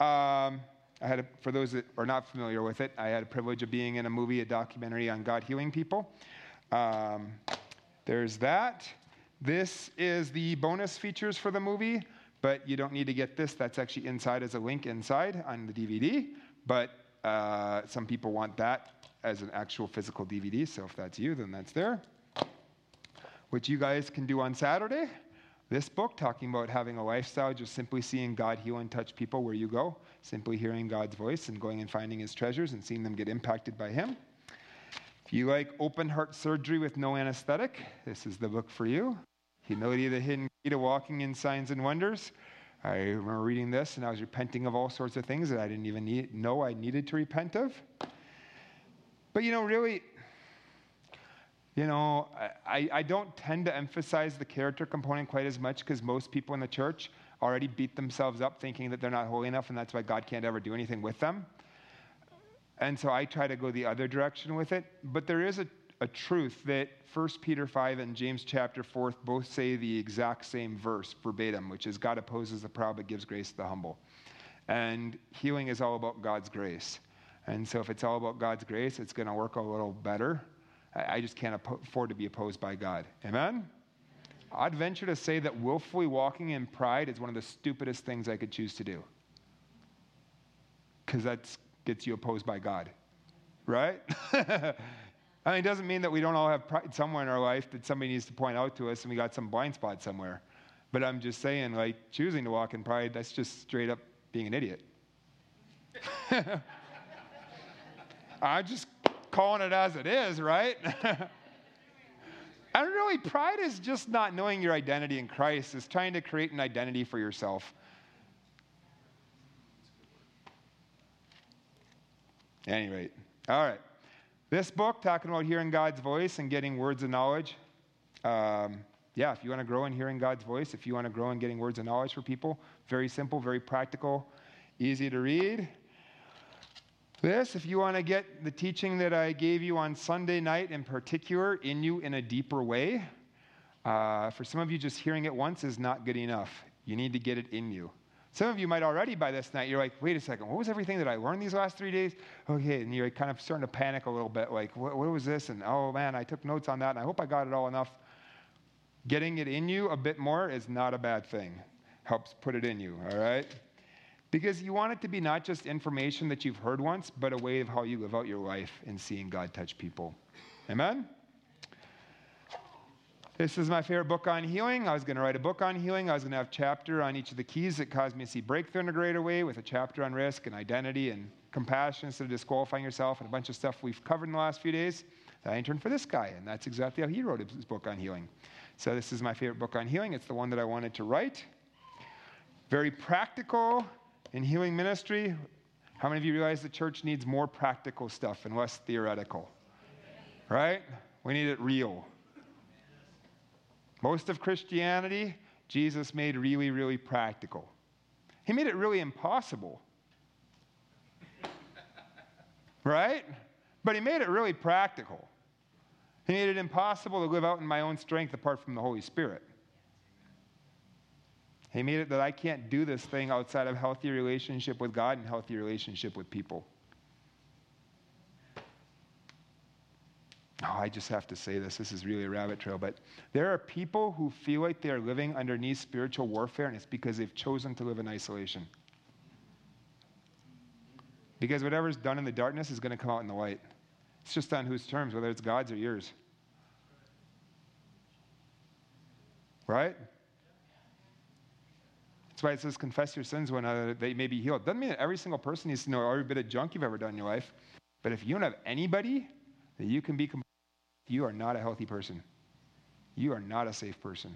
Um, I had, a, for those that are not familiar with it, I had a privilege of being in a movie, a documentary on God healing people. Um, there's that. This is the bonus features for the movie, but you don't need to get this. That's actually inside as a link inside on the D V D. But uh, some people want that as an actual physical D V D, so if that's you, then that's there. What you guys can do on Saturday, this book talking about having a lifestyle, just simply seeing God heal and touch people where you go, simply hearing God's voice and going and finding his treasures and seeing them get impacted by him. If you like open heart surgery with no anesthetic, this is the book for you. Humility, the hidden key to walking in signs and wonders. I remember reading this and I was repenting of all sorts of things that I didn't even need, know I needed to repent of. But you know, really, You know, I, I don't tend to emphasize the character component quite as much because most people in the church already beat themselves up thinking that they're not holy enough, and that's why God can't ever do anything with them. And so I try to go the other direction with it. But there is a, a truth that First Peter five and James chapter four both say the exact same verse verbatim, which is God opposes the proud but gives grace to the humble. And healing is all about God's grace. And so if it's all about God's grace, it's going to work a little better. I just can't afford to be opposed by God. Amen? I'd venture to say that willfully walking in pride is one of the stupidest things I could choose to do. Because that gets you opposed by God. Right? I mean, it doesn't mean that we don't all have pride somewhere in our life that somebody needs to point out to us and we got some blind spot somewhere. But I'm just saying, like, choosing to walk in pride, that's just straight up being an idiot. I just... calling it as it is, right? And really, pride is just not knowing your identity in Christ. It's trying to create an identity for yourself. Anyway, all right. This book, talking about hearing God's voice and getting words of knowledge. Um, yeah, if you want to grow in hearing God's voice, if you want to grow in getting words of knowledge for people, very simple, very practical, easy to read. This, if you want to get the teaching that I gave you on Sunday night in particular in you in a deeper way, uh, for some of you just hearing it once is not good enough. You need to get it in you. Some of you might already by this night, you're like, wait a second, what was everything that I learned these last three days? Okay, and you're kind of starting to panic a little bit, like, what, what was this? And oh man, I took notes on that, and I hope I got it all enough. Getting it in you a bit more is not a bad thing. Helps put it in you, all right? Because you want it to be not just information that you've heard once, but a way of how you live out your life and seeing God touch people. Amen? This is my favorite book on healing. I was going to write a book on healing. I was going to have a chapter on each of the keys that caused me to see breakthrough in a greater way, with a chapter on risk and identity and compassion instead of disqualifying yourself, and a bunch of stuff we've covered in the last few days. I interned for this guy, and that's exactly how he wrote his book on healing. So this is my favorite book on healing. It's the one that I wanted to write. Very practical. In healing ministry, how many of you realize the church needs more practical stuff and less theoretical? Right? We need it real. Most of Christianity, Jesus made really, really practical. He made it really impossible. Right? But he made it really practical. He made it impossible to live out in my own strength apart from the Holy Spirit. He made it that I can't do this thing outside of healthy relationship with God and healthy relationship with people. Oh, I just have to say this. This is really a rabbit trail, but there are people who feel like they are living underneath spiritual warfare, and it's because they've chosen to live in isolation. Because whatever's done in the darkness is going to come out in the light. It's just on whose terms, whether it's God's or yours. Right? That's why it says, confess your sins one another that you may be healed. Doesn't mean that every single person needs to know every bit of junk you've ever done in your life. But if you don't have anybody that you can be compassionate with, you are not a healthy person. You are not a safe person.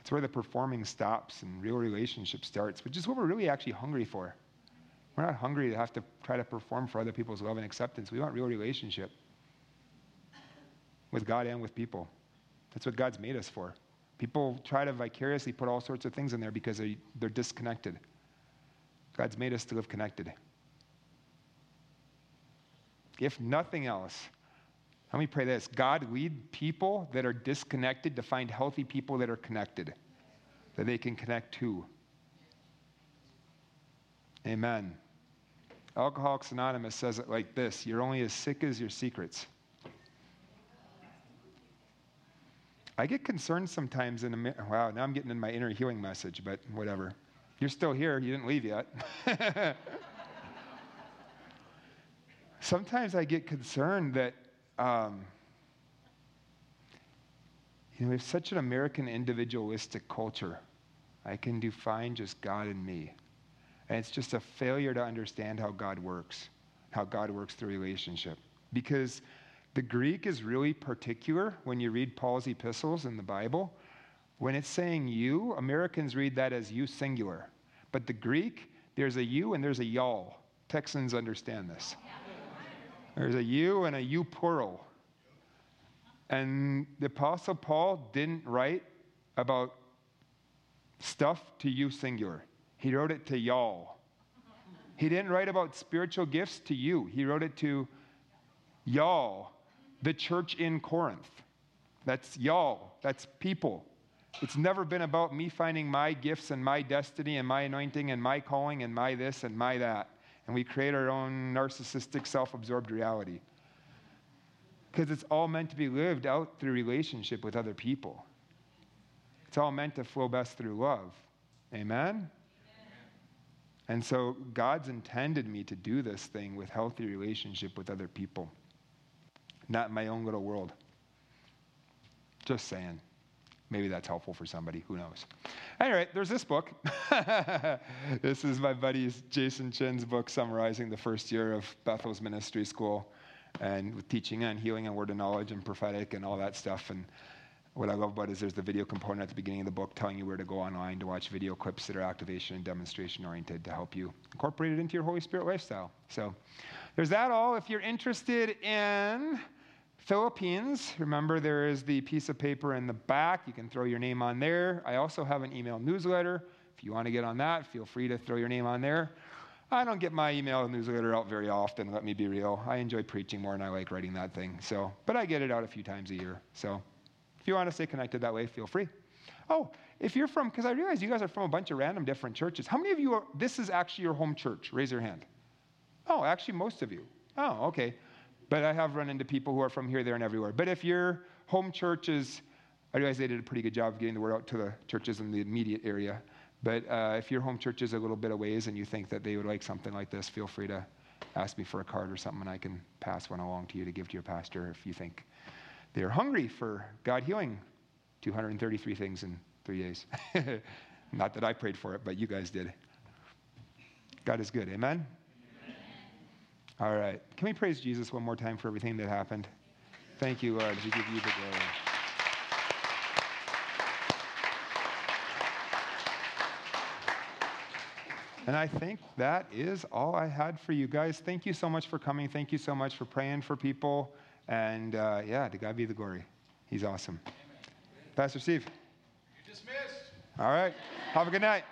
It's where the performing stops and real relationship starts, which is what we're really actually hungry for. We're not hungry to have to try to perform for other people's love and acceptance. We want real relationship with God and with people. That's what God's made us for. People try to vicariously put all sorts of things in there because they, they're disconnected. God's made us to live connected. If nothing else, let me pray this. God, lead people that are disconnected to find healthy people that are connected, that they can connect to. Amen. Alcoholics Anonymous says it like this: you're only as sick as your secrets. I get concerned sometimes in a, wow, now I'm getting in my inner healing message, but whatever. You're still here. You didn't leave yet. Sometimes I get concerned that, um, you know, we have such an American individualistic culture. I can do fine, just God and me. And it's just a failure to understand how God works, how God works through relationship. Because the Greek is really particular when you read Paul's epistles in the Bible. When it's saying you, Americans read that as you singular. But the Greek, there's a you and there's a y'all. Texans understand this. There's a you and a you plural. And the Apostle Paul didn't write about stuff to you singular. He wrote it to y'all. He didn't write about spiritual gifts to you. He wrote it to y'all. The church in Corinth. That's y'all. That's people. It's never been about me finding my gifts and my destiny and my anointing and my calling and my this and my that. And we create our own narcissistic, self-absorbed reality. Because it's all meant to be lived out through relationship with other people. It's all meant to flow best through love. Amen? Amen? And so God's intended me to do this thing with healthy relationship with other people. Not in my own little world. Just saying. Maybe that's helpful for somebody. Who knows? Anyway, there's this book. This is my buddy Jason Chin's book summarizing the first year of Bethel's ministry school and with teaching on healing and word of knowledge and prophetic and all that stuff. And what I love about it is there's the video component at the beginning of the book telling you where to go online to watch video clips that are activation and demonstration oriented to help you incorporate it into your Holy Spirit lifestyle. So there's that all. If you're interested in Philippines, remember there is the piece of paper in the back. You can throw your name on there. I also have an email newsletter. If you want to get on that, feel free to throw your name on there. I don't get my email newsletter out very often, let me be real. I enjoy preaching more and I like writing that thing. So, but I get it out a few times a year. So if you want to stay connected that way, feel free. Oh, if you're from, because I realize you guys are from a bunch of random different churches. How many of you are, this is actually your home church? Raise your hand. Oh, actually most of you. Oh, okay. But I have run into people who are from here, there, and everywhere. But if your home church is, I realize they did a pretty good job of getting the word out to the churches in the immediate area. But uh, if your home church is a little bit of ways and you think that they would like something like this, feel free to ask me for a card or something, and I can pass one along to you to give to your pastor if you think they're hungry for God healing two hundred thirty-three things in three days. Not that I prayed for it, but you guys did. God is good. Amen? All right. Can we praise Jesus one more time for everything that happened? Thank you, Lord. We give you the glory. And I think that is all I had for you guys. Thank you so much for coming. Thank you so much for praying for people. And, uh, yeah, to God be the glory. He's awesome. Amen. Pastor Steve. You're dismissed. All right. Have a good night.